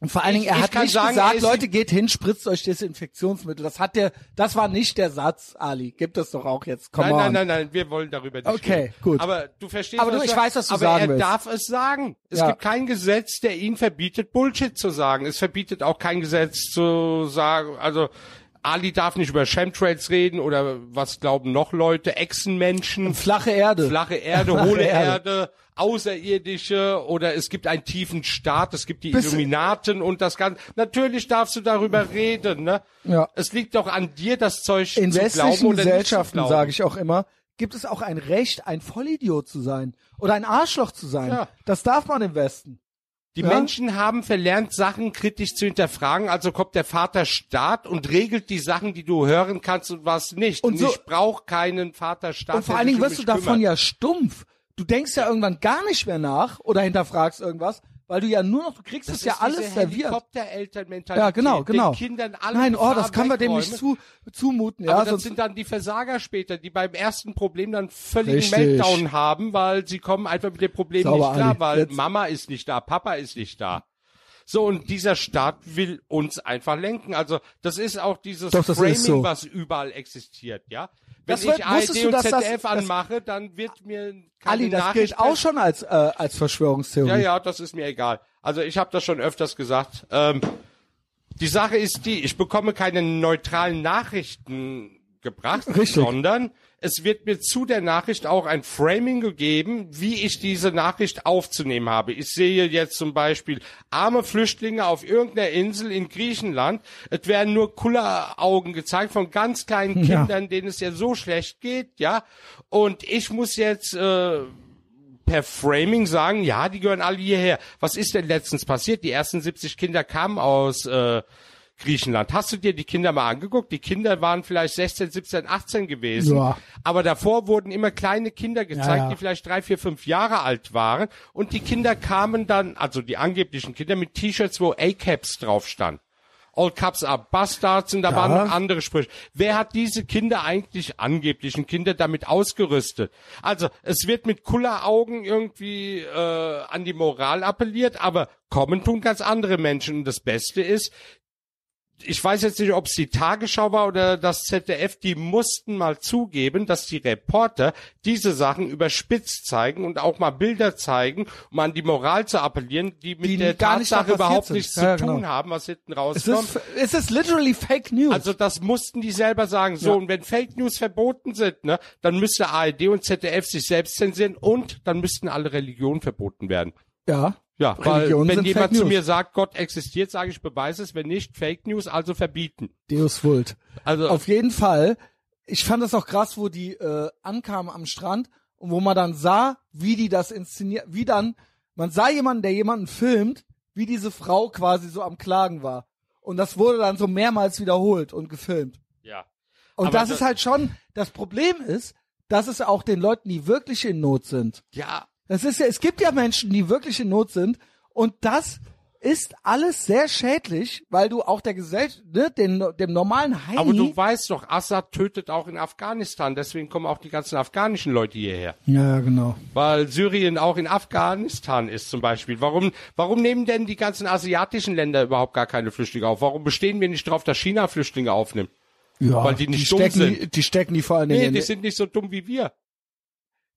Und vor allen Dingen, er hat nicht gesagt, Leute, geht hin, spritzt euch Desinfektionsmittel. Das hat der, das war nicht der Satz, Ali. Gibt es doch auch jetzt. Come on. Nein, nein, nein, nein, wir wollen darüber nicht reden. Okay, gut. Aber du verstehst, aber ich weiß, was du sagen willst. Aber er darf es sagen. Es gibt kein Gesetz, der ihn verbietet, Bullshit zu sagen. Es verbietet auch kein Gesetz zu sagen, also Ali darf nicht über Chemtrails reden oder was glauben noch Leute, Echsenmenschen. Flache Erde. Flache Erde, Flache hohle Erde. Erde, Außerirdische oder es gibt einen tiefen Staat, es gibt die Bis Illuminaten und das Ganze. Natürlich darfst du darüber reden, ne? Ja. Es liegt doch an dir, das Zeug in zu westlichen glauben oder Gesellschaften, nicht zu glauben. Sage ich auch immer, gibt es auch ein Recht, ein Vollidiot zu sein oder ein Arschloch zu sein. Ja. Das darf man im Westen. Die ja? Menschen haben verlernt, Sachen kritisch zu hinterfragen, also kommt der Vaterstaat und regelt die Sachen, die du hören kannst und was nicht. Und, und so ich brauche keinen Vaterstaat. Und vor allen Dingen wirst du davon ja stumpf. Du denkst ja irgendwann gar nicht mehr nach oder hinterfragst irgendwas, weil du ja nur noch, du kriegst es ja alles serviert. Helikopterelternmentalität. Ja, genau, genau. Den Kindern alle Nein, oh, das kann man dem nicht zu, zumuten. Aber ja, das sind dann die Versager später, die beim ersten Problem dann völligen Richtig. Meltdown haben, weil sie kommen einfach mit dem Problem Sauber, nicht klar, weil Jetzt. Mama ist nicht da, Papa ist nicht da. So, und dieser Staat will uns einfach lenken. Also das ist auch dieses Doch, Framing, so. was überall existiert, ja. Wenn das wird, ich A R D und Z D F das, anmache, dann wird mir keine Ali, das Nachricht gilt auch schon als äh, als Verschwörungstheorie. Ja, ja, das ist mir egal. Also ich habe das schon öfters gesagt. Ähm, die Sache ist die, ich bekomme keine neutralen Nachrichten gebracht, Richtig. sondern es wird mir zu der Nachricht auch ein Framing gegeben, wie ich diese Nachricht aufzunehmen habe. Ich sehe jetzt zum Beispiel arme Flüchtlinge auf irgendeiner Insel in Griechenland. Es werden nur Kulleraugen gezeigt von ganz kleinen ja. Kindern, denen es ja so schlecht geht, ja. Und ich muss jetzt äh, per Framing sagen, ja, die gehören alle hierher. Was ist denn letztens passiert? Die ersten siebzig Kinder kamen aus äh, Griechenland. Hast du dir die Kinder mal angeguckt? Die Kinder waren vielleicht sechzehn, siebzehn, achtzehn gewesen. Ja. Aber davor wurden immer kleine Kinder gezeigt, ja, ja. die vielleicht drei, vier, fünf Jahre alt waren. Und die Kinder kamen dann, also die angeblichen Kinder, mit T-Shirts, wo A-Caps drauf stand. All Caps are Bastards und da ja. waren noch andere Sprüche. Wer hat diese Kinder eigentlich, angeblichen Kinder, damit ausgerüstet? Also es wird mit Kulleraugen irgendwie äh, an die Moral appelliert, aber kommen tun ganz andere Menschen. Und das Beste ist, ich weiß jetzt nicht, ob es die Tagesschau war oder das Z D F, die mussten mal zugeben, dass die Reporter diese Sachen überspitzt zeigen und auch mal Bilder zeigen, um an die Moral zu appellieren, die mit die der Tatsache überhaupt nichts ja, zu tun genau. haben, was hinten rauskommt. Es ist, es ist literally Fake News. Also das mussten die selber sagen. So, ja. und wenn Fake News verboten sind, ne, dann müsste A R D und Z D F sich selbst zensieren und dann müssten alle Religionen verboten werden. Ja. Ja, Religionen weil wenn jemand zu mir sagt, Gott existiert, sage ich, beweise es, wenn nicht, Fake News, also verbieten. Deus vult. Also auf jeden Fall, ich fand das auch krass, wo die äh, ankamen am Strand und wo man dann sah, wie die das inszeniert, wie dann, man sah jemanden, der jemanden filmt, wie diese Frau quasi so am Klagen war. Und das wurde dann so mehrmals wiederholt und gefilmt. Ja. Und das, das ist halt schon, das Problem ist, dass es auch den Leuten, die wirklich in Not sind. Ja. Das ist ja, es gibt ja Menschen, die wirklich in Not sind und das ist alles sehr schädlich, weil du auch der Gesellschaft, ne, den, dem normalen Heini... Aber du weißt doch, Assad tötet auch in Afghanistan, deswegen kommen auch die ganzen afghanischen Leute hierher. Ja, genau. Weil Syrien auch in Afghanistan ist zum Beispiel. Warum, warum nehmen denn die ganzen asiatischen Länder überhaupt gar keine Flüchtlinge auf? Warum bestehen wir nicht darauf, dass China Flüchtlinge aufnimmt? Ja, weil die nicht die dumm sind. Die, die stecken die vor allen Dingen... Nee, die sind nicht so dumm wie wir.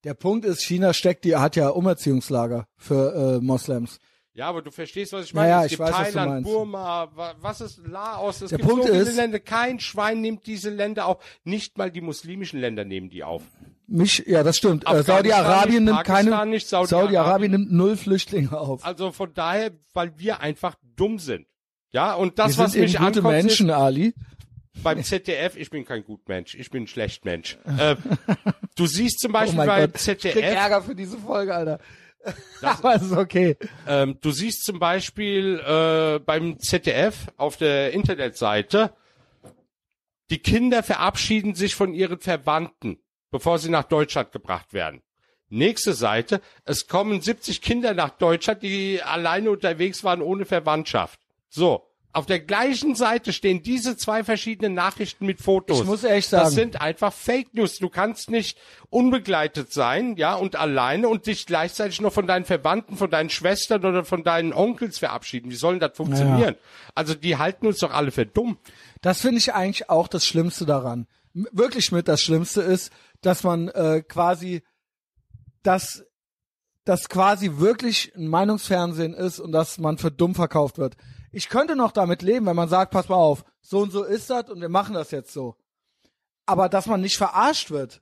Der Punkt ist, China steckt, die hat ja Umerziehungslager für äh, Moslems. Ja, aber du verstehst, was ich meine. Naja, es gibt ich weiß, Thailand, Burma, was ist Laos? Es der gibt Punkt so viele ist, Länder. Kein Schwein nimmt diese Länder auf. Nicht mal die muslimischen Länder nehmen die auf. Mich, ja, das stimmt. Äh, Saudi-Arabien nimmt keine. Saudi-Arabien nimmt null Flüchtlinge auf. Also von daher, weil wir einfach dumm sind. Ja, und das, wir was sind mich ankommt, gute Menschen, ist, Ali. Beim Z D F, ich bin kein Gutmensch, ich bin ein Schlechtmensch. äh, du siehst zum Beispiel oh beim Gott. Z D F... Ich krieg Ärger für diese Folge, Alter. Das, aber es ist okay. Ähm, du siehst zum Beispiel äh, beim Z D F auf der Internetseite, die Kinder verabschieden sich von ihren Verwandten, bevor sie nach Deutschland gebracht werden. Nächste Seite, es kommen siebzig Kinder nach Deutschland, die alleine unterwegs waren, ohne Verwandtschaft. So. Auf der gleichen Seite stehen diese zwei verschiedenen Nachrichten mit Fotos. Ich muss ehrlich sagen. Das sind einfach Fake News. Du kannst nicht unbegleitet sein, ja, und alleine und dich gleichzeitig noch von deinen Verwandten, von deinen Schwestern oder von deinen Onkels verabschieden. Wie soll denn das funktionieren? Ja. Also die halten uns doch alle für dumm. Das finde ich eigentlich auch das Schlimmste daran. Wirklich mit das Schlimmste ist, dass man äh, quasi, dass, dass quasi wirklich ein Meinungsfernsehen ist und dass man für dumm verkauft wird. Ich könnte noch damit leben, wenn man sagt, pass mal auf, so und so ist das und wir machen das jetzt so. Aber dass man nicht verarscht wird.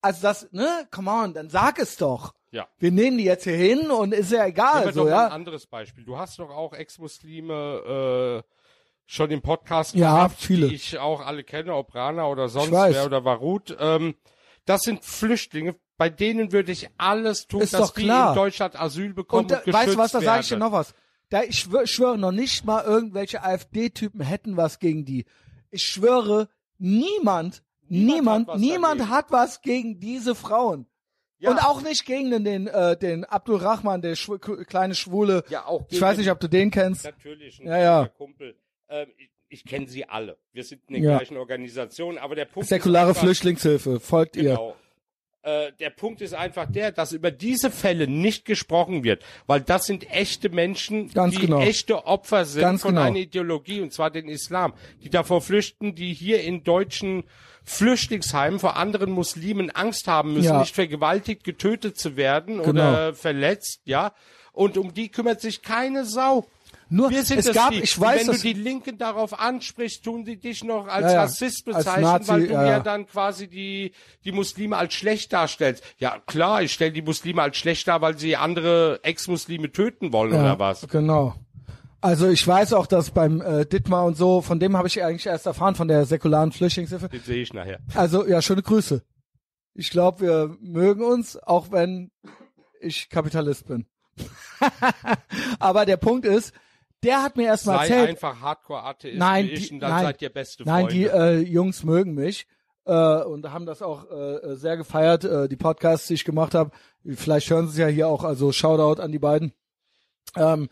Also das, ne, come on, dann sag es doch. Ja. Wir nehmen die jetzt hier hin und ist ja egal. Ich so, doch ja? Ein anderes Beispiel. Du hast doch auch Ex-Muslime äh, schon im Podcast ja, gehabt, viele. Die ich auch alle kenne, ob Rana oder sonst wer oder Varut. Ähm, das sind Flüchtlinge, bei denen würde ich alles tun, ist dass die klar. in Deutschland Asyl bekommen und, und geschützt weißt du was, da sage ich dir noch was. Da, ich schwöre, schwöre noch nicht mal, irgendwelche AfD-Typen hätten was gegen die. Ich schwöre, niemand, niemand, niemand, hat was, niemand hat was gegen diese Frauen. Ja. Und auch nicht gegen den, den, äh, den Abdulrahman, der schw kleine Schwule. Ja, auch ich weiß nicht, ob du den kennst. Natürlich, ein ja, ja. Kumpel. Ähm, ich ich kenne sie alle. Wir sind in der ja. gleichen Organisation, aber der Punkt Säkulare ist einfach, Flüchtlingshilfe, folgt genau. ihr. Äh, der Punkt ist einfach der, dass über diese Fälle nicht gesprochen wird, weil das sind echte Menschen, Ganz die genau. echte Opfer sind Ganz von genau. einer Ideologie, und zwar den Islam, die davor flüchten, die hier in deutschen Flüchtlingsheimen vor anderen Muslimen Angst haben müssen, ja. nicht vergewaltigt, getötet zu werden genau. oder verletzt, ja. Und um die kümmert sich keine Sau. Nur, wir sind es das gab, ich weiß, wenn du die Linken darauf ansprichst, tun sie dich noch als ja, ja, Rassist bezeichnen, als Nazi, weil du ja, ja dann quasi die die Muslime als schlecht darstellst. Ja klar, ich stelle die Muslime als schlecht dar, weil sie andere Ex-Muslime töten wollen ja, oder was? Genau. Also ich weiß auch, dass beim äh, Dittmar und so, von dem habe ich eigentlich erst erfahren, von der säkularen Flüchtlingshilfe. Den sehe ich nachher. Also ja, schöne Grüße. Ich glaube, wir mögen uns, auch wenn ich Kapitalist bin. Aber der Punkt ist, der hat mir erstmal erzählt. Sei einfach Hardcore-Atheist nein, wie ich die, und dann nein, seid ihr beste Freunde. Nein, die äh, Jungs mögen mich äh, und haben das auch äh, sehr gefeiert, äh, die Podcasts, die ich gemacht habe. Vielleicht hören sie es ja hier auch, also Shoutout an die beiden. Ähm,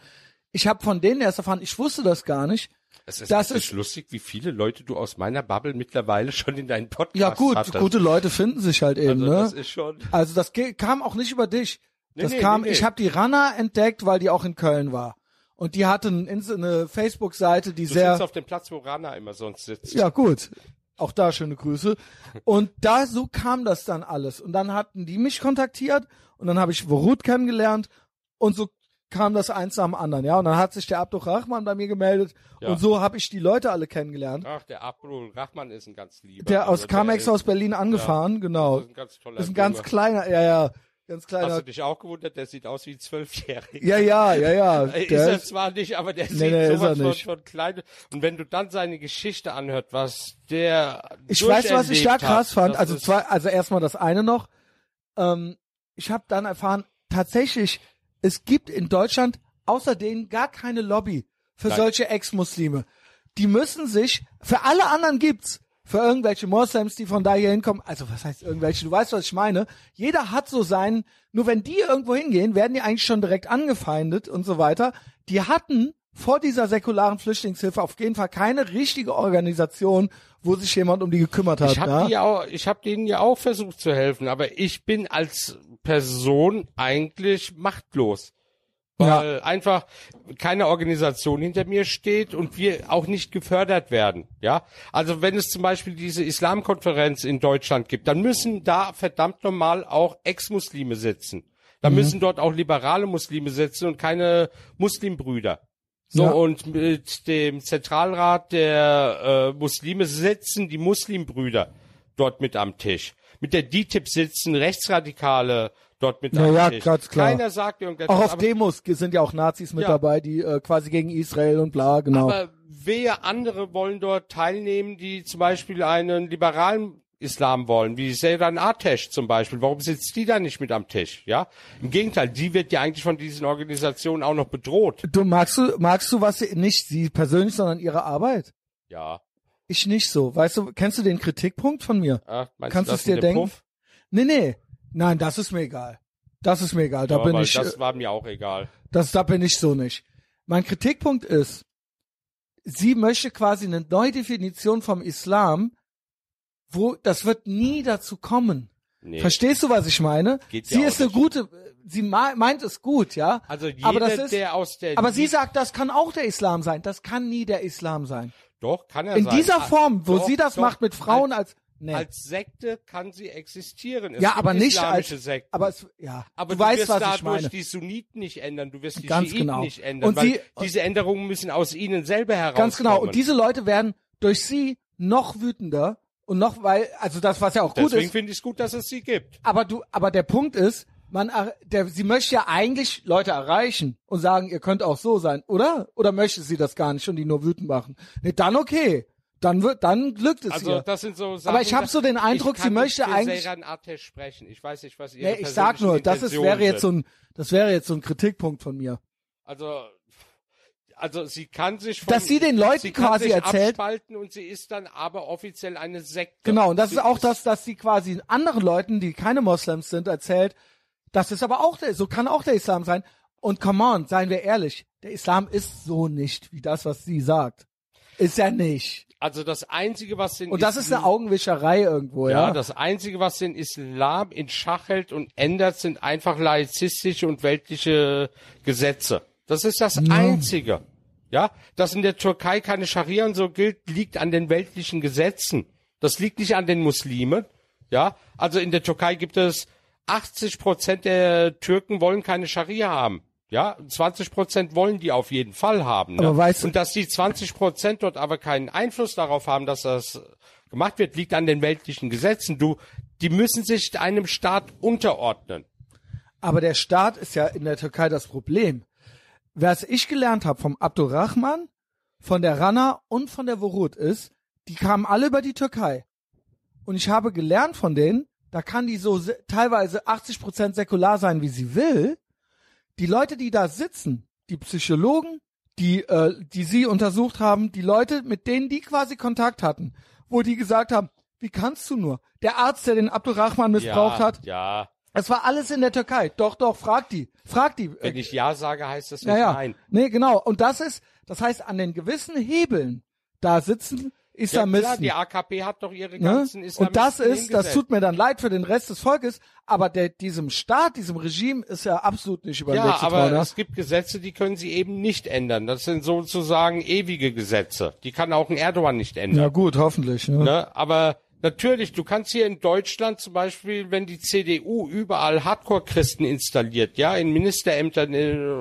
Ich habe von denen erst erfahren, ich wusste das gar nicht. Es ist, das ist lustig, wie viele Leute du aus meiner Bubble mittlerweile schon in deinen Podcast hast. Ja gut, hattest. Gute Leute finden sich halt eben. Also ne? das ist schon... Also das kam auch nicht über dich. Nee, das nee, kam. Nee, ich nee. habe die Rana entdeckt, weil die auch in Köln war. Und die hatte eine Facebook-Seite, die du sehr... Du sitzt auf dem Platz, wo Rana immer sonst sitzt. Ja gut, auch da schöne Grüße. Und da so kam das dann alles. Und dann hatten die mich kontaktiert und dann habe ich Varut kennengelernt und so kam das eins am anderen, ja, und dann hat sich der Abdulrahman bei mir gemeldet ja. und so habe ich die Leute alle kennengelernt. Ach, der Abdulrahman ist ein ganz lieber. Der aus Kamex aus Berlin angefahren, ja. genau. Das ist ein ganz toller. Ist ein ganz Junge. kleiner, ja, ja, ganz kleiner. Hast du dich auch gewundert, der sieht aus wie ein Zwölfjähriger. Ja, ja, ja, ja. Der ist er zwar nicht, aber der nee, sieht nee, sowas von, von klein. Und wenn du dann seine Geschichte anhört, was der Ich weiß, was ich da krass fand, also zwei, also erstmal das eine noch. Ähm, ich habe dann erfahren, tatsächlich es gibt in Deutschland außerdem gar keine Lobby für Nein. solche Ex-Muslime. Die müssen sich, für alle anderen gibt's, für irgendwelche Moslems, die von da hier hinkommen, also was heißt irgendwelche, du weißt, was ich meine, jeder hat so seinen, nur wenn die irgendwo hingehen, werden die eigentlich schon direkt angefeindet und so weiter. Die hatten vor dieser säkularen Flüchtlingshilfe auf jeden Fall keine richtige Organisation, wo sich jemand um die gekümmert hat. Ich habe ja? hab denen ja auch versucht zu helfen, aber ich bin als Person eigentlich machtlos, weil ja. einfach keine Organisation hinter mir steht und wir auch nicht gefördert werden. Ja, also wenn es zum Beispiel diese Islamkonferenz in Deutschland gibt, dann müssen da verdammt normal auch Ex-Muslime sitzen. Da mhm. müssen dort auch liberale Muslime sitzen und keine Muslimbrüder. So, ja. und mit dem Zentralrat der äh, Muslime sitzen die Muslimbrüder dort mit am Tisch. Mit der D T I P sitzen Rechtsradikale dort mit ja, am ja, Tisch. Ganz klar. Keiner sagt irgendetwas. Auch auf Demos sind ja auch Nazis mit ja. dabei, die äh, quasi gegen Israel und bla, genau. Aber wehe andere wollen dort teilnehmen, die zum Beispiel einen liberalen Islam wollen, wie Seyran Atesh zum Beispiel. Warum sitzt die da nicht mit am Tisch? Ja, im Gegenteil, die wird ja eigentlich von diesen Organisationen auch noch bedroht. Du magst du magst du was nicht sie persönlich, sondern ihre Arbeit? Ja. Ich nicht so. Weißt du, kennst du den Kritikpunkt von mir? Ach, meinst Kannst du das dir in denken? Puff? Nee, nee. Nein, das ist mir egal. Das ist mir egal. Da ja, bin ich. Das war mir auch egal. Das da bin ich so nicht. Mein Kritikpunkt ist, sie möchte quasi eine Neudefinition vom Islam. Wo, das wird nie dazu kommen. Nee. Verstehst du, was ich meine? Geht sie ist eine gute, sie meint es gut, ja. Also jeder, aber das ist, der aus der... Aber sie sagt, das kann auch der Islam sein. Das kann nie der Islam sein. Doch, kann er sein. In dieser Form, wo sie das macht mit Frauen als... Nee. Als Sekte kann sie existieren. Es ja, aber nicht als Sekte. Aber, es, ja. aber du, du weißt, wirst was dadurch ich meine. die Sunniten nicht ändern, du wirst die Schiiten genau. nicht ändern, und weil sie, diese Änderungen müssen aus ihnen selber herauskommen. Ganz genau. Und diese Leute werden durch sie noch wütender und noch, weil, also das, was ja auch Deswegen gut ist. Deswegen finde ich es gut, dass es sie gibt. Aber du, aber der Punkt ist, man, der, sie möchte ja eigentlich Leute erreichen und sagen, ihr könnt auch so sein, oder? Oder möchte sie das gar nicht und die nur wütend machen? Nee, dann okay. Dann wird, dann glückt es also, ihr. Das sind so Sachen, aber ich habe so den Eindruck, sie möchte eigentlich. Sprechen. Ich weiß nicht, was ihr. Nee, ich sag nur, das ist, wäre jetzt so ein, das wäre jetzt so ein Kritikpunkt von mir. Also, also sie kann sich, von, dass sie den Leuten sie quasi sich erzählt, abspalten und sie ist dann aber offiziell eine Sekte. Genau, und das sie ist auch das, dass sie quasi anderen Leuten, die keine Moslems sind, erzählt, das ist aber auch der, so kann auch der Islam sein. Und come on, seien wir ehrlich, der Islam ist so nicht wie das, was sie sagt. Ist ja nicht. Also das Einzige, was den Und das Islam, ist eine Augenwischerei irgendwo, ja? Ja, das Einzige, was den Islam in Schach hält und ändert, sind einfach laizistische und weltliche Gesetze. Das ist das ja. Einzige. Ja, dass in der Türkei keine Scharia und so gilt, liegt an den weltlichen Gesetzen. Das liegt nicht an den Muslimen. Ja, also in der Türkei gibt es achtzig Prozent der Türken wollen keine Scharia haben. Ja, zwanzig Prozent wollen die auf jeden Fall haben. Ne? Aber weißt du, und dass die zwanzig Prozent dort aber keinen Einfluss darauf haben, dass das gemacht wird, liegt an den weltlichen Gesetzen. Du, die müssen sich einem Staat unterordnen. Aber der Staat ist ja in der Türkei das Problem. Was ich gelernt habe vom Abdurrahman, von der Rana und von der Vorut ist, die kamen alle über die Türkei. Und ich habe gelernt von denen, da kann die so teilweise achtzig Prozent säkular sein, wie sie will. Die Leute, die da sitzen, die Psychologen, die äh, die sie untersucht haben, die Leute, mit denen die quasi Kontakt hatten, wo die gesagt haben, wie kannst du nur? Der Arzt, der den Abdurrahman missbraucht ja, hat, ja. Das war alles in der Türkei. Doch, doch, frag die, frag die. Wenn ich ja sage, heißt das nicht naja. nein. Nee, genau. Und das ist, das heißt, an den gewissen Hebeln da sitzen Islamisten. Ja, klar, die A K P hat doch ihre ganzen ne? Islamisten. Und das ist, hingesetzt. Das tut mir dann leid für den Rest des Volkes, aber der, diesem Staat, diesem Regime ist ja absolut nicht über den Weg zu trauen. Ja, aber es gibt Gesetze, die können sie eben nicht ändern. Das sind sozusagen ewige Gesetze. Die kann auch ein Erdogan nicht ändern. Ja gut, hoffentlich. Ne? Ne? Aber natürlich, du kannst hier in Deutschland zum Beispiel, wenn die C D U überall Hardcore-Christen installiert, ja, in Ministerämtern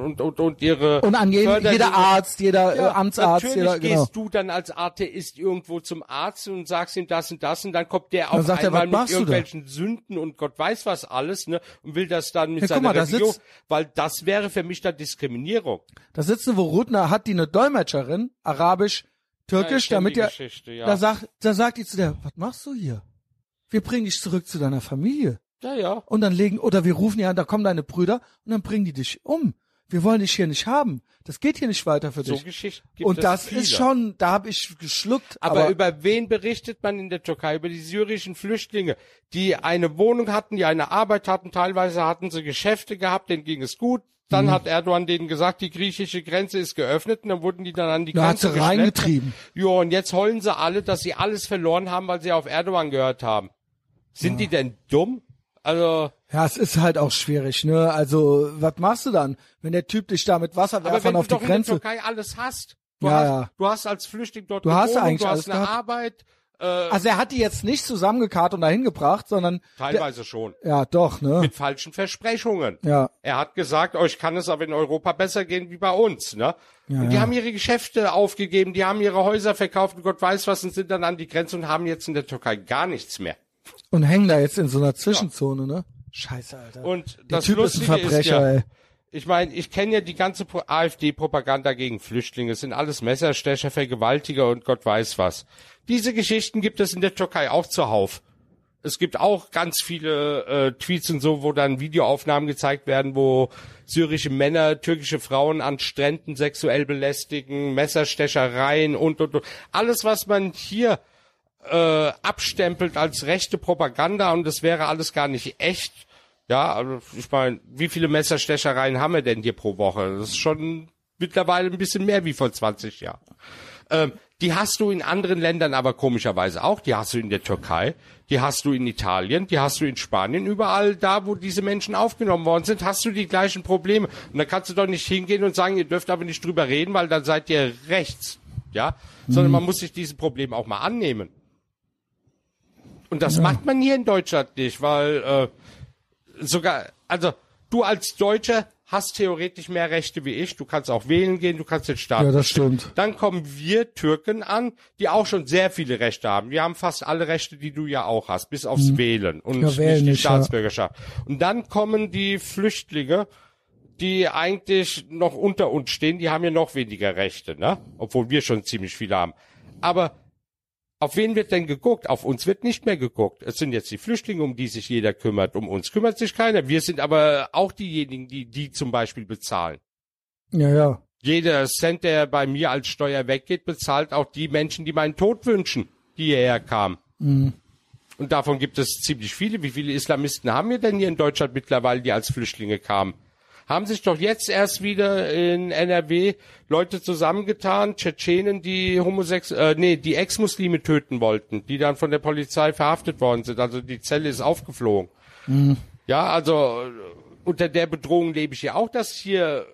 und und und ihre und an jedem, jeder Arzt, jeder ja, Amtsarzt, natürlich jeder, genau. Gehst du dann als Atheist irgendwo zum Arzt und sagst ihm das und das und dann kommt der auf einmal er, mit irgendwelchen Sünden und Gott weiß was alles, ne, und will das dann mit ja, seiner mal, Religion, sitzt, weil das wäre für mich dann Diskriminierung. Da sitzt eine Vorutner, hat die eine Dolmetscherin, Arabisch, Türkisch, ja, damit ja, ja. Da sagt, da sagt die zu der, was machst du hier? Wir bringen dich zurück zu deiner Familie. Ja, ja. Und dann legen, oder wir rufen ja an, da kommen deine Brüder und dann bringen die dich um. Wir wollen dich hier nicht haben. Das geht hier nicht weiter für dich. So Geschichten gibt es. Und das viele. Ist schon, da habe ich geschluckt. Aber, aber über wen berichtet man in der Türkei? Über die syrischen Flüchtlinge, die eine Wohnung hatten, die eine Arbeit hatten, teilweise hatten sie Geschäfte gehabt, denen ging es gut. Dann hm. hat Erdogan denen gesagt, die griechische Grenze ist geöffnet und dann wurden die dann an die da Grenze hat sie reingetrieben. Jo, und jetzt heulen sie alle, dass sie alles verloren haben, weil sie auf Erdogan gehört haben. Sind ja. die denn dumm? Also ja, es ist halt auch schwierig, ne? Also, was machst du dann, wenn der Typ dich da mit Wasser werfen auf die Grenze? Aber wenn du doch in der Türkei alles hast. Du, ja, hast, ja. du hast als Flüchtling dort du hast gewohnt, du hast eine gehabt. Arbeit. Äh, also er hat die jetzt nicht zusammengekarrt und dahin gebracht, sondern... Teilweise der, schon. Ja, doch, ne? Mit falschen Versprechungen. Ja. Er hat gesagt, euch kann es aber in Europa besser gehen wie bei uns, ne? Ja, und die ja. haben ihre Geschäfte aufgegeben, die haben ihre Häuser verkauft und Gott weiß was und sind dann an die Grenze und haben jetzt in der Türkei gar nichts mehr. Und hängen da jetzt in so einer Zwischenzone, ja. ne? Scheiße, Alter. Und der das Typ Lustige ist ein Verbrecher, ist ja, ey. Ich meine, ich kenne ja die ganze AfD-Propaganda gegen Flüchtlinge. Es sind alles Messerstecher, Vergewaltiger und Gott weiß was. Diese Geschichten gibt es in der Türkei auch zuhauf. Es gibt auch ganz viele äh, Tweets und so, wo dann Videoaufnahmen gezeigt werden, wo syrische Männer, türkische Frauen an Stränden sexuell belästigen, Messerstechereien und, und, und. Alles, was man hier äh, abstempelt als rechte Propaganda und das wäre alles gar nicht echt. Ja, also ich meine, wie viele Messerstechereien haben wir denn hier pro Woche? Das ist schon mittlerweile ein bisschen mehr wie vor zwanzig Jahren. Ähm, die hast du in anderen Ländern aber komischerweise auch. Die hast du in der Türkei, die hast du in Italien, die hast du in Spanien. Überall da, wo diese Menschen aufgenommen worden sind, hast du die gleichen Probleme. Und da kannst du doch nicht hingehen und sagen, ihr dürft aber nicht drüber reden, weil dann seid ihr rechts. Ja, mhm. sondern man muss sich diesem Problem auch mal annehmen. Und das ja. macht man hier in Deutschland nicht, weil äh, sogar, also du als Deutscher hast theoretisch mehr Rechte wie ich. Du kannst auch wählen gehen, du kannst den Staat. Ja, das stimmt. Dann kommen wir Türken an, die auch schon sehr viele Rechte haben. Wir haben fast alle Rechte, die du ja auch hast, bis aufs mhm. Wählen und ja, wählen nicht die nicht, Staatsbürgerschaft. Ja. Und dann kommen die Flüchtlinge, die eigentlich noch unter uns stehen. Die haben ja noch weniger Rechte, ne? Obwohl wir schon ziemlich viele haben. Aber auf wen wird denn geguckt? Auf uns wird nicht mehr geguckt. Es sind jetzt die Flüchtlinge, um die sich jeder kümmert. Um uns kümmert sich keiner. Wir sind aber auch diejenigen, die die zum Beispiel bezahlen. Ja, ja. Jeder Cent, der bei mir als Steuer weggeht, bezahlt auch die Menschen, die meinen Tod wünschen, die hierher kamen. Mhm. Und davon gibt es ziemlich viele. Wie viele Islamisten haben wir denn hier in Deutschland mittlerweile, die als Flüchtlinge kamen? Haben sich doch jetzt erst wieder in N R W Leute zusammengetan, Tschetschenen, die Homosex, äh, nee, die Ex-Muslime töten wollten, die dann von der Polizei verhaftet worden sind. Also die Zelle ist aufgeflogen. Mhm. Ja, also unter der Bedrohung lebe ich ja auch, dass hier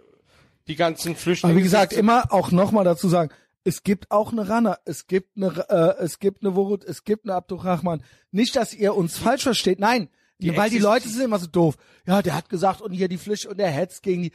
die ganzen Flüchtlinge. Aber wie gesagt, immer auch nochmal dazu sagen, es gibt auch eine Rana, es gibt eine, äh, es gibt eine Wurut, es gibt eine Abdurrahman. Nicht, dass ihr uns falsch versteht, nein. Die Weil die Leute sind immer so doof. Ja, der hat gesagt, und hier die Pflicht und der hetzt gegen die.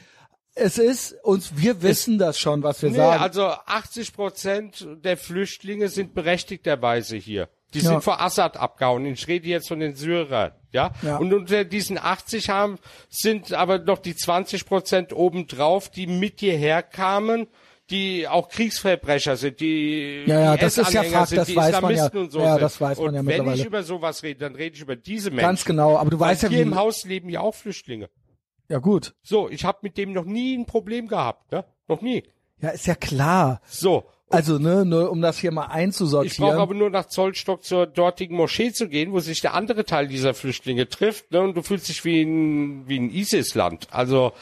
Es ist uns, wir wissen das schon, was wir nee, sagen. Also achtzig Prozent der Flüchtlinge sind berechtigterweise hier. Die ja. sind vor Assad abgehauen. Ich rede jetzt von den Syrern. Ja? ja. Und unter diesen achtzig haben sind aber noch die zwanzig Prozent obendrauf, die mit hierher kamen, die auch Kriegsverbrecher sind, die ja, ja, das ist ja Fakt, das weiß man ja. Und so ja, das weiß man und ja mittlerweile. Wenn ich über sowas rede, dann rede ich über diese Menschen. Ganz genau, aber du weißt ja, hier im Haus leben ja auch Flüchtlinge. Ja, gut. So, ich habe mit dem noch nie ein Problem gehabt, ne? Noch nie. Ja, ist ja klar. So. Also, ne, nur um das hier mal einzusortieren. Ich brauche aber nur nach Zollstock zur dortigen Moschee zu gehen, wo sich der andere Teil dieser Flüchtlinge trifft, ne? Und du fühlst dich wie ein, wie ein ISIS-Land. Also,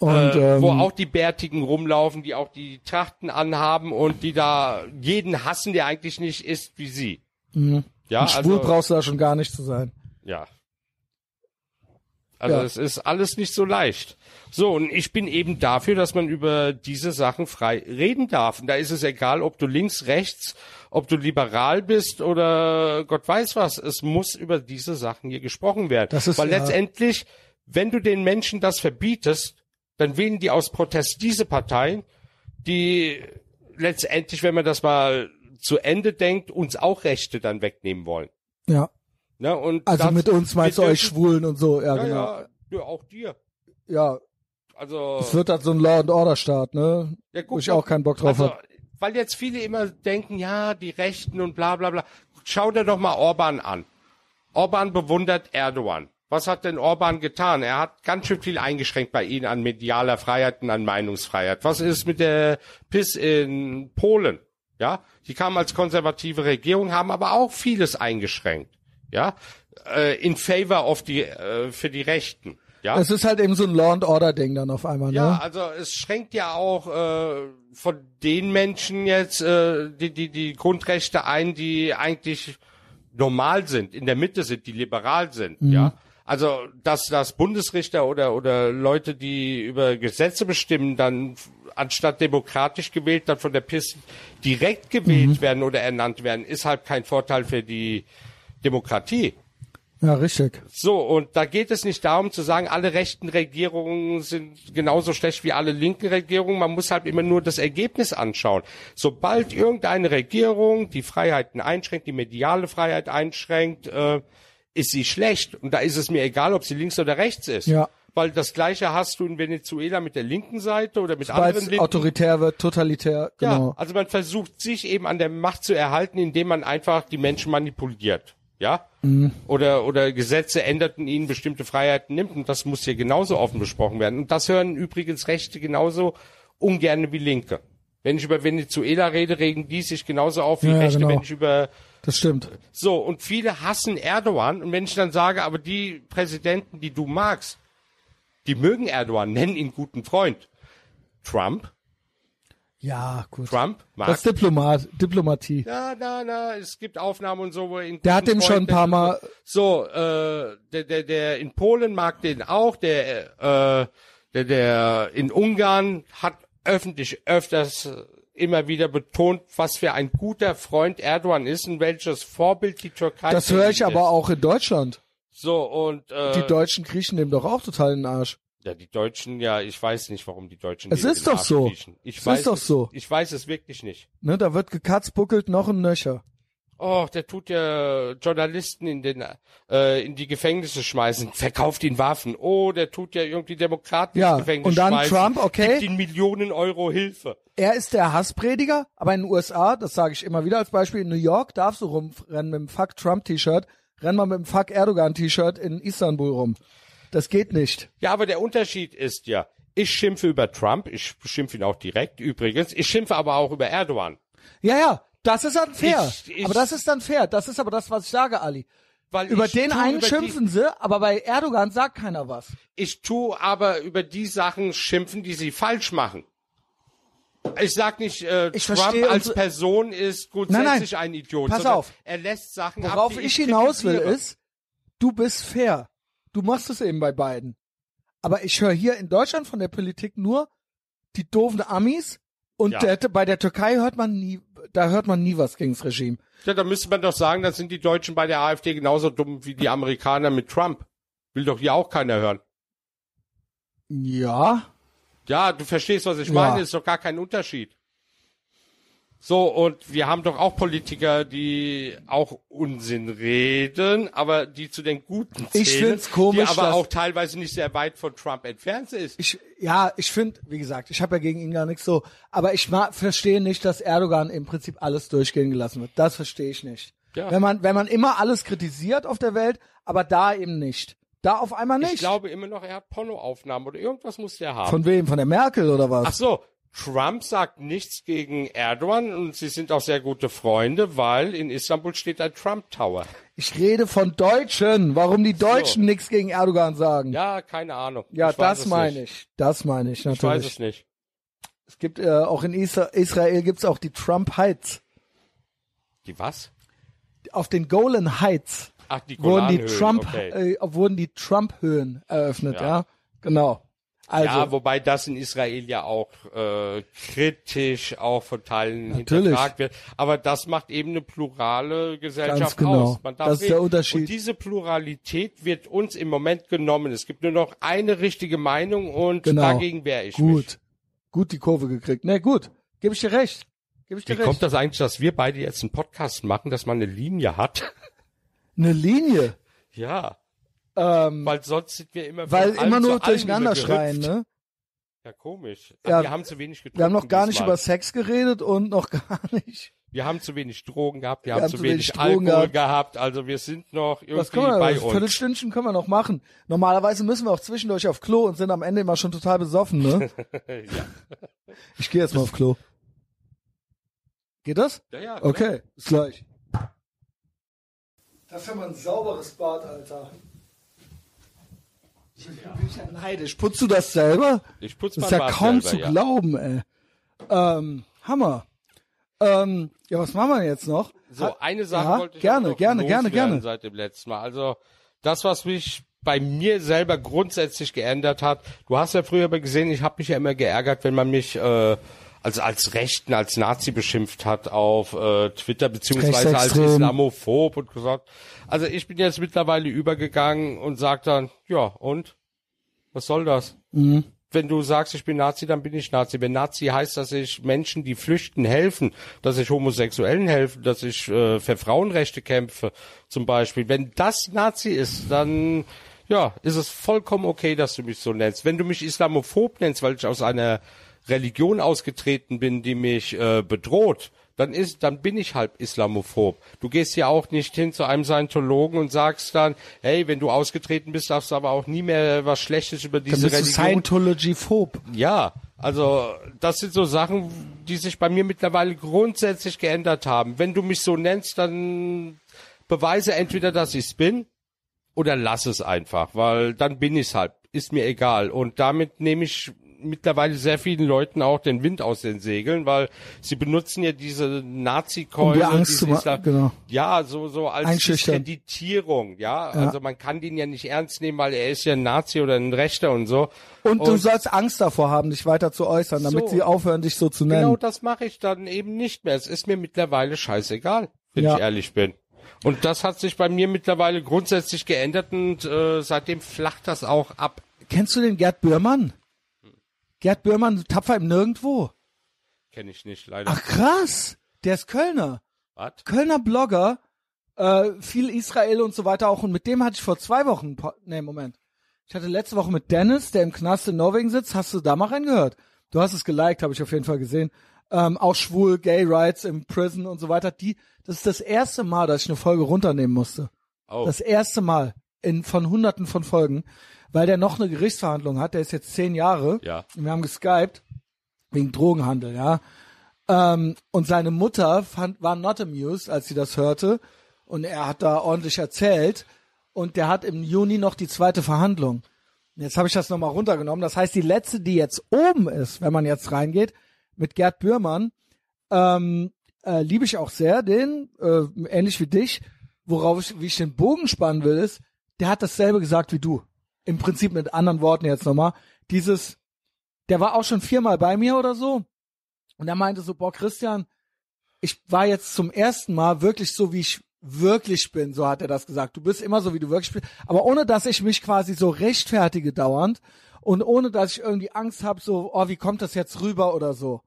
Und, äh, ähm, wo auch die Bärtigen rumlaufen, die auch die Trachten anhaben und die da jeden hassen, der eigentlich nicht ist wie sie. Mhm. Ja, und schwul also, brauchst du da schon gar nicht zu sein. Ja. Also es ja. ist alles nicht so leicht. So, und ich bin eben dafür, dass man über diese Sachen frei reden darf. Und da ist es egal, ob du links, rechts, ob du liberal bist oder Gott weiß was. Es muss über diese Sachen hier gesprochen werden. Das ist, Weil ja. letztendlich, wenn du den Menschen das verbietest, dann wählen die aus Protest diese Parteien, die letztendlich, wenn man das mal zu Ende denkt, uns auch Rechte dann wegnehmen wollen. Ja. Na, und also das, mit uns meinst du euch Schwulen und so. Ja, ja, genau. ja auch dir. Ja. Also. Es wird halt so ein Law-and-Order-Staat, ne? Ja, guck, Wo ich auch keinen Bock drauf also, habe. Weil jetzt viele immer denken, ja, die Rechten und bla bla bla. Schau dir doch mal Orban an. Orban bewundert Erdogan. Was hat denn Orban getan? Er hat ganz schön viel eingeschränkt bei ihnen an medialer Freiheit und an Meinungsfreiheit. Was ist mit der P I S in Polen? Ja, die kamen als konservative Regierung, haben aber auch vieles eingeschränkt. Ja, in favor of die für die Rechten. Ja, es ist halt eben so ein Law and Order Ding dann auf einmal. Ne? Ja, also es schränkt ja auch äh, von den Menschen jetzt äh, die die die Grundrechte ein, die eigentlich normal sind, in der Mitte sind, die liberal sind. Mhm. Ja. Also, dass, dass Bundesrichter oder, oder Leute, die über Gesetze bestimmen, dann anstatt demokratisch gewählt, dann von der P I S direkt gewählt mhm. werden oder ernannt werden, ist halt kein Vorteil für die Demokratie. Ja, richtig. So, und da geht es nicht darum zu sagen, alle rechten Regierungen sind genauso schlecht wie alle linken Regierungen. Man muss halt immer nur das Ergebnis anschauen. Sobald irgendeine Regierung die Freiheiten einschränkt, die mediale Freiheit einschränkt, äh, ist sie schlecht. Und da ist es mir egal, ob sie links oder rechts ist. Ja. Weil das Gleiche hast du in Venezuela mit der linken Seite oder mit anderen Linken. Autoritär wird, totalitär, genau. Ja, also man versucht, sich eben an der Macht zu erhalten, indem man einfach die Menschen manipuliert. Ja? Mhm. Oder, oder Gesetze ändert und ihnen bestimmte Freiheiten nimmt. Und das muss hier genauso offen besprochen werden. Und das hören übrigens Rechte genauso ungern wie Linke. Wenn ich über Venezuela rede, regen die sich genauso auf wie ja, Rechte, genau. wenn ich über... Das stimmt. So, und viele hassen Erdogan. Und wenn ich dann sage, aber die Präsidenten, die du magst, die mögen Erdogan, nennen ihn guten Freund. Trump. Ja, gut. Trump mag. Das ist Diplomat, Diplomatie. Na, na, na, es gibt Aufnahmen und so, wo ihn Der hat den Freund, schon ein paar Mal... So, äh, der, der, der in Polen mag den auch, der, äh, der, der in Ungarn hat öffentlich öfters... immer wieder betont, was für ein guter Freund Erdogan ist und welches Vorbild die Türkei ist. Das höre ich aber auch in Deutschland. So, und äh, die deutschen Griechen nehmen doch auch total den Arsch. Ja, die Deutschen, ja, ich weiß nicht, warum die Deutschen es ist den doch Arsch so. Ich es weiß, ist doch so. Ich weiß es wirklich nicht. Ne, da wird gekatzbuckelt noch ein Nöcher. Oh, der tut ja Journalisten in den äh, in die Gefängnisse schmeißen, verkauft ihnen Waffen. Oh, der tut ja irgendwie Demokraten ja, ins Gefängnis schmeißen. Ja, und dann Trump, okay. Gibt ihnen Millionen Euro Hilfe. Er ist der Hassprediger, aber in den U S A, das sage ich immer wieder als Beispiel, in New York darfst du rumrennen mit dem Fuck-Trump-T-Shirt, renn mal mit dem Fuck-Erdogan-T-Shirt in Istanbul rum. Das geht nicht. Ja, aber der Unterschied ist ja, ich schimpfe über Trump, ich schimpfe ihn auch direkt übrigens, ich schimpfe aber auch über Erdogan. Ja, ja. Das ist unfair. Ich, ich, aber das ist unfair. Das ist aber das, was ich sage, Ali. Weil über den einen schimpfen sie, aber bei Erdogan sagt keiner was. Ich tue aber über die Sachen schimpfen, die sie falsch machen. Ich sag nicht, äh, ich Trump verstehe, als Person ist grundsätzlich nein, nein, ein Idiot. Pass auf. Er lässt Sachen ab. Worauf ich hinaus will ist, du bist fair. Du machst es eben bei beiden. Aber ich höre hier in Deutschland von der Politik nur die doofen Amis. Und ja. der, bei der Türkei hört man nie, da hört man nie was gegen das Regime. Ja, da müsste man doch sagen, dann sind die Deutschen bei der AfD genauso dumm wie die Amerikaner mit Trump. Will doch hier auch keiner hören. Ja. Ja, du verstehst, was ich ja. meine, ist doch gar kein Unterschied. So, und wir haben doch auch Politiker, die auch Unsinn reden, aber die zu den Guten zählen, ich find's komisch, die aber auch teilweise nicht sehr weit von Trump entfernt ist. Ich, ja, ich finde, wie gesagt, ich habe ja gegen ihn gar nichts so, aber ich verstehe nicht, dass Erdogan im Prinzip alles durchgehen gelassen wird. Das verstehe ich nicht. Ja. Wenn man, wenn man immer alles kritisiert auf der Welt, aber da eben nicht. Da auf einmal nicht. Ich glaube immer noch, er hat Pornoaufnahmen oder irgendwas muss der haben. Von wem? Von der Merkel oder was? Ach so. Trump sagt nichts gegen Erdogan und sie sind auch sehr gute Freunde, weil in Istanbul steht ein Trump Tower. Ich rede von Deutschen, warum die Deutschen so. nichts gegen Erdogan sagen. Ja, keine Ahnung. Ja, ich das meine nicht. ich. Das meine ich natürlich. Ich weiß es nicht. Es gibt äh, auch in Isra- Israel gibt's auch die Trump Heights. Die was? Auf den Golan Heights. Ach, die Golan wurden die Trump okay. äh, wurden die Trump Höhen eröffnet, ja? ja? Genau. Also, ja, wobei das in Israel ja auch äh, kritisch auch von Teilen natürlich. hinterfragt wird. Aber das macht eben eine plurale Gesellschaft genau. aus. Man darf das ist reden. Der Unterschied. Und diese Pluralität wird uns im Moment genommen. Es gibt nur noch eine richtige Meinung und genau. dagegen wehre ich gut. mich. Gut, gut die Kurve gekriegt. Na gut, gebe ich dir recht. Geb ich dir Wie recht. Kommt das eigentlich, dass wir beide jetzt einen Podcast machen, dass man eine Linie hat? Eine Linie? Ja. Ähm, weil sonst sind wir immer weil immer nur durcheinander schreien, ne? Ja, komisch. Ja, wir haben zu wenig getrunken. Wir haben noch gar nicht über Sex geredet und noch gar nicht. Wir haben zu wenig Drogen gehabt, wir, wir haben, haben zu wenig, wenig Alkohol gehabt. gehabt. Also wir sind noch irgendwie Was können wir, bei uns. Viertelstündchen können wir noch machen. Normalerweise müssen wir auch zwischendurch auf Klo und sind am Ende immer schon total besoffen, ne? ja. Ich gehe jetzt mal auf Klo. Geht das? Ja, ja. Okay, ja. Bis gleich. Das ist ja mal ein sauberes Bad, Alter. Ich bin ja neidisch. Putzt du das selber? Ich putze mein Bad selber, ja. Das ist ja kaum zu glauben, ey. Ähm, Hammer. Ähm, ja, was machen wir jetzt noch? So, eine Sache ja, wollte ich gerne, noch gerne, gerne, gerne. Seit dem letzten Mal. Also, das, was mich bei mir selber grundsätzlich geändert hat, du hast ja früher gesehen, ich habe mich ja immer geärgert, wenn man mich äh, als, als Rechten, als Nazi beschimpft hat auf äh, Twitter, beziehungsweise als Islamophob und gesagt. Also ich bin jetzt mittlerweile übergegangen und sag dann, ja, und? Was soll das? Mhm. Wenn du sagst, ich bin Nazi, dann bin ich Nazi. Wenn Nazi heißt, dass ich Menschen, die flüchten, helfen, dass ich Homosexuellen helfen, dass ich äh, für Frauenrechte kämpfe, zum Beispiel. Wenn das Nazi ist, dann... Ja, ist es vollkommen okay, dass du mich so nennst. Wenn du mich Islamophob nennst, weil ich aus einer Religion ausgetreten bin, die mich äh, bedroht, dann ist, dann bin ich halb Islamophob. Du gehst ja auch nicht hin zu einem Scientologen und sagst dann, hey, wenn du ausgetreten bist, darfst du aber auch nie mehr was Schlechtes über diese Religion. Dann bist du Scientology-phob. Ja, also das sind so Sachen, die sich bei mir mittlerweile grundsätzlich geändert haben. Wenn du mich so nennst, dann beweise entweder, dass ich's bin, oder lass es einfach, weil dann bin ich's halt. Ist mir egal. Und damit nehme ich mittlerweile sehr vielen Leuten auch den Wind aus den Segeln, weil sie benutzen ja diese Nazi-Keule, um die die Islam- genau. ja, so, so als Kreditierung, ja? ja. Also man kann den ja nicht ernst nehmen, weil er ist ja ein Nazi oder ein Rechter und so. Und, und du sollst Angst davor haben, dich weiter zu äußern, damit so, sie aufhören, dich so zu nennen. Genau, das mache ich dann eben nicht mehr. Es ist mir mittlerweile scheißegal, wenn ja. ich ehrlich bin. Und das hat sich bei mir mittlerweile grundsätzlich geändert und äh, seitdem flacht das auch ab. Kennst du den Gerd Bührmann? Gerd Bührmann, Tapfer im Nirgendwo. Kenn ich nicht, leider. Ach krass, der ist Kölner. Was? Kölner Blogger, äh, viel Israel und so weiter auch. Und mit dem hatte ich vor zwei Wochen, nee, Moment. Ich hatte letzte Woche mit Dennis, der im Knast in Norwegen sitzt. Hast du da mal reingehört? Du hast es geliked, habe ich auf jeden Fall gesehen. Ähm, auch schwul, Gay Rights im Prison und so weiter. Die, das ist das erste Mal, dass ich eine Folge runternehmen musste. Oh. Das erste Mal in von hunderten von Folgen, weil der noch eine Gerichtsverhandlung hat. Der ist jetzt zehn Jahre. Ja. Und wir haben geskypt wegen Drogenhandel, ja. Ähm, und seine Mutter fand, war not amused, als sie das hörte. Und er hat da ordentlich erzählt. Und der hat im Juni noch die zweite Verhandlung. Und jetzt habe ich das nochmal runtergenommen. Das heißt, die letzte, die jetzt oben ist, wenn man jetzt reingeht, mit Gerd Bührmann, ähm, äh, liebe ich auch sehr den, äh, ähnlich wie dich, worauf ich, wie ich den Bogen spannen will, ist, der hat dasselbe gesagt wie du. Im Prinzip mit anderen Worten jetzt nochmal. Dieses, der war auch schon viermal bei mir oder so. Und er meinte so, boah, Christian, ich war jetzt zum ersten Mal wirklich so, wie ich wirklich bin, so hat er das gesagt. Du bist immer so, wie du wirklich bist. Aber ohne, dass ich mich quasi so rechtfertige dauernd und ohne, dass ich irgendwie Angst habe, so, oh, wie kommt das jetzt rüber oder so.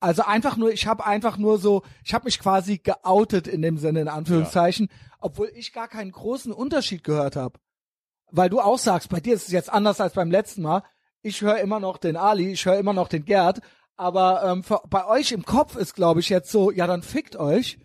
Also einfach nur, ich habe einfach nur so, ich habe mich quasi geoutet in dem Sinne, in Anführungszeichen, ja. obwohl ich gar keinen großen Unterschied gehört habe. Weil du auch sagst, bei dir ist es jetzt anders als beim letzten Mal. Ich höre immer noch den Ali, ich höre immer noch den Gerd, aber ähm, für, bei euch im Kopf ist, glaube ich, jetzt so, ja, dann fickt euch.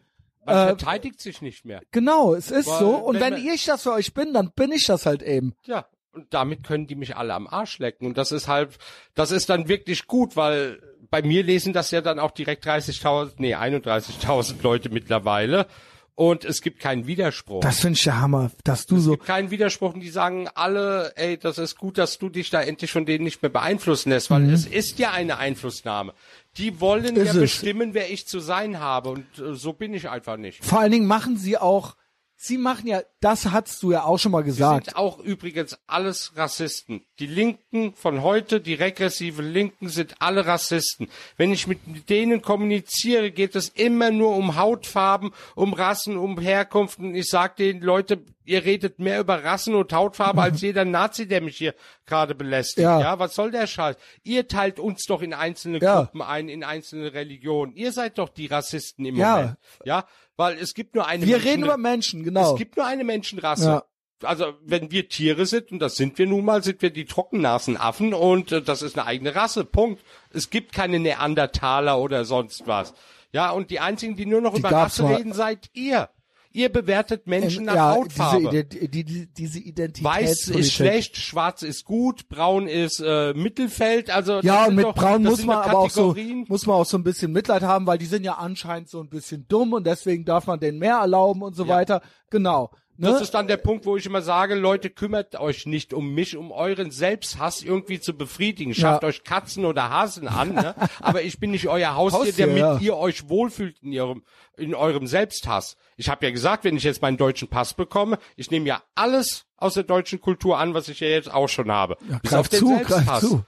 Man äh, verteidigt sich nicht mehr. Genau, es ist Weil, so. Und wenn, wenn ich das für euch bin, dann bin ich das halt eben. Ja. Und damit können die mich alle am Arsch lecken. Und das ist halt, das ist dann wirklich gut, weil bei mir lesen das ja dann auch direkt dreißigtausend, nee, einunddreißigtausend Leute mittlerweile. Und es gibt keinen Widerspruch. Das finde ich der Hammer, dass du es so... Es gibt keinen Widerspruch und die sagen alle, ey, das ist gut, dass du dich da endlich von denen nicht mehr beeinflussen lässt, weil mhm. es ist ja eine Einflussnahme. Die wollen ist ja es. bestimmen, wer ich zu sein habe und äh, so bin ich einfach nicht. Vor allen Dingen machen sie auch... Sie machen ja, das hast du ja auch schon mal gesagt. Sie sind auch übrigens alles Rassisten. Die Linken von heute, die regressive Linken sind alle Rassisten. Wenn ich mit denen kommuniziere, geht es immer nur um Hautfarben, um Rassen, um Herkunften. Ich sage denen, Leute, ihr redet mehr über Rassen und Hautfarbe als jeder Nazi, der mich hier gerade belästigt. Ja. ja, was soll der Scheiß? Ihr teilt uns doch in einzelne ja. Gruppen ein, in einzelne Religionen. Ihr seid doch die Rassisten im ja. Moment. Ja. Weil es gibt nur eine Wir Menschen- reden über Menschen, genau. Es gibt nur eine Menschenrasse. Ja. Also wenn wir Tiere sind, und das sind wir nun mal, sind wir die trockennasen Affen und äh, das ist eine eigene Rasse, Punkt. Es gibt keine Neandertaler oder sonst was. Ja, und die einzigen, die nur noch die über Rasse mal. reden, seid ihr. Ihr bewertet Menschen ähm, nach ja, Hautfarbe. Diese, Ident- die, die, diese Identitätspolitik. Weiß ist schlecht, schwarz ist gut, braun ist äh, Mittelfeld. Also ja, und mit doch, braun muss man aber auch so muss man auch so ein bisschen Mitleid haben, weil die sind ja anscheinend so ein bisschen dumm und deswegen darf man denen mehr erlauben und so ja. weiter. Genau. Ne? Das ist dann der Punkt, wo ich immer sage, Leute, kümmert euch nicht um mich, um euren Selbsthass irgendwie zu befriedigen. Schafft ja. euch Katzen oder Hasen an, ne? Aber ich bin nicht euer Haustier, Haustier damit ja. ihr euch wohlfühlt in ihrem, in eurem Selbsthass. Ich habe ja gesagt, wenn ich jetzt meinen deutschen Pass bekomme, ich nehme ja alles aus der deutschen Kultur an, was ich ja jetzt auch schon habe. Ja, bis auf den zu, Selbsthass. Zu.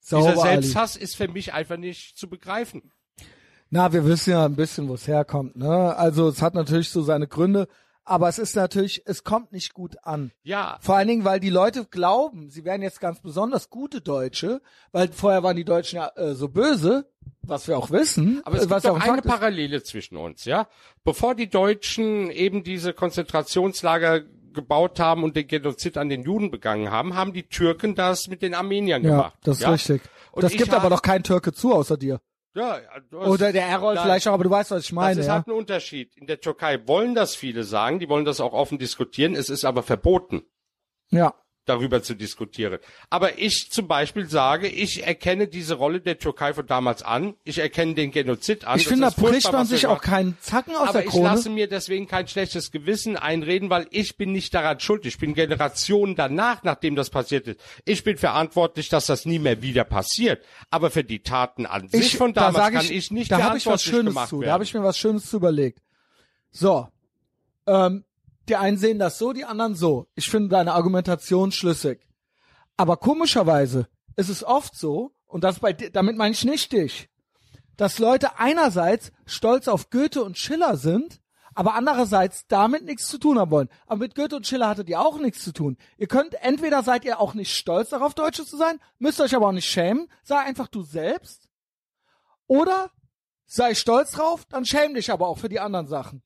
Sauber, Dieser Selbsthass Ali. Ist für mich einfach nicht zu begreifen. Na, wir wissen ja ein bisschen, wo es herkommt, ne? Also es hat natürlich so seine Gründe. Aber es ist natürlich, es kommt nicht gut an. Ja. Vor allen Dingen, weil die Leute glauben, sie wären jetzt ganz besonders gute Deutsche, weil vorher waren die Deutschen ja äh, so böse, was wir auch wissen. Aber es gibt doch eine Parallele zwischen uns, ja? Bevor die Deutschen eben diese Konzentrationslager gebaut haben und den Genozid an den Juden begangen haben, haben die Türken das mit den Armeniern gemacht. Ja, das ist richtig. Und das gibt aber doch kein Türke zu, außer dir. Ja, das, oder der Errol da, vielleicht auch, aber du weißt, was ich meine. Das ist ja. halt ein Unterschied. In der Türkei wollen das viele sagen, die wollen das auch offen diskutieren, es ist aber verboten. Ja. darüber zu diskutieren. Aber ich zum Beispiel sage, ich erkenne diese Rolle der Türkei von damals an. Ich erkenne den Genozid an. Ich finde, da bricht man sich auch keinen Zacken aus der Krone. Aber ich lasse mir deswegen kein schlechtes Gewissen einreden, weil ich bin nicht daran schuld. Ich bin Generationen danach, nachdem das passiert ist. Ich bin verantwortlich, dass das nie mehr wieder passiert. Aber für die Taten an sich von damals kann ich nicht verantwortlich gemacht werden. Da habe ich mir was Schönes zu überlegt. So, ähm, die einen sehen das so, die anderen so. Ich finde deine Argumentation schlüssig. Aber komischerweise ist es oft so, und das bei damit meine ich nicht dich, dass Leute einerseits stolz auf Goethe und Schiller sind, aber andererseits damit nichts zu tun haben wollen. Aber mit Goethe und Schiller hattet ihr auch nichts zu tun. Ihr könnt, entweder seid ihr auch nicht stolz darauf, Deutsche zu sein, müsst euch aber auch nicht schämen, sei einfach du selbst, oder sei stolz drauf, dann schäm dich aber auch für die anderen Sachen.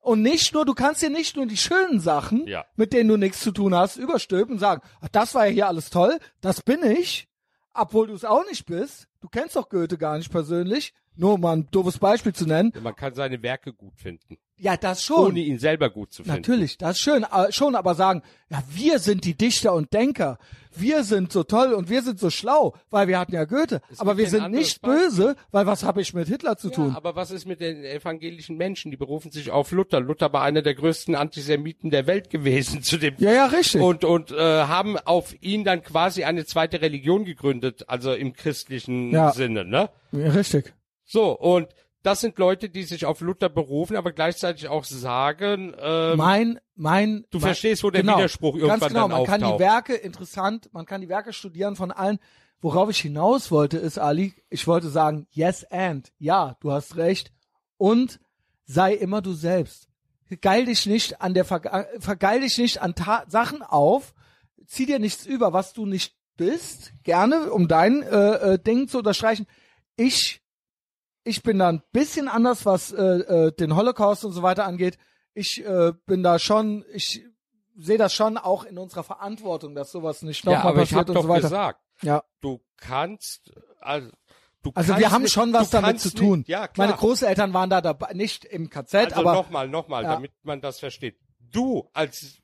Und nicht nur, du kannst dir nicht nur die schönen Sachen, ja, mit denen du nichts zu tun hast, überstülpen und sagen, ach, das war ja hier alles toll, das bin ich, obwohl du es auch nicht bist. Du kennst doch Goethe gar nicht persönlich, nur um mal ein doofes Beispiel zu nennen. Man kann seine Werke gut finden. Ja, das schon. Ohne ihn selber gut zu finden. Natürlich, das ist schön, aber schon, aber sagen, ja, wir sind die Dichter und Denker, wir sind so toll und wir sind so schlau, weil wir hatten ja Goethe, es aber wir sind nicht böse, weil was habe ich mit Hitler zu ja, tun? Aber was ist mit den evangelischen Menschen? Die berufen sich auf Luther. Luther war einer der größten Antisemiten der Welt gewesen zu dem. Ja, ja, richtig. Und und äh, haben auf ihn dann quasi eine zweite Religion gegründet, also im christlichen ja. Sinne, ne? Ja, richtig. So, und das sind Leute, die sich auf Luther berufen, aber gleichzeitig auch sagen, ähm, mein, mein, du mein, verstehst, wo der genau, Widerspruch irgendwann ganz genau, dann auftaucht. Man kann die Werke interessant, man kann die Werke studieren von allen. Worauf ich hinaus wollte, ist, Ali, ich wollte sagen, yes and, ja, du hast recht, und sei immer du selbst. Geil dich nicht an der, vergeil dich nicht an Ta Sachen auf, zieh dir nichts über, was du nicht bist, gerne, um dein äh, äh, Ding zu unterstreichen. Ich Ich bin da ein bisschen anders, was äh, äh, den Holocaust und so weiter angeht. Ich äh, bin da schon, ich sehe das schon auch in unserer Verantwortung, dass sowas nicht nochmal ja, passiert und so weiter. Gesagt, ja, du kannst, also, du also kannst wir haben nicht, schon was damit zu tun. Nicht, ja, klar. Meine Großeltern waren da dabei, nicht im K Z, also aber nochmal, nochmal, ja. damit man das versteht. Du als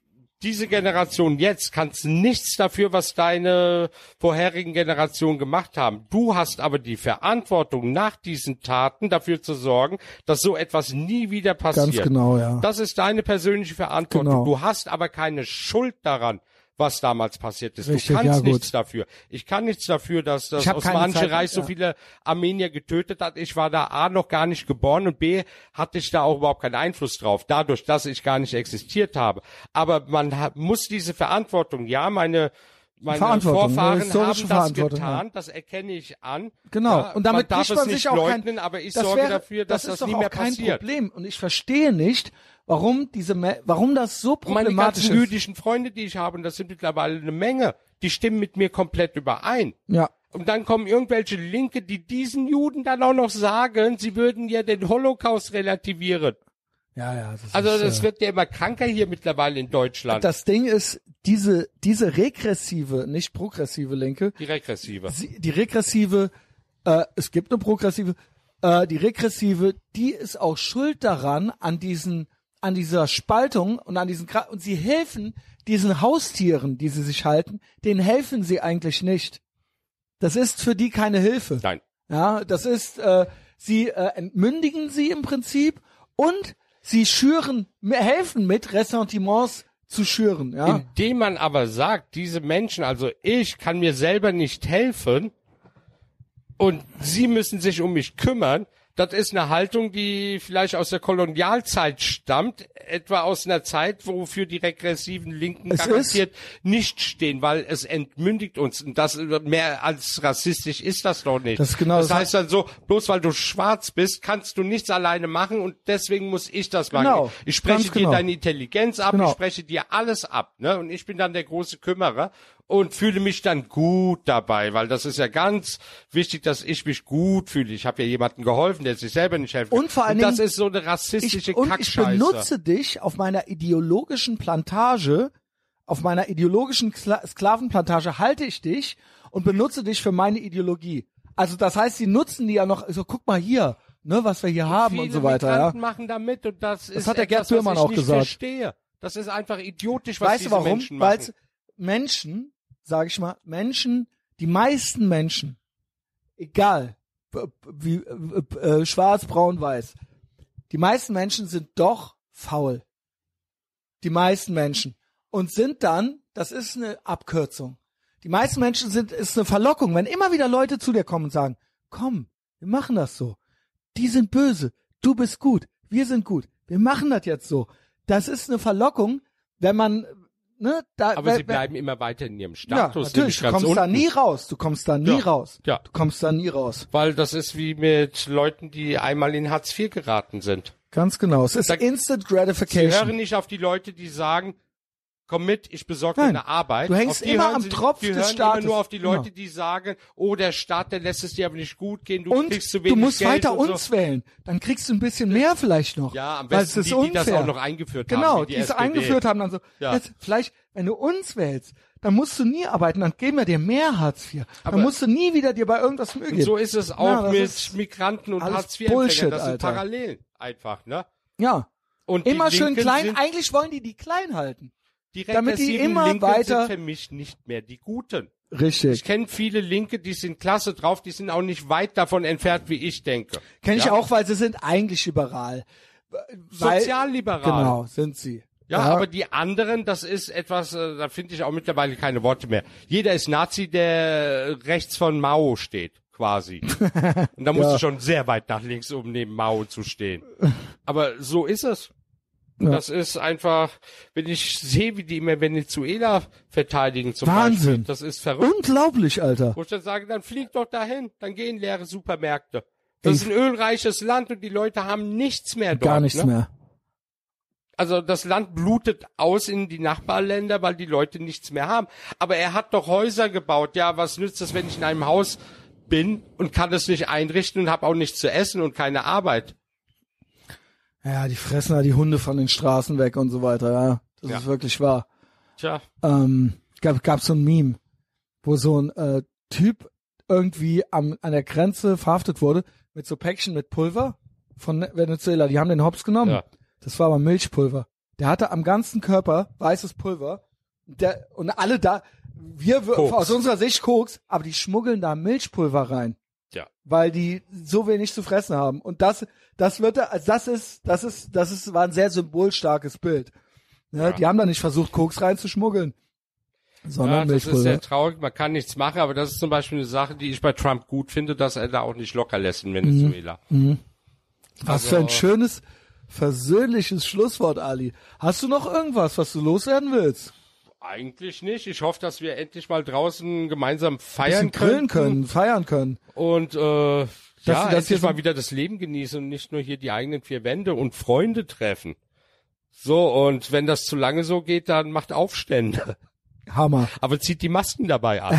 diese Generation jetzt kannst nichts dafür, was deine vorherigen Generationen gemacht haben. Du hast aber die Verantwortung, nach diesen Taten dafür zu sorgen, dass so etwas nie wieder passiert. Ganz genau, ja. Das ist deine persönliche Verantwortung. Genau. Du hast aber keine Schuld daran, was damals passiert ist. Richtig, du kannst ja, nichts dafür. Ich kann nichts dafür, dass das Osmanische Reich so ja. viele Armenier getötet hat. Ich war da A, noch gar nicht geboren und B, hatte ich da auch überhaupt keinen Einfluss drauf, dadurch, dass ich gar nicht existiert habe. Aber man hat, muss diese Verantwortung, ja, meine meine Vorfahren haben das getan, ja. das erkenne ich an. Genau. Ja, und damit man darf es nicht leugnen, kein, aber ich sorge wäre, dafür, dass das, das nie mehr passiert. Das ist doch auch kein Problem. Und ich verstehe nicht, warum diese, warum das so problematisch ist. Meine ganzen jüdischen Freunde, die ich habe, und das sind mittlerweile eine Menge, die stimmen mit mir komplett überein. Ja. Und dann kommen irgendwelche Linke, die diesen Juden dann auch noch sagen, sie würden ja den Holocaust relativieren. Ja, ja. Das also das ist, wird ja immer kranker hier mittlerweile in Deutschland. Das Ding ist, diese diese regressive, nicht progressive Linke. Die regressive. Sie, die regressive, äh, es gibt eine progressive, äh, die regressive, die ist auch schuld daran, an diesen, an dieser Spaltung und an diesen, und sie helfen diesen Haustieren, die sie sich halten, denen helfen sie eigentlich nicht. Das ist für die keine Hilfe. Nein. Ja, das ist, äh, sie äh, entmündigen sie im Prinzip und sie schüren, helfen mit, Ressentiments zu schüren. Ja? Indem man aber sagt, diese Menschen, also ich kann mir selber nicht helfen und sie müssen sich um mich kümmern, das ist eine Haltung, die vielleicht aus der Kolonialzeit stammt, etwa aus einer Zeit, wofür die regressiven Linken es garantiert nicht stehen, weil es entmündigt uns. Und das mehr als rassistisch ist das doch nicht. Das, genau das, das heißt dann so, bloß weil du schwarz bist, kannst du nichts alleine machen und deswegen muss ich das machen. Genau, ich spreche dir genau. deine Intelligenz ab, genau. ich spreche dir alles ab, ne? Und ich bin dann der große Kümmerer und fühle mich dann gut dabei, weil das ist ja ganz wichtig, dass ich mich gut fühle. Ich habe ja jemandem geholfen, der sich selber nicht helfen kann. Und vor allen Dingen, das ist so eine rassistische ich, und Kackscheiße. Ich benutze dich auf meiner ideologischen Plantage, auf meiner ideologischen Skla Sklavenplantage halte ich dich und benutze dich für meine Ideologie. Also das heißt, sie nutzen die ja noch, so also, guck mal hier, ne, was wir hier und haben und so weiter. Migranten ja. machen da mit und das, das ist hat der etwas, Gerd Türmann auch gesagt. Verstehe. Das ist einfach idiotisch, was weißt diese warum? Menschen machen. Weil's Menschen, sage ich mal, Menschen, die meisten Menschen, egal, wie äh, schwarz, braun, weiß, die meisten Menschen sind doch faul. Die meisten Menschen. Und sind dann, das ist eine Abkürzung, die meisten Menschen sind, ist eine Verlockung, wenn immer wieder Leute zu dir kommen und sagen, komm, wir machen das so. Die sind böse, du bist gut, wir sind gut, wir machen das jetzt so. Das ist eine Verlockung, wenn man... Ne, da, aber weil, sie bleiben wenn, immer weiter in ihrem Status. Ja, natürlich, du kommst unten. da nie raus, du kommst da nie ja. raus, ja. du kommst da nie raus. Weil das ist wie mit Leuten, die einmal in Hartz vier geraten sind. Ganz genau, es ist da, Instant Gratification. Sie hören nicht auf die Leute, die sagen, komm mit, ich besorge dir eine Arbeit. Du hängst immer am Tropf des Staates. Die hören immer nur auf die Leute, die sagen, oh, der Staat, der lässt es dir aber nicht gut gehen, du kriegst zu wenig Geld. Und du musst weiter uns wählen, dann kriegst du ein bisschen mehr vielleicht noch. Ja, am besten die, die das auch noch eingeführt haben. Genau, die es eingeführt haben, dann so, jetzt vielleicht, wenn du uns wählst, dann musst du nie arbeiten, dann geben wir dir mehr Hartz vier. Dann musst du nie wieder dir bei irgendwas Mühe geben. So ist es auch mit Migranten und Hartz vier-Empfängern. Das sind Parallelen einfach, ne? Ja, immer schön klein, eigentlich wollen die die klein halten. Die repressiven Linken sind für mich nicht mehr die Guten. Richtig. Ich kenne viele Linke, die sind klasse drauf, die sind auch nicht weit davon entfernt, wie ich denke. Kenne ich auch, weil sie sind eigentlich liberal. Sozialliberal. Genau, sind sie. Ja, ja, aber die anderen, das ist etwas, da finde ich auch mittlerweile keine Worte mehr. Jeder ist Nazi, der rechts von Mao steht, quasi. Und da musst ja. du schon sehr weit nach links, um neben Mao zu stehen. Aber so ist es. Ja. Das ist einfach, wenn ich sehe, wie die immer Venezuela verteidigen zum Wahnsinn. Beispiel, das ist verrückt. Unglaublich, Alter. Wo ich dann sage, dann flieg doch dahin, dann gehen leere Supermärkte. Das ich ist ein ölreiches Land und die Leute haben nichts mehr dort. Gar nichts ne? mehr. Also das Land blutet aus in die Nachbarländer, weil die Leute nichts mehr haben. Aber er hat doch Häuser gebaut. Ja, was nützt das, wenn ich in einem Haus bin und kann es nicht einrichten und habe auch nichts zu essen und keine Arbeit? Ja, die fressen halt die Hunde von den Straßen weg und so weiter, ja. Das ja. ist wirklich wahr. Tja. Ähm, gab, gab so ein Meme, wo so ein äh, Typ irgendwie am, an der Grenze verhaftet wurde mit so Päckchen mit Pulver von Venezuela. Die haben den Hops genommen. Ja. Das war aber Milchpulver. Der hatte am ganzen Körper weißes Pulver. Der, und alle da, wir Koks. Aus unserer Sicht Koks, aber die schmuggeln da Milchpulver rein. Ja. Weil die so wenig zu fressen haben. Und das, das wird, also das ist, das ist, das ist, war ein sehr symbolstarkes Bild. Ja, ja. Die haben da nicht versucht, Koks reinzuschmuggeln. Sondern ja, das ist sehr traurig. Man kann nichts machen, aber das ist zum Beispiel eine Sache, die ich bei Trump gut finde, dass er da auch nicht locker lässt in Venezuela. Mhm. Was also, für ein schönes, versöhnliches Schlusswort, Ali. Hast du noch irgendwas, was du loswerden willst? Eigentlich nicht. Ich hoffe, dass wir endlich mal draußen gemeinsam feiern können. können, feiern können. Und äh, ja, dass endlich jetzt mal wieder das Leben genießen und nicht nur hier die eigenen vier Wände und Freunde treffen. So, und wenn das zu lange so geht, dann macht Aufstände. Hammer. Aber zieht die Masken dabei ab.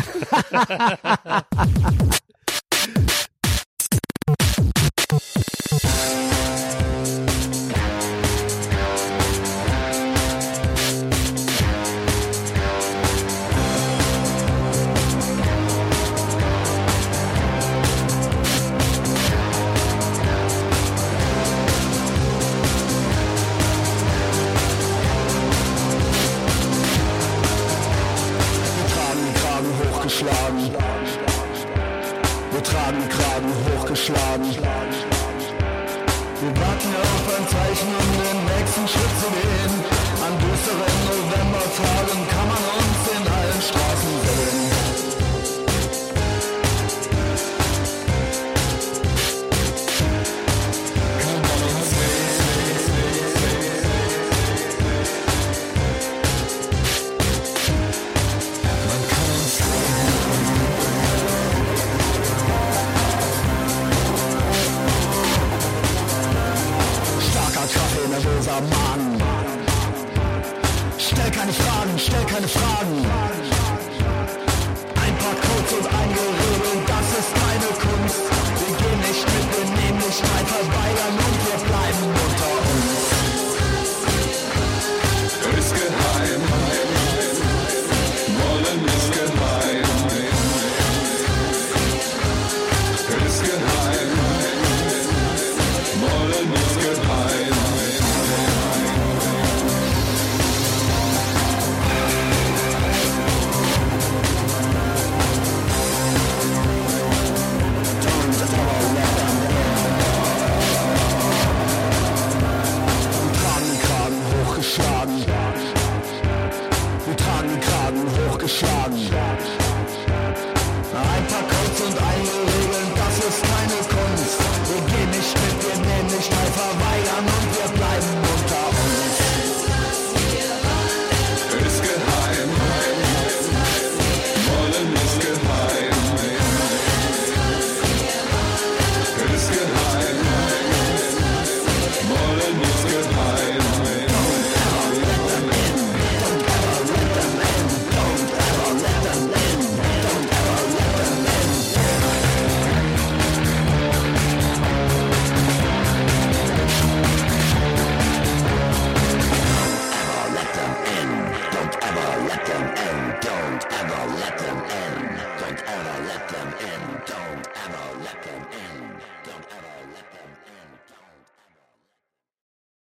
It's good.